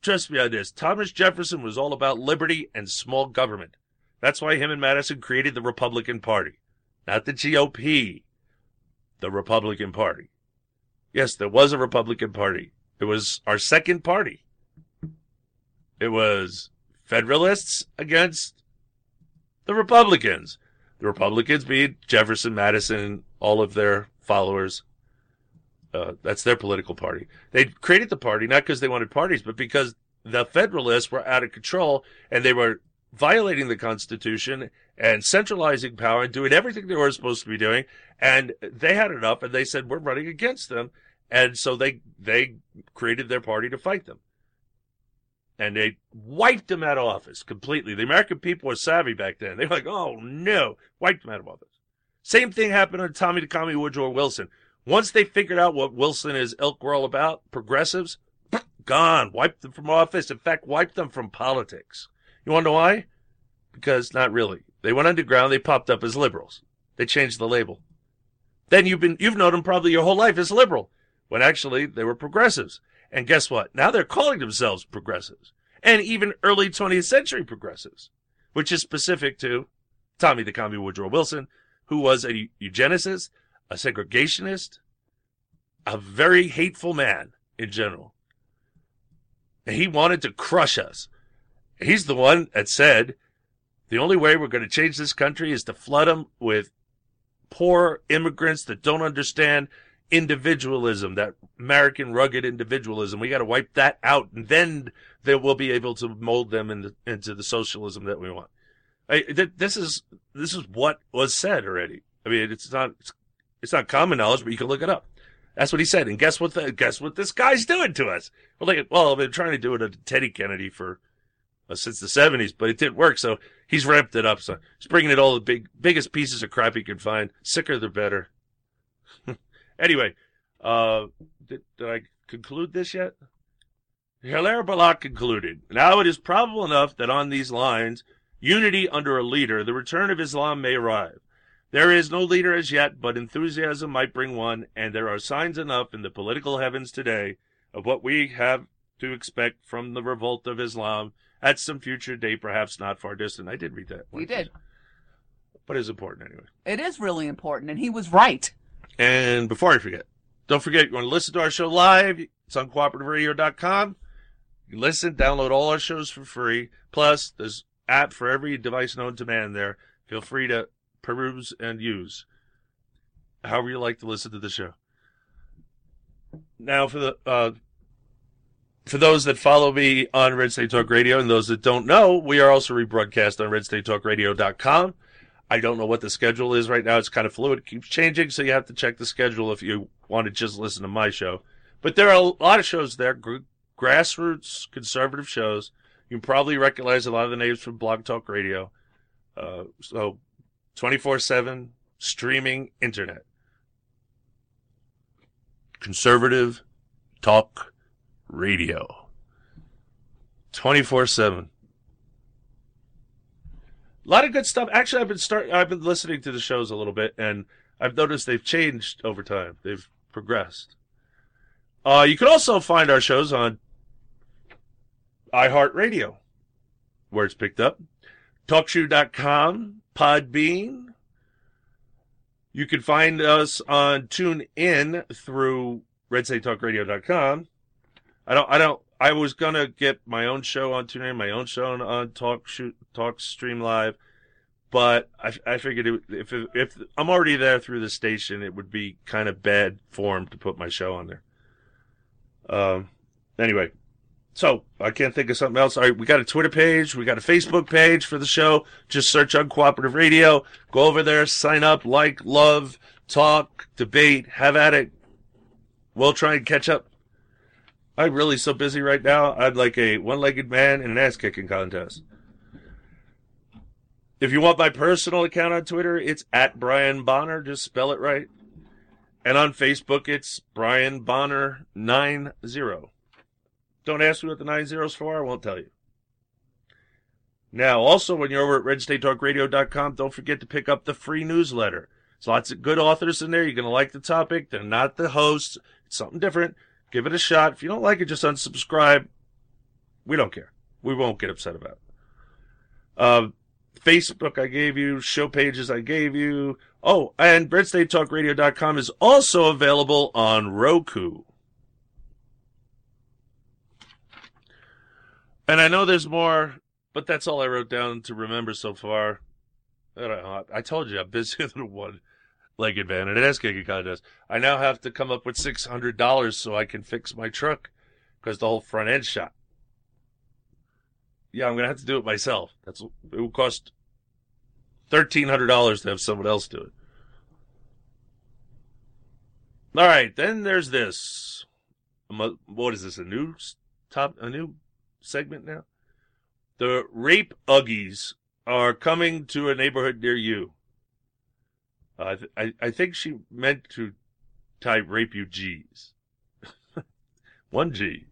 Trust me on this, Thomas Jefferson was all about liberty and small government. That's why him and Madison created the Republican Party, not the GOP. The Republican Party. Yes, there was a Republican Party. It was our second party. It was Federalists against the Republicans. The Republicans being Jefferson, Madison, all of their followers. That's their political party. They created the party not because they wanted parties, but because the Federalists were out of control and they were violating the Constitution and centralizing power and doing everything they were supposed to be doing. And they had enough, and they said, we're running against them. And so they created their party to fight them. And they wiped them out of office completely. The American people were savvy back then. They were like, oh, no, wiped them out of office. Same thing happened on Tommy Tecumseh Woodrow Wilson. Once they figured out what Wilson and his ilk were all about, progressives, gone, wiped them from office. In fact, wiped them from politics. You want to know why? Because not really. They went underground. They popped up as liberals. They changed the label. Then you've known them probably your whole life as liberal, when actually they were progressives. And guess what? Now they're calling themselves progressives, and even early 20th century progressives, which is specific to Tommy Tecumseh Woodrow Wilson, who was a eugenicist, a segregationist, a very hateful man in general. And he wanted to crush us. He's the one that said, the only way we're going to change this country is to flood them with poor immigrants that don't understand individualism, that American rugged individualism. We got to wipe that out, and then they will be able to mold them into the socialism that we want. This is what was said already. I mean, it's not common knowledge, but you can look it up. That's what he said. And guess what this guy's doing to us? Well, I've been trying to do it to Teddy Kennedy for since the 70s, but it didn't work, so he's ramped it up. So he's bringing in all the biggest pieces of crap he can find. Sicker the better. Anyway, did I conclude this yet? Hilaire Belloc concluded, now it is probable enough that on these lines, unity under a leader, the return of Islam may arrive. There is no leader as yet, but enthusiasm might bring one, and there are signs enough in the political heavens today of what we have to expect from the revolt of Islam at some future day, perhaps not far distant. I did read that one. You did. But it's important anyway. It is really important, and he was right. And before I forget, don't forget, you want to listen to our show live. It's on CooperativeRadio.com. You listen, download all our shows for free. Plus, there's an app for every device known to man there. Feel free to peruse and use however you like to listen to the show. Now, for those that follow me on Red State Talk Radio and those that don't know, we are also rebroadcast on RedStateTalkRadio.com. I don't know what the schedule is right now. It's kind of fluid. It keeps changing, so you have to check the schedule if you want to just listen to my show. But there are a lot of shows there, grassroots conservative shows. You can probably recognize a lot of the names from Blog Talk Radio. So 24/7 streaming internet. Conservative Talk Radio. 24/7. A lot of good stuff. Actually, I've been listening to the shows a little bit, and I've noticed they've changed over time. They've progressed. You can also find our shows on iHeartRadio, where it's picked up. TalkShoe.com, Podbean. You can find us on TuneIn through RedStateTalkRadio.com. I was gonna get my own show on TuneIn, my own show on TalkStream Live, but I figured if I'm already there through the station, it would be kind of bad form to put my show on there. Anyway, so I can't think of something else. All right, we got a Twitter page, we got a Facebook page for the show. Just search Uncooperative Radio. Go over there, sign up, like, love, talk, debate, have at it. We'll try and catch up. I'm really so busy right now, I'm like a one-legged man in an ass-kicking contest. If you want my personal account on Twitter, it's @BrianBonner. Just spell it right. And on Facebook, it's BrianBonner90. Don't ask me what the 90's for. I won't tell you. Now, also, when you're over at RedStateTalkRadio.com, don't forget to pick up the free newsletter. There's lots of good authors in there. You're going to like the topic. They're not the hosts. It's something different. Give it a shot. If you don't like it, just unsubscribe. We don't care. We won't get upset about it. Facebook I gave you. Show pages I gave you. Oh, and BredStateTalkRadio.com is also available on Roku. And I know there's more, but that's all I wrote down to remember so far. I told you I'm busier than one. Like advantage an ass-kicking contest. I now have to come up with $600 so I can fix my truck because the whole front end shot. Yeah, I'm gonna have to do it myself. It will cost $1,300 to have someone else do it. All right, then there's this. What is this? A new segment now. The rape Uggies are coming to a neighborhood near you. I think she meant to type rape you G's. One G.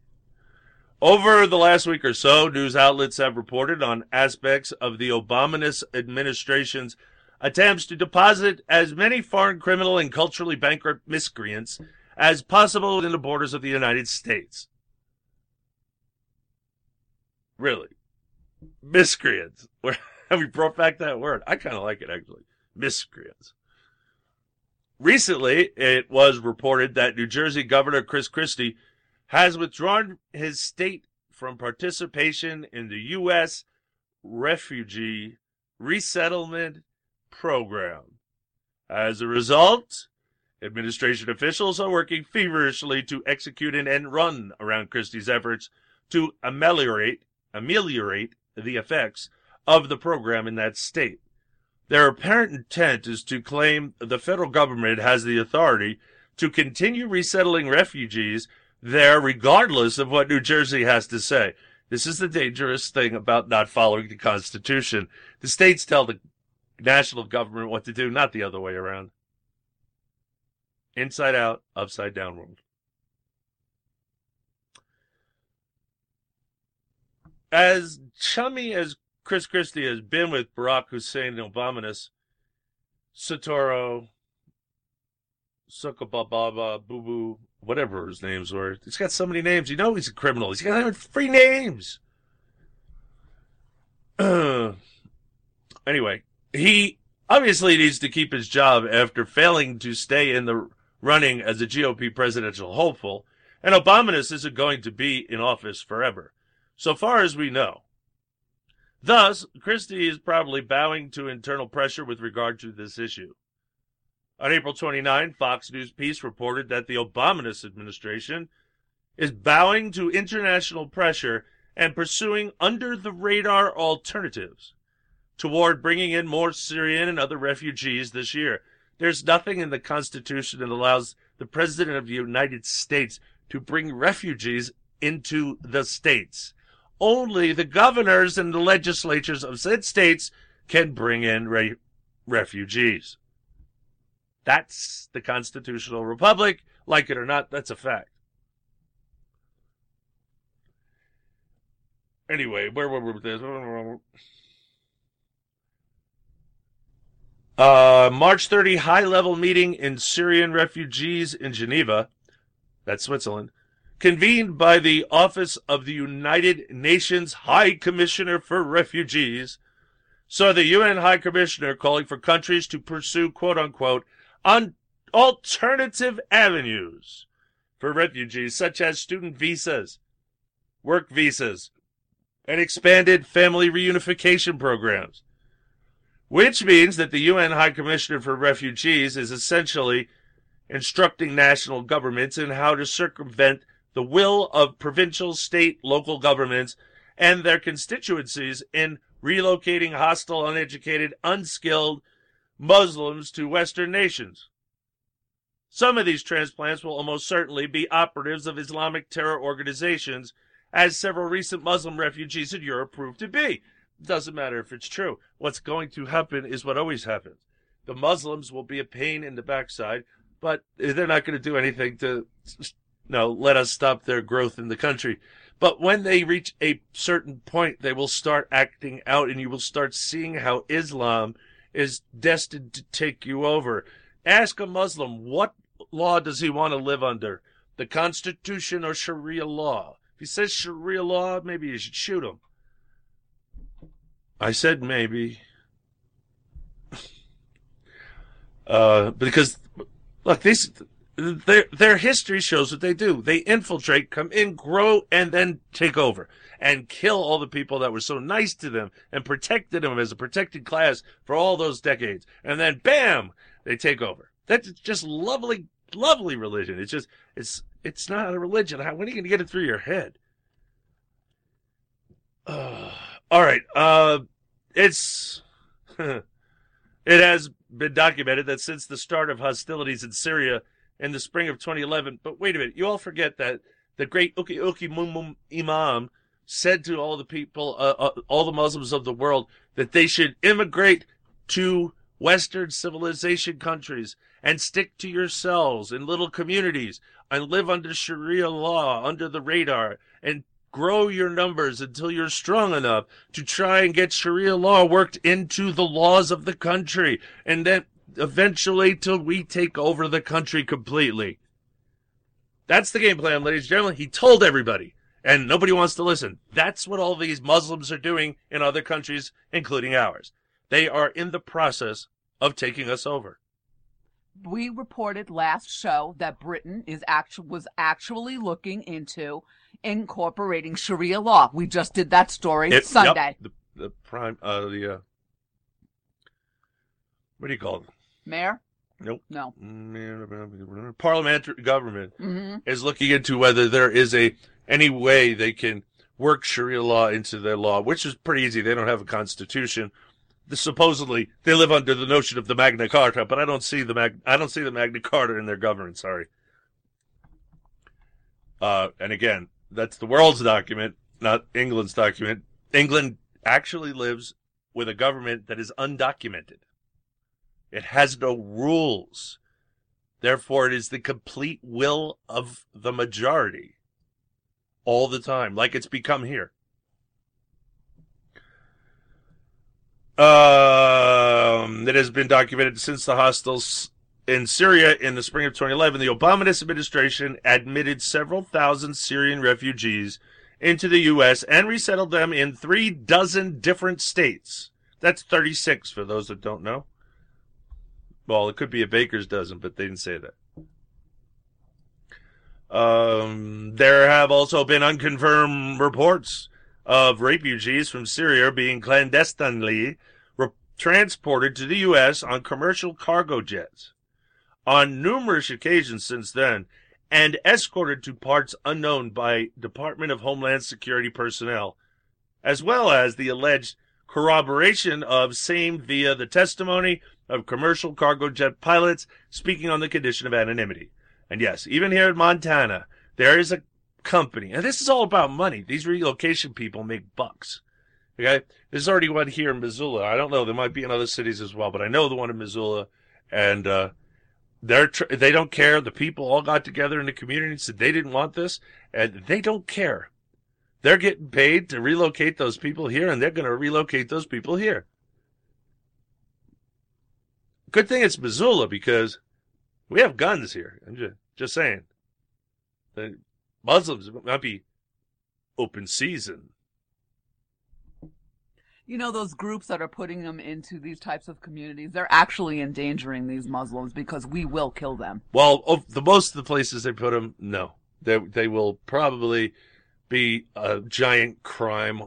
Over the last week or so, news outlets have reported on aspects of the Obama administration's attempts to deposit as many foreign criminal and culturally bankrupt miscreants as possible within the borders of the United States. Really? Miscreants. Have we brought back that word? I kind of like it, actually. Miscreants. Recently, it was reported that New Jersey Governor Chris Christie has withdrawn his state from participation in the U.S. Refugee Resettlement Program. As a result, administration officials are working feverishly to execute an end run around Christie's efforts to ameliorate the effects of the program in that state. Their apparent intent is to claim the federal government has the authority to continue resettling refugees there regardless of what New Jersey has to say. This is the dangerous thing about not following the Constitution. The states tell the national government what to do, not the other way around. Inside out, upside down world. As chummy as Chris Christie has been with Barack Hussein and Obama, Sotoro, Sukababa, Boo Boo, whatever his names were. He's got so many names. You know he's a criminal. He's got free names. Anyway, he obviously needs to keep his job after failing to stay in the running as a GOP presidential hopeful, and Obama isn't going to be in office forever, so far as we know. Thus, Christie is probably bowing to internal pressure with regard to this issue. On April 29, Fox News piece reported that the Obama administration is bowing to international pressure and pursuing under-the-radar alternatives toward bringing in more Syrian and other refugees this year. There's nothing in the Constitution that allows the President of the United States to bring refugees into the states. Only the governors and the legislatures of said states can bring in refugees. That's the constitutional republic. Like it or not, that's a fact. Anyway, where were we with this? March 30 high-level meeting in Syrian refugees in Geneva, that's Switzerland, convened by the Office of the United Nations High Commissioner for Refugees, saw the UN High Commissioner calling for countries to pursue, quote-unquote, alternative avenues for refugees, such as student visas, work visas, and expanded family reunification programs. Which means that the UN High Commissioner for Refugees is essentially instructing national governments in how to circumvent the will of provincial, state, local governments and their constituencies in relocating hostile, uneducated, unskilled Muslims to Western nations. Some of these transplants will almost certainly be operatives of Islamic terror organizations, as several recent Muslim refugees in Europe proved to be. Doesn't matter if it's true. What's going to happen is what always happens. The Muslims will be a pain in the backside, but they're not going to do anything to, let us stop their growth in the country. But when they reach a certain point, they will start acting out, and you will start seeing how Islam is destined to take you over. Ask a Muslim, what law does he want to live under? The Constitution or Sharia law? If he says Sharia law, maybe you should shoot him. I said maybe, because, look, their history shows what they do. They infiltrate, come in, grow, and then take over and kill all the people that were so nice to them and protected them as a protected class for all those decades. And then, bam, they take over. That's just lovely, lovely religion. It's just, it's not a religion. When are you going to get it through your head? All right, it has been documented that since the start of hostilities in Syria in the spring of 2011, but wait a minute, you all forget that the great Uki Mum Imam said to all the people, all the Muslims of the world, that they should immigrate to Western civilization countries and stick to yourselves in little communities and live under Sharia law, under the radar, and grow your numbers until you're strong enough to try and get Sharia law worked into the laws of the country, and then eventually till we take over the country completely. That's the game plan, ladies and gentlemen. He told everybody, and nobody wants to listen. That's what all these Muslims are doing in other countries, including ours. They are in the process of taking us over. We reported last show that Britain was actually looking into incorporating Sharia law. We just did that story Sunday. Yep, the prime, what do you call it? Mayor? Nope. No. Parliamentary government is looking into whether there is any way they can work Sharia law into their law, which is pretty easy. They don't have a constitution. Supposedly they live under the notion of the Magna Carta, but I don't see the Magna Carta in their government. Sorry. And again, that's the world's document, not England's document. England actually lives with a government that is undocumented. It has no rules. Therefore, it is the complete will of the majority all the time, like it's become here. It has been documented since the hostiles in Syria in the spring of 2011, the Obama administration admitted several thousand Syrian refugees into the U.S. and resettled them in 36 different states. That's 36 for those that don't know. Well, it could be a baker's dozen, but they didn't say that. There have also been unconfirmed reports of refugees from Syria being clandestinely transported to the U.S. on commercial cargo jets on numerous occasions since then, and escorted to parts unknown by Department of Homeland Security personnel, as well as the alleged corroboration of same via the testimony of commercial cargo jet pilots speaking on the condition of anonymity. And yes, even here in Montana, there is a company. And this is all about money. These relocation people make bucks. Okay? There's already one here in Missoula. I don't know. There might be in other cities as well, but I know the one in Missoula. And they don't care. The people all got together in the community and said they didn't want this. And they don't care. They're getting paid to relocate those people here, and they're going to relocate those people here. Good thing it's Missoula, because we have guns here. I'm just saying. The Muslims might be open season. You know, those groups that are putting them into these types of communities, they're actually endangering these Muslims, because we will kill them. Well, most of the places they put them, no. They will probably be a giant crime,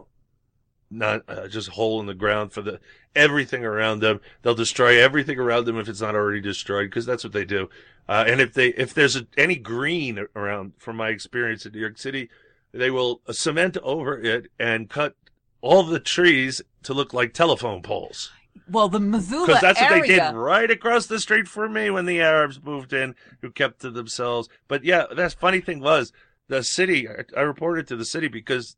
not just a hole in the ground for everything around them. They'll destroy everything around them if it's not already destroyed, because that's what they do. And if there's any green around, from my experience in New York City, they will cement over it and cut all the trees to look like telephone poles. Well, the Missoula area. Because that's what they did right across the street from me when the Arabs moved in, who kept to themselves. But yeah, that's funny thing was the city. I reported to the city because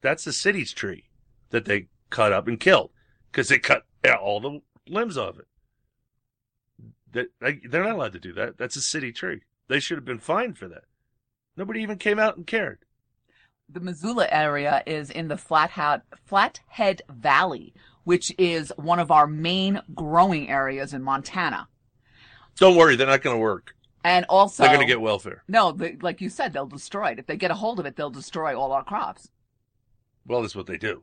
that's the city's tree that they cut up and killed, because they cut all the limbs off it. They're not allowed to do that. That's a city tree. They should have been fined for that. Nobody even came out and cared. The Missoula area is in the Flathead Valley, which is one of our main growing areas in Montana. Don't worry, they're not going to work. And also, they're going to get welfare. No, like you said, they'll destroy it. If they get a hold of it, they'll destroy all our crops. Well, that's what they do.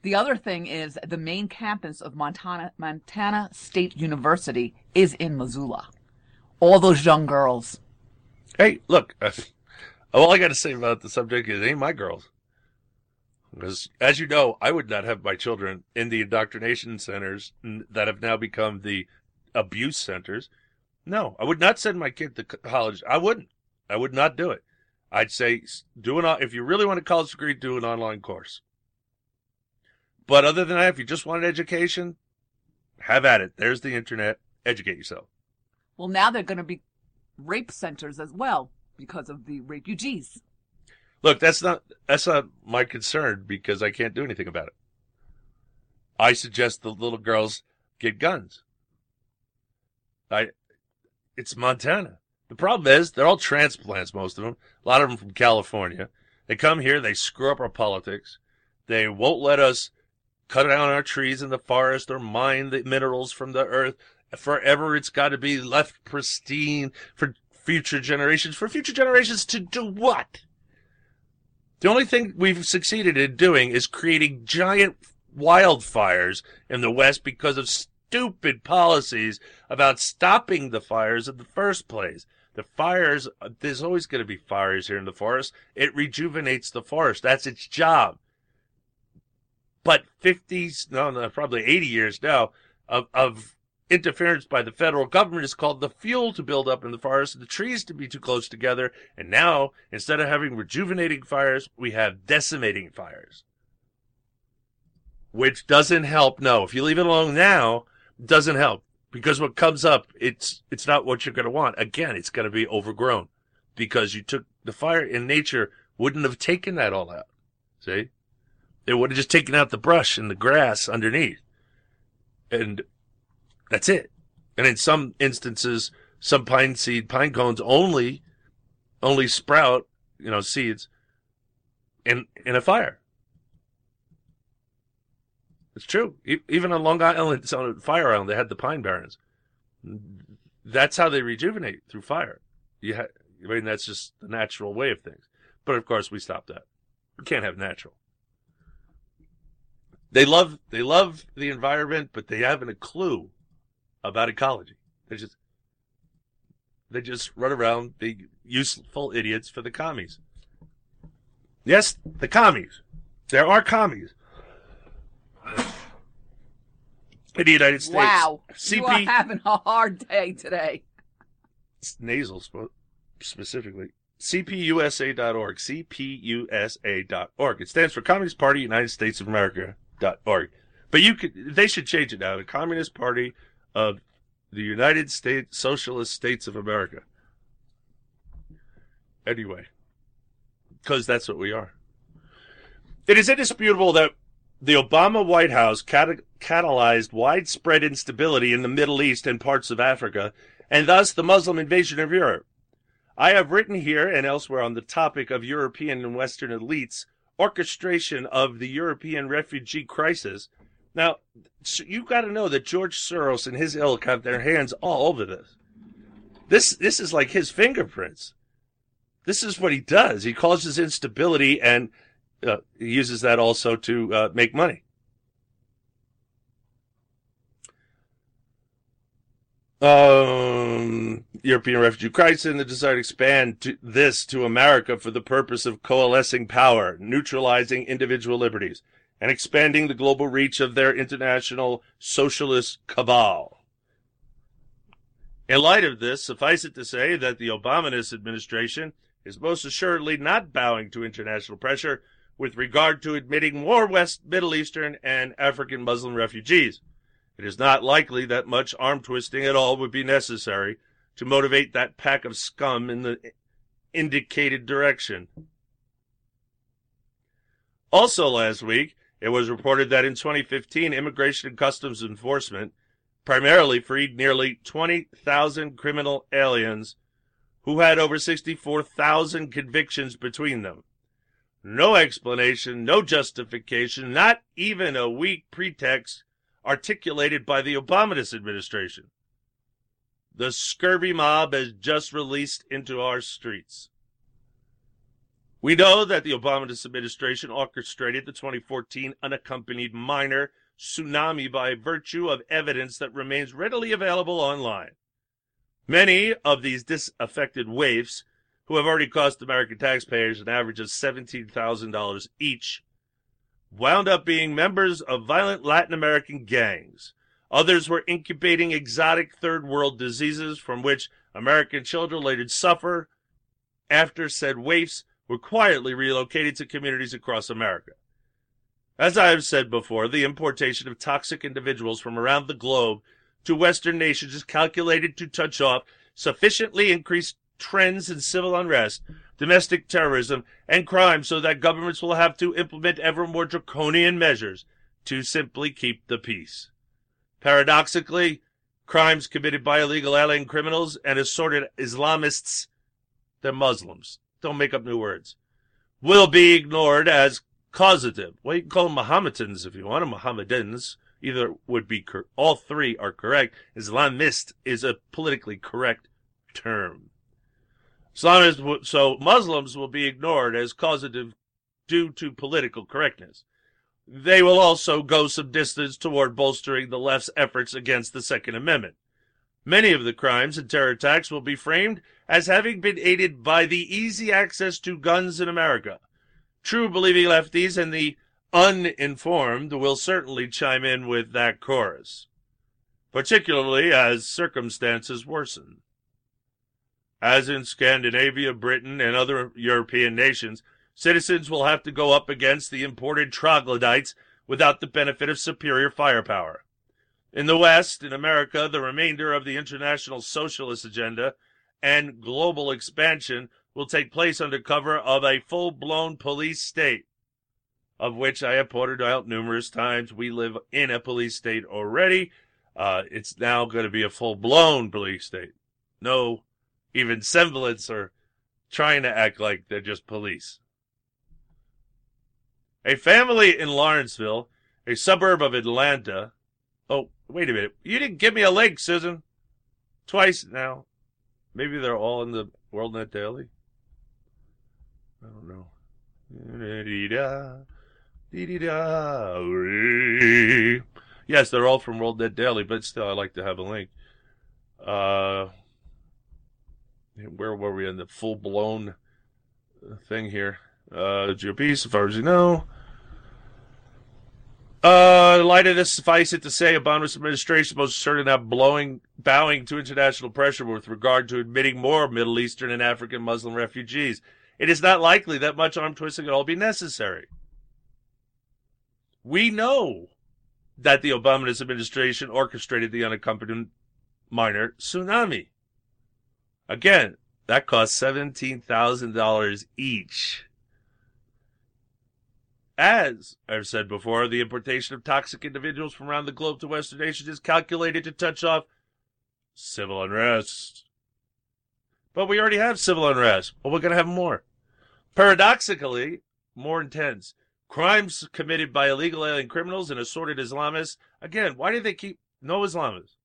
The other thing is the main campus of Montana State University is in Missoula. All those young girls. Hey, look, all I got to say about the subject is, it ain't my girls. Because, as you know, I would not have my children in the indoctrination centers that have now become the abuse centers. No, I would not send my kid to college. I wouldn't. I would not do it. I'd say, if you really want a college degree, do an online course. But other than that, if you just want an education, have at it. There's the internet. Educate yourself. Well, now they're going to be rape centers as well, because of the refugees. Look, that's not my concern, because I can't do anything about it. I suggest the little girls get guns. It's Montana. The problem is they're all transplants, most of them. A lot of them from California. They come here, they screw up our politics. They won't let us cut down our trees in the forest or mine the minerals from the earth. Forever it's got to be left pristine for future generations. For future generations to do what? The only thing we've succeeded in doing is creating giant wildfires in the West because of stupid policies about stopping the fires in the first place. The fires, there's always going to be fires here in the forest. It rejuvenates the forest. That's its job. But 80 years now of interference by the federal government is called the fuel to build up in the forest, and the trees to be too close together. And now, instead of having rejuvenating fires, we have decimating fires, which doesn't help. No, if you leave it alone now, it doesn't help, because what comes up, it's not what you're going to want. Again, it's going to be overgrown, because you took the fire in nature wouldn't have taken that all out. See, it would have just taken out the brush and the grass underneath, and that's it. And in some instances, some pine cones only sprout, seeds in a fire. It's true. Even on Long Island, on Fire Island, they had the pine barrens. That's how they rejuvenate, through fire. That's just the natural way of things. But of course, we stopped that. We can't have natural. They love the environment, but they haven't a clue about ecology. They just run around the useful idiots for the commies. Yes, the commies. There are commies in the United States. Wow, you are having a hard day today. Nasal specifically. CPUSA.org. CPUSA.org. It stands for Communist Party United States of America.org. But they should change it now. The Communist Party of the United States Socialist States of America. Anyway, because that's what we are. It is indisputable that the Obama White House catalyzed widespread instability in the Middle East and parts of Africa, and thus the Muslim invasion of Europe. I have written here and elsewhere on the topic of European and Western elites orchestration of the European refugee crisis. Now, you've got to know that George Soros and his ilk have their hands all over this. This is like his fingerprints. This is what he does. He causes instability and uses that also to make money. European refugee crisis and the desire to expand this to America for the purpose of coalescing power, neutralizing individual liberties, and expanding the global reach of their international socialist cabal. In light of this, suffice it to say that the Obama administration is most assuredly not bowing to international pressure with regard to admitting more West, Middle Eastern, and African Muslim refugees. It is not likely that much arm-twisting at all would be necessary to motivate that pack of scum in the indicated direction. Also last week, it was reported that in 2015, Immigration and Customs Enforcement primarily freed nearly 20,000 criminal aliens who had over 64,000 convictions between them. No explanation, no justification, not even a weak pretext articulated by the Obama administration. The scurvy mob has just released into our streets. We know that the Obama administration orchestrated the 2014 unaccompanied minor tsunami by virtue of evidence that remains readily available online. Many of these disaffected waifs, who have already cost American taxpayers an average of $17,000 each, wound up being members of violent Latin American gangs. Others were incubating exotic third world diseases from which American children later suffer after said waifs were quietly relocated to communities across America. As I have said before, the importation of toxic individuals from around the globe to Western nations is calculated to touch off sufficiently increased trends in civil unrest, domestic terrorism, and crime, so that governments will have to implement ever more draconian measures to simply keep the peace. Paradoxically, crimes committed by illegal alien criminals and assorted Islamists, they're Muslims, don't make up new words, will be ignored as causative. Well, you can call them Mohammedans if you want, or Mohammedans. Either would be correct. All three are correct. Islamist is a politically correct term. So Muslims will be ignored as causative due to political correctness. They will also go some distance toward bolstering the left's efforts against the Second Amendment. Many of the crimes and terror attacks will be framed as having been aided by the easy access to guns in America. True believing lefties and the uninformed will certainly chime in with that chorus, particularly as circumstances worsen. As in Scandinavia, Britain, and other European nations, citizens will have to go up against the imported troglodytes without the benefit of superior firepower. In the West, in America, the remainder of the international socialist agenda and global expansion will take place under cover of a full-blown police state, of which I have pointed out numerous times. We live in a police state already. It's now going to be a full-blown police state. No even semblance or trying to act like they're just police. A family in Lawrenceville, a suburb of Atlanta. Oh, wait a minute. You didn't give me a link, Susan. Twice now. Maybe they're all in the World Net Daily. I don't know. Yes, they're all from World Net Daily, but still I like to have a link. Where were we in the full-blown thing here? GOP, so far as you know. In light of this, suffice it to say, Obama's administration most certainly not bowing to international pressure with regard to admitting more Middle Eastern and African Muslim refugees. It is not likely that much arm-twisting at all be necessary. We know that the Obama administration orchestrated the unaccompanied minor tsunami. Again, that cost $17,000 each. As I've said before, the importation of toxic individuals from around the globe to Western nations is calculated to touch off civil unrest. But we already have civil unrest. Well, we're going to have more. Paradoxically, more intense. Crimes committed by illegal alien criminals and assorted Islamists. Again, why do they keep no Islamists?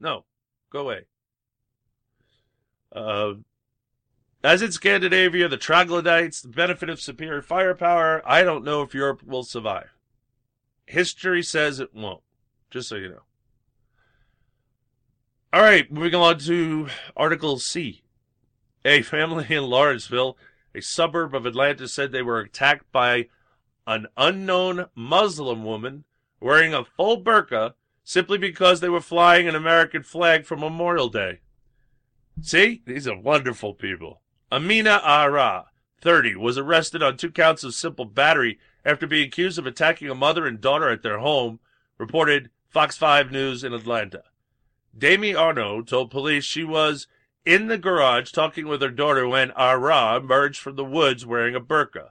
No, go away. As in Scandinavia, the troglodytes, the benefit of superior firepower. I don't know if Europe will survive. History says it won't, just so you know. All right, moving on to Article C. A family in Lawrenceville, a suburb of Atlanta, said they were attacked by an unknown Muslim woman wearing a full burqa simply because they were flying an American flag for Memorial Day. See, these are wonderful people. Amina Ara, 30, was arrested on 2 counts of simple battery after being accused of attacking a mother and daughter at their home, reported Fox 5 News in Atlanta. Dami Arno told police she was in the garage talking with her daughter when Ara emerged from the woods wearing a burqa,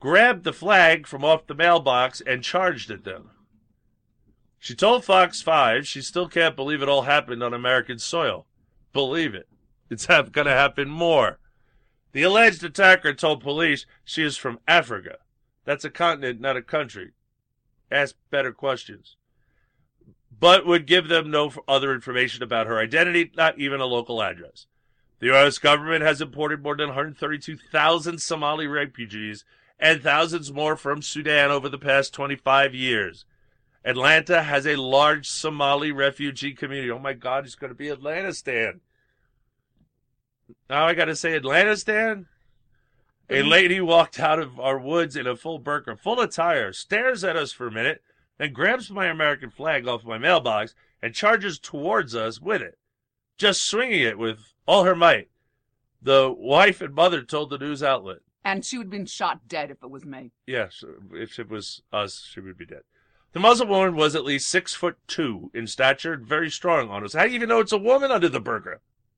grabbed the flag from off the mailbox, and charged at them. She told Fox 5 she still can't believe it all happened on American soil. Believe it. It's going to happen more. The alleged attacker told police she is from Africa. That's a continent, not a country. Ask better questions. But would give them no other information about her identity, not even a local address. The U.S. government has imported more than 132,000 Somali refugees and thousands more from Sudan over the past 25 years. Atlanta has a large Somali refugee community. Oh, my God, it's going to be Atlantistan. Now I got to say Atlantistan? A lady walked out of our woods in a full burqa, full attire, stares at us for a minute, then grabs my American flag off my mailbox and charges towards us with it, just swinging it with all her might. The wife and mother told the news outlet. And she would have been shot dead if it was me. Yes, if it was us, she would be dead. The Muslim woman was at least 6'2" in stature and very strong on us. How do you even know it's a woman under the burqa?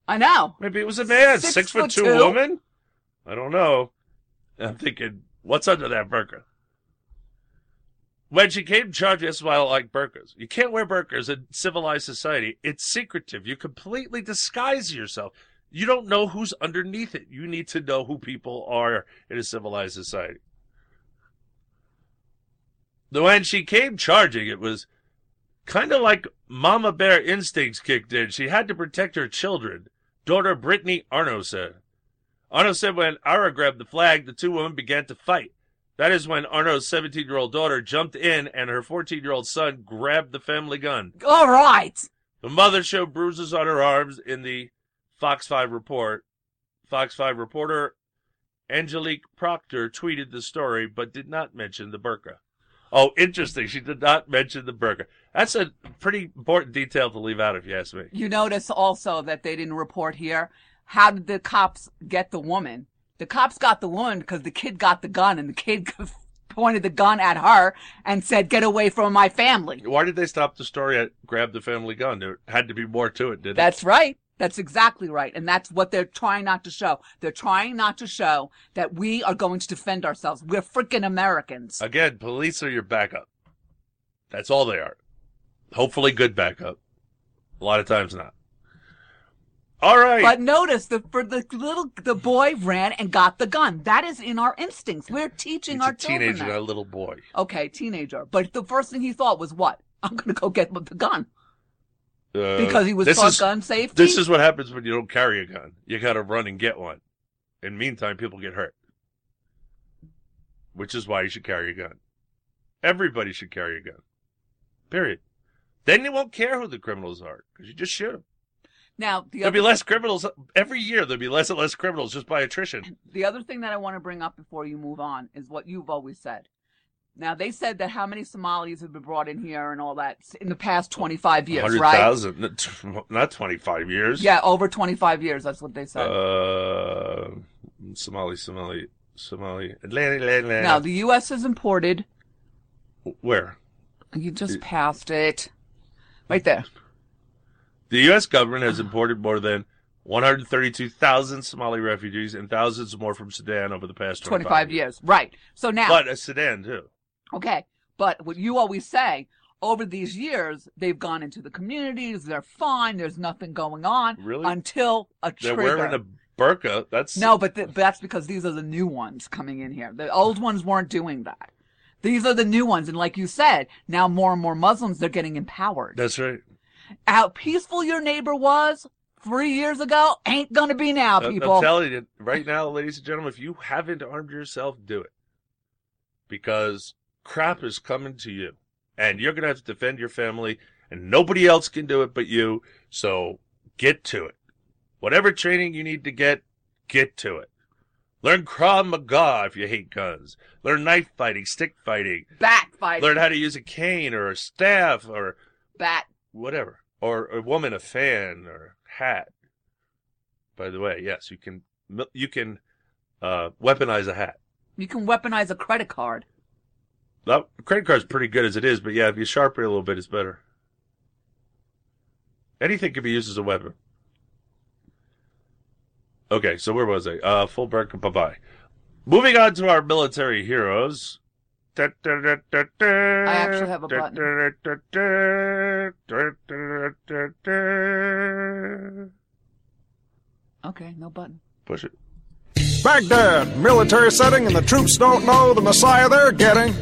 I know. Maybe it was a man. 6'2" woman? I don't know. I'm thinking, what's under that burqa? When she came charging us, I don't like burqas. You can't wear burqas in civilized society. It's secretive. You completely disguise yourself. You don't know who's underneath it. You need to know who people are in a civilized society. When she came charging, it was kind of like Mama Bear instincts kicked in. She had to protect her children, daughter Brittany Arno said. Arno said when Ara grabbed the flag, the two women began to fight. That is when Arno's 17-year-old daughter jumped in and her 14-year-old son grabbed the family gun. All right. The mother showed bruises on her arms in the Fox 5 report. Fox 5 reporter Angelique Proctor tweeted the story but did not mention the burqa. Oh, interesting. She did not mention the burqa. That's a pretty important detail to leave out, if you ask me. You notice also that they didn't report here. How did the cops get the woman? The cops got the woman because the kid got the gun, and the kid pointed the gun at her and said, "Get away from my family." Why did they stop the story at grab the family gun? There had to be more to it, didn't there? That's right. That's exactly right. And that's what they're trying not to show. They're trying not to show that we are going to defend ourselves. We're freaking Americans. Again, police are your backup. That's all they are. Hopefully good backup. A lot of times not. All right. But notice the boy ran and got the gun. That is in our instincts. We're teaching our children. It's a teenager, a little boy. Okay, teenager. But the first thing he thought was what? I'm going to go get the gun. Because he was taught gun safety? This is what happens when you don't carry a gun. You got to run and get one. In the meantime, people get hurt, which is why you should carry a gun. Everybody should carry a gun, period. Then you won't care who the criminals are because you just shoot them. Now, there'll be less criminals. Every year there'll be less and less criminals just by attrition. The other thing that I want to bring up before you move on is what you've always said. Now, they said that how many Somalis have been brought in here and all that in the past 25 years, 100, right? 100,000. Not 25 years. Yeah, over 25 years. That's what they said. Somali. Atlanta. Now, the U.S. has imported. Where? You just passed it. Right there. The U.S. government has imported more than 132,000 Somali refugees and thousands more from Sudan over the past 25 years. Right. So now. But Sudan, too. Okay. But what you always say, over these years, they've gone into the communities. They're fine. There's nothing going on. Really? Until a trigger. They're wearing a burqa. That's no, but that's because these are the new ones coming in here. The old ones weren't doing that. These are the new ones, and like you said, now more and more Muslims, they're getting empowered. That's right. How peaceful your neighbor was 3 years ago ain't gonna be now, people. I'm telling you, right now, ladies and gentlemen, if you haven't armed yourself, do it. Because crap is coming to you, and you're gonna have to defend your family, and nobody else can do it but you, so get to it. Whatever training you need to get to it. Learn Krav Maga if you hate guns. Learn knife fighting, stick fighting. Bat fighting. Learn how to use a cane or a staff or... bat. Whatever. Or a woman, a fan, or hat. By the way, yes, you can weaponize a hat. You can weaponize a credit card. Well, the credit card's pretty good as it is, but yeah, if you sharpen it a little bit, it's better. Anything can be used as a weapon. Okay, so where was I? Full break, bye-bye. Moving on to our military heroes. I actually have a button. Okay, no button. Push it. Baghdad, military setting, and the troops don't know the messiah they're getting.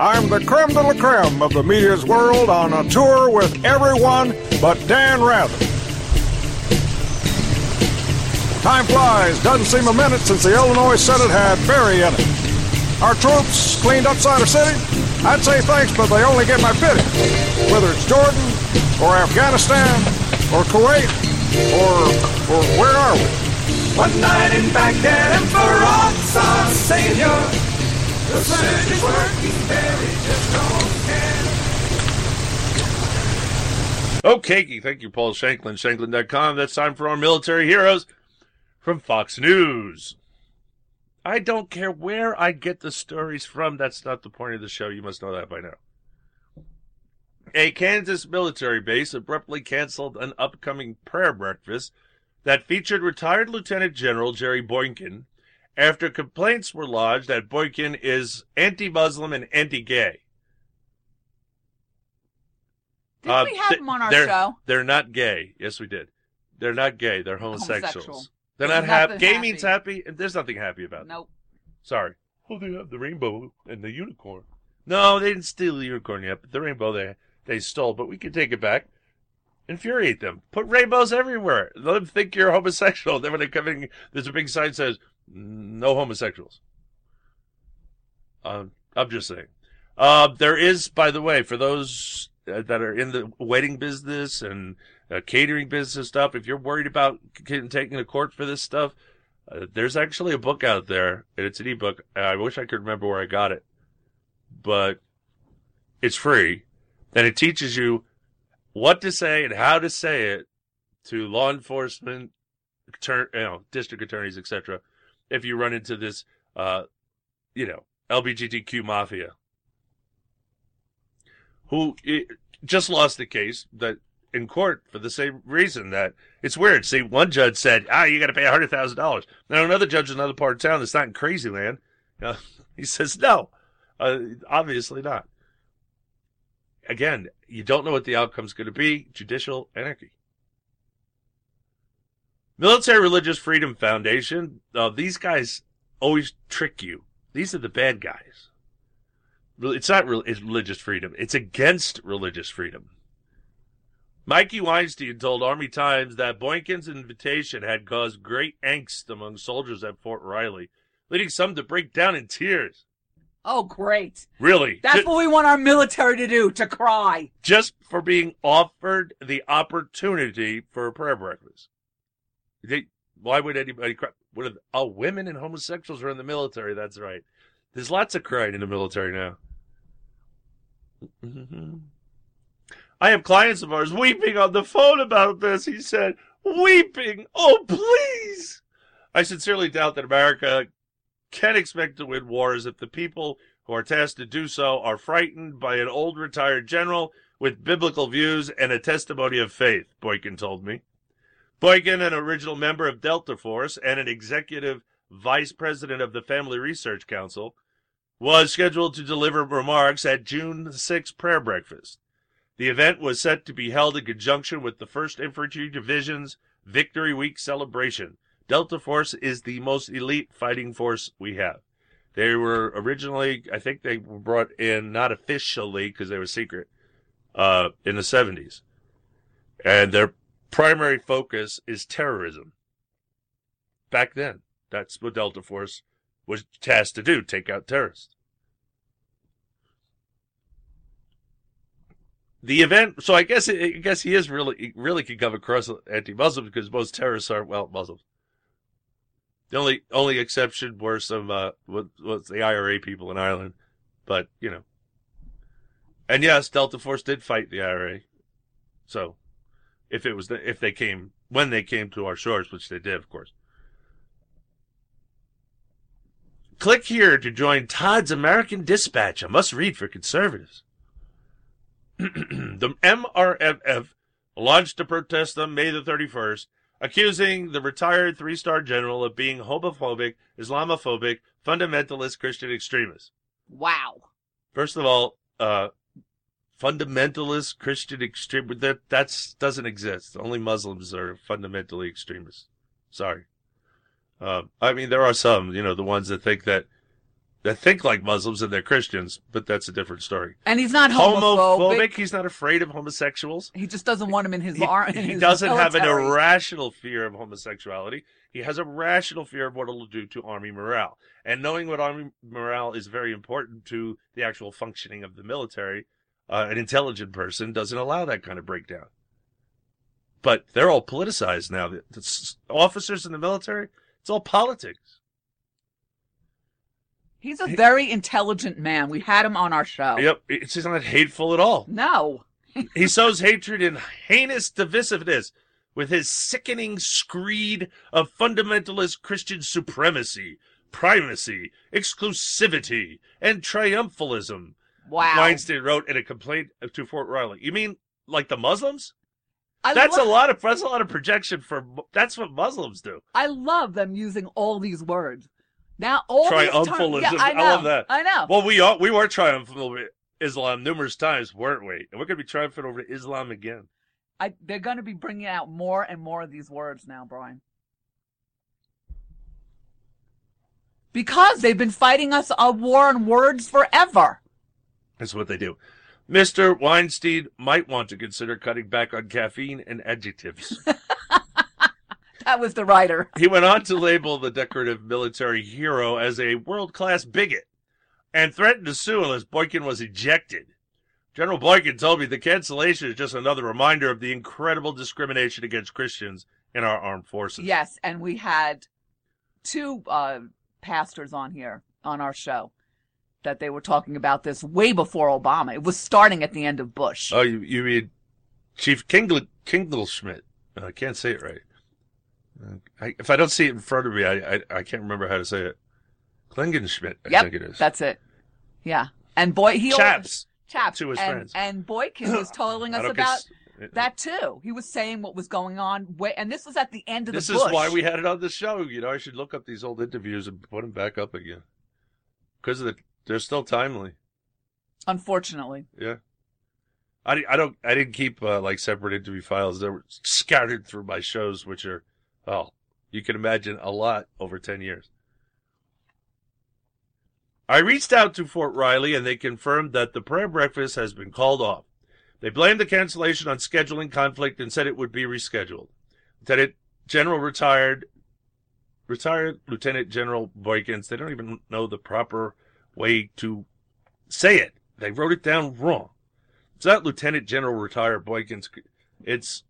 I'm the creme de la creme of the media's world on a tour with everyone but Dan Rather. Time flies. Doesn't seem a minute since the Illinois Senate had Barry in it. Our troops cleaned up Center City. I'd say thanks, but they only get my pity. Whether it's Jordan or Afghanistan or Kuwait or where are we? One night in Baghdad and Farag's our savior. The surgeon's working Barry just don't care. Okay, thank you, Paul Shanklin. Shanklin.com. That's time for our military heroes. From Fox News. I don't care where I get the stories from. That's not the point of the show. You must know that by now. A Kansas military base abruptly canceled an upcoming prayer breakfast that featured retired Lieutenant General Jerry Boykin after complaints were lodged that Boykin is anti-Muslim and anti-gay. Did we have him on our show? They're not gay. Yes, we did. They're not gay. They're homosexuals. They're not happy. Gay means happy, and there's nothing happy about it. Nope. Sorry. Well, they have the rainbow and the unicorn. No, they didn't steal the unicorn yet, but the rainbow they stole. But we can take it back. Infuriate them. Put rainbows everywhere. Let them think you're homosexual. Then when they come in, there's a big sign that says, no homosexuals. I'm just saying. There is, by the way, for those that are in the wedding business and... catering business stuff, if you're worried about taking a court for this stuff, there's actually a book out there, and it's an ebook. I wish I could remember where I got it, but it's free, and it teaches you what to say and how to say it to law enforcement, district attorneys, etc. If you run into this, LGBTQ mafia, who just lost the case that. In court for the same reason that it's weird. See, one judge said, you got to pay $100,000. Now another judge in another part of town that's not in crazy land, he says, no, obviously not. Again, you don't know what the outcome's going to be. Judicial anarchy. Military Religious Freedom Foundation. These guys always trick you. These are the bad guys. It's not it's religious freedom. It's against religious freedom. Mikey Weinstein told Army Times that Boykin's invitation had caused great angst among soldiers at Fort Riley, leading some to break down in tears. Oh, great. Really? That's what we want our military to do, to cry. Just for being offered the opportunity for a prayer breakfast. Why would anybody cry? Women and homosexuals are in the military, that's right. There's lots of crying in the military now. Mm-hmm. I have clients of ours weeping on the phone about this, he said. Weeping? Oh, please! I sincerely doubt that America can expect to win wars if the people who are tasked to do so are frightened by an old retired general with biblical views and a testimony of faith, Boykin told me. Boykin, an original member of Delta Force and an executive vice president of the Family Research Council, was scheduled to deliver remarks at June 6 prayer breakfast. The event was set to be held in conjunction with the 1st Infantry Division's Victory Week celebration Delta Force is the most elite fighting force we have. They were originally, I think they were brought in, not officially because they were secret, in the 70s. And their primary focus is terrorism. Back then, that's what Delta Force was tasked to do, take out terrorists. The event, so I guess he is really could come across anti-Muslim because most terrorists aren't, well, Muslims. The only exception were some was the IRA people in Ireland, but you know. And yes, Delta Force did fight the IRA. So, if they came to our shores, which they did, of course. Click here to join Todd's American Dispatch, a must-read for conservatives. The MRFF launched a protest on May the 31st, accusing the retired three-star general of being homophobic, Islamophobic, fundamentalist Christian extremist. Wow. First of all, fundamentalist Christian extremist, that doesn't exist. Only Muslims are fundamentally extremists. Sorry. I mean, there are some, you know, the ones that think that, that think like Muslims and they're Christians, but that's a different story. And he's not homophobic. He's not afraid of homosexuals. He just doesn't want him in his arm. He doesn't have an irrational fear of homosexuality. He has a rational fear of what it'll do to Army morale. And knowing what Army morale is very important to the actual functioning of the military, an intelligent person doesn't allow that kind of breakdown. But they're all politicized now. The officers in the military, it's all politics. He's a very intelligent man. We had him on our show. Yep. He's not hateful at all. No. He sows hatred and heinous divisiveness with his sickening screed of fundamentalist Christian supremacy, primacy, exclusivity, and triumphalism. Wow. Weinstein wrote in a complaint to Fort Riley. You mean like the Muslims? That's a lot of projection for. That's what Muslims do. I love them using all these words. Now, all triumphalism. Yeah, I love that. I know. Well, we were triumphant over Islam numerous times, weren't we? And we're going to be triumphant over Islam again. They're going to be bringing out more and more of these words now, Brian. Because they've been fighting us a war on words forever. That's what they do. Mr. Weinstein might want to consider cutting back on caffeine and adjectives. That was the writer. He went on to label the decorative military hero as a world-class bigot and threatened to sue unless Boykin was ejected. General Boykin told me the cancellation is just another reminder of the incredible discrimination against Christians in our armed forces. Yes, and we had two pastors on here on our show that they were talking about this way before Obama. It was starting at the end of Bush. Oh, you mean Chief Kinglesmith. I can't say it right. If I don't see it in front of me, I can't remember how to say it. Klingenschmidt, I think it is. That's it. Yeah. And boy, he Chaps to his friends. And Boykin was telling us about that too. He was saying what was going on, and this was at the end of the Bush. This is why we had it on the show. You know, I should look up these old interviews and put them back up again because they're still timely. Unfortunately. Yeah. I didn't keep like separate interview files. They were scattered through my shows, which are. Oh, you can imagine a lot over 10 years. I reached out to Fort Riley, and they confirmed that the prayer breakfast has been called off. They blamed the cancellation on scheduling conflict and said it would be rescheduled. Lieutenant General retired Lieutenant General Boykins. They don't even know the proper way to say it. They wrote it down wrong. It's not Lieutenant General retired Boykins. It's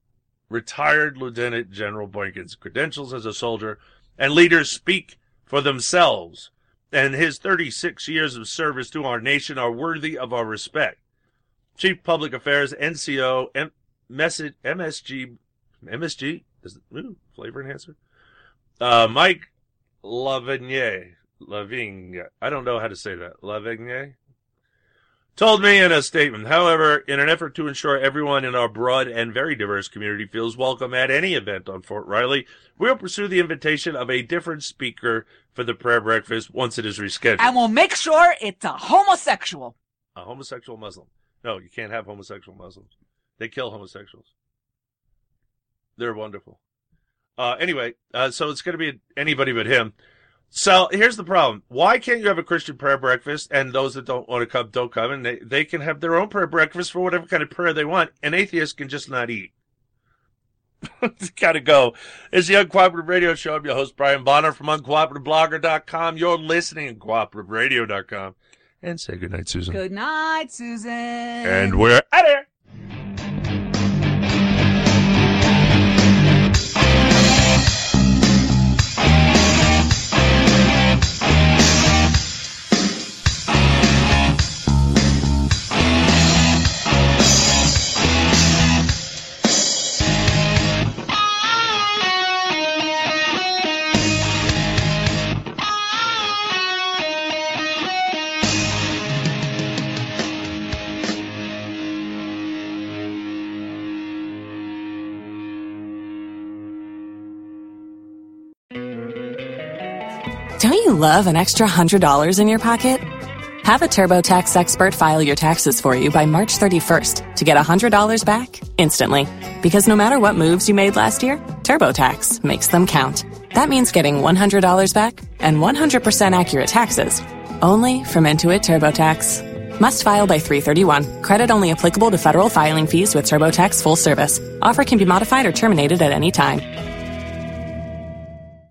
retired Lieutenant General Boykin's credentials as a soldier and leaders speak for themselves, and his 36 years of service to our nation are worthy of our respect. Chief Public Affairs, NCO, MSG, flavor enhancer, Mike Lavigne, I don't know how to say that, Lavigne, told me in a statement, however, in an effort to ensure everyone in our broad and very diverse community feels welcome at any event on Fort Riley, we'll pursue the invitation of a different speaker for the prayer breakfast once it is rescheduled. And we'll make sure it's a homosexual. A homosexual Muslim. No, you can't have homosexual Muslims. They kill homosexuals. They're wonderful. So it's going to be anybody but him. So here's the problem. Why can't you have a Christian prayer breakfast and those that don't want to come don't come, and they can have their own prayer breakfast for whatever kind of prayer they want, and atheists can just not eat? It's got to go. It's the Uncooperative Radio Show. I'm your host, Brian Bonner from UncooperativeBlogger.com. You're listening to CooperativeRadio.com. And say goodnight, Susan. Good night, Susan. And we're out of here. Don't you love an extra $100 in your pocket? Have a TurboTax expert file your taxes for you by March 31st to get $100 back instantly. Because no matter what moves you made last year, TurboTax makes them count. That means getting $100 back and 100% accurate taxes, only from Intuit TurboTax. Must file by 3/31. Credit only applicable to federal filing fees with TurboTax full service. Offer can be modified or terminated at any time.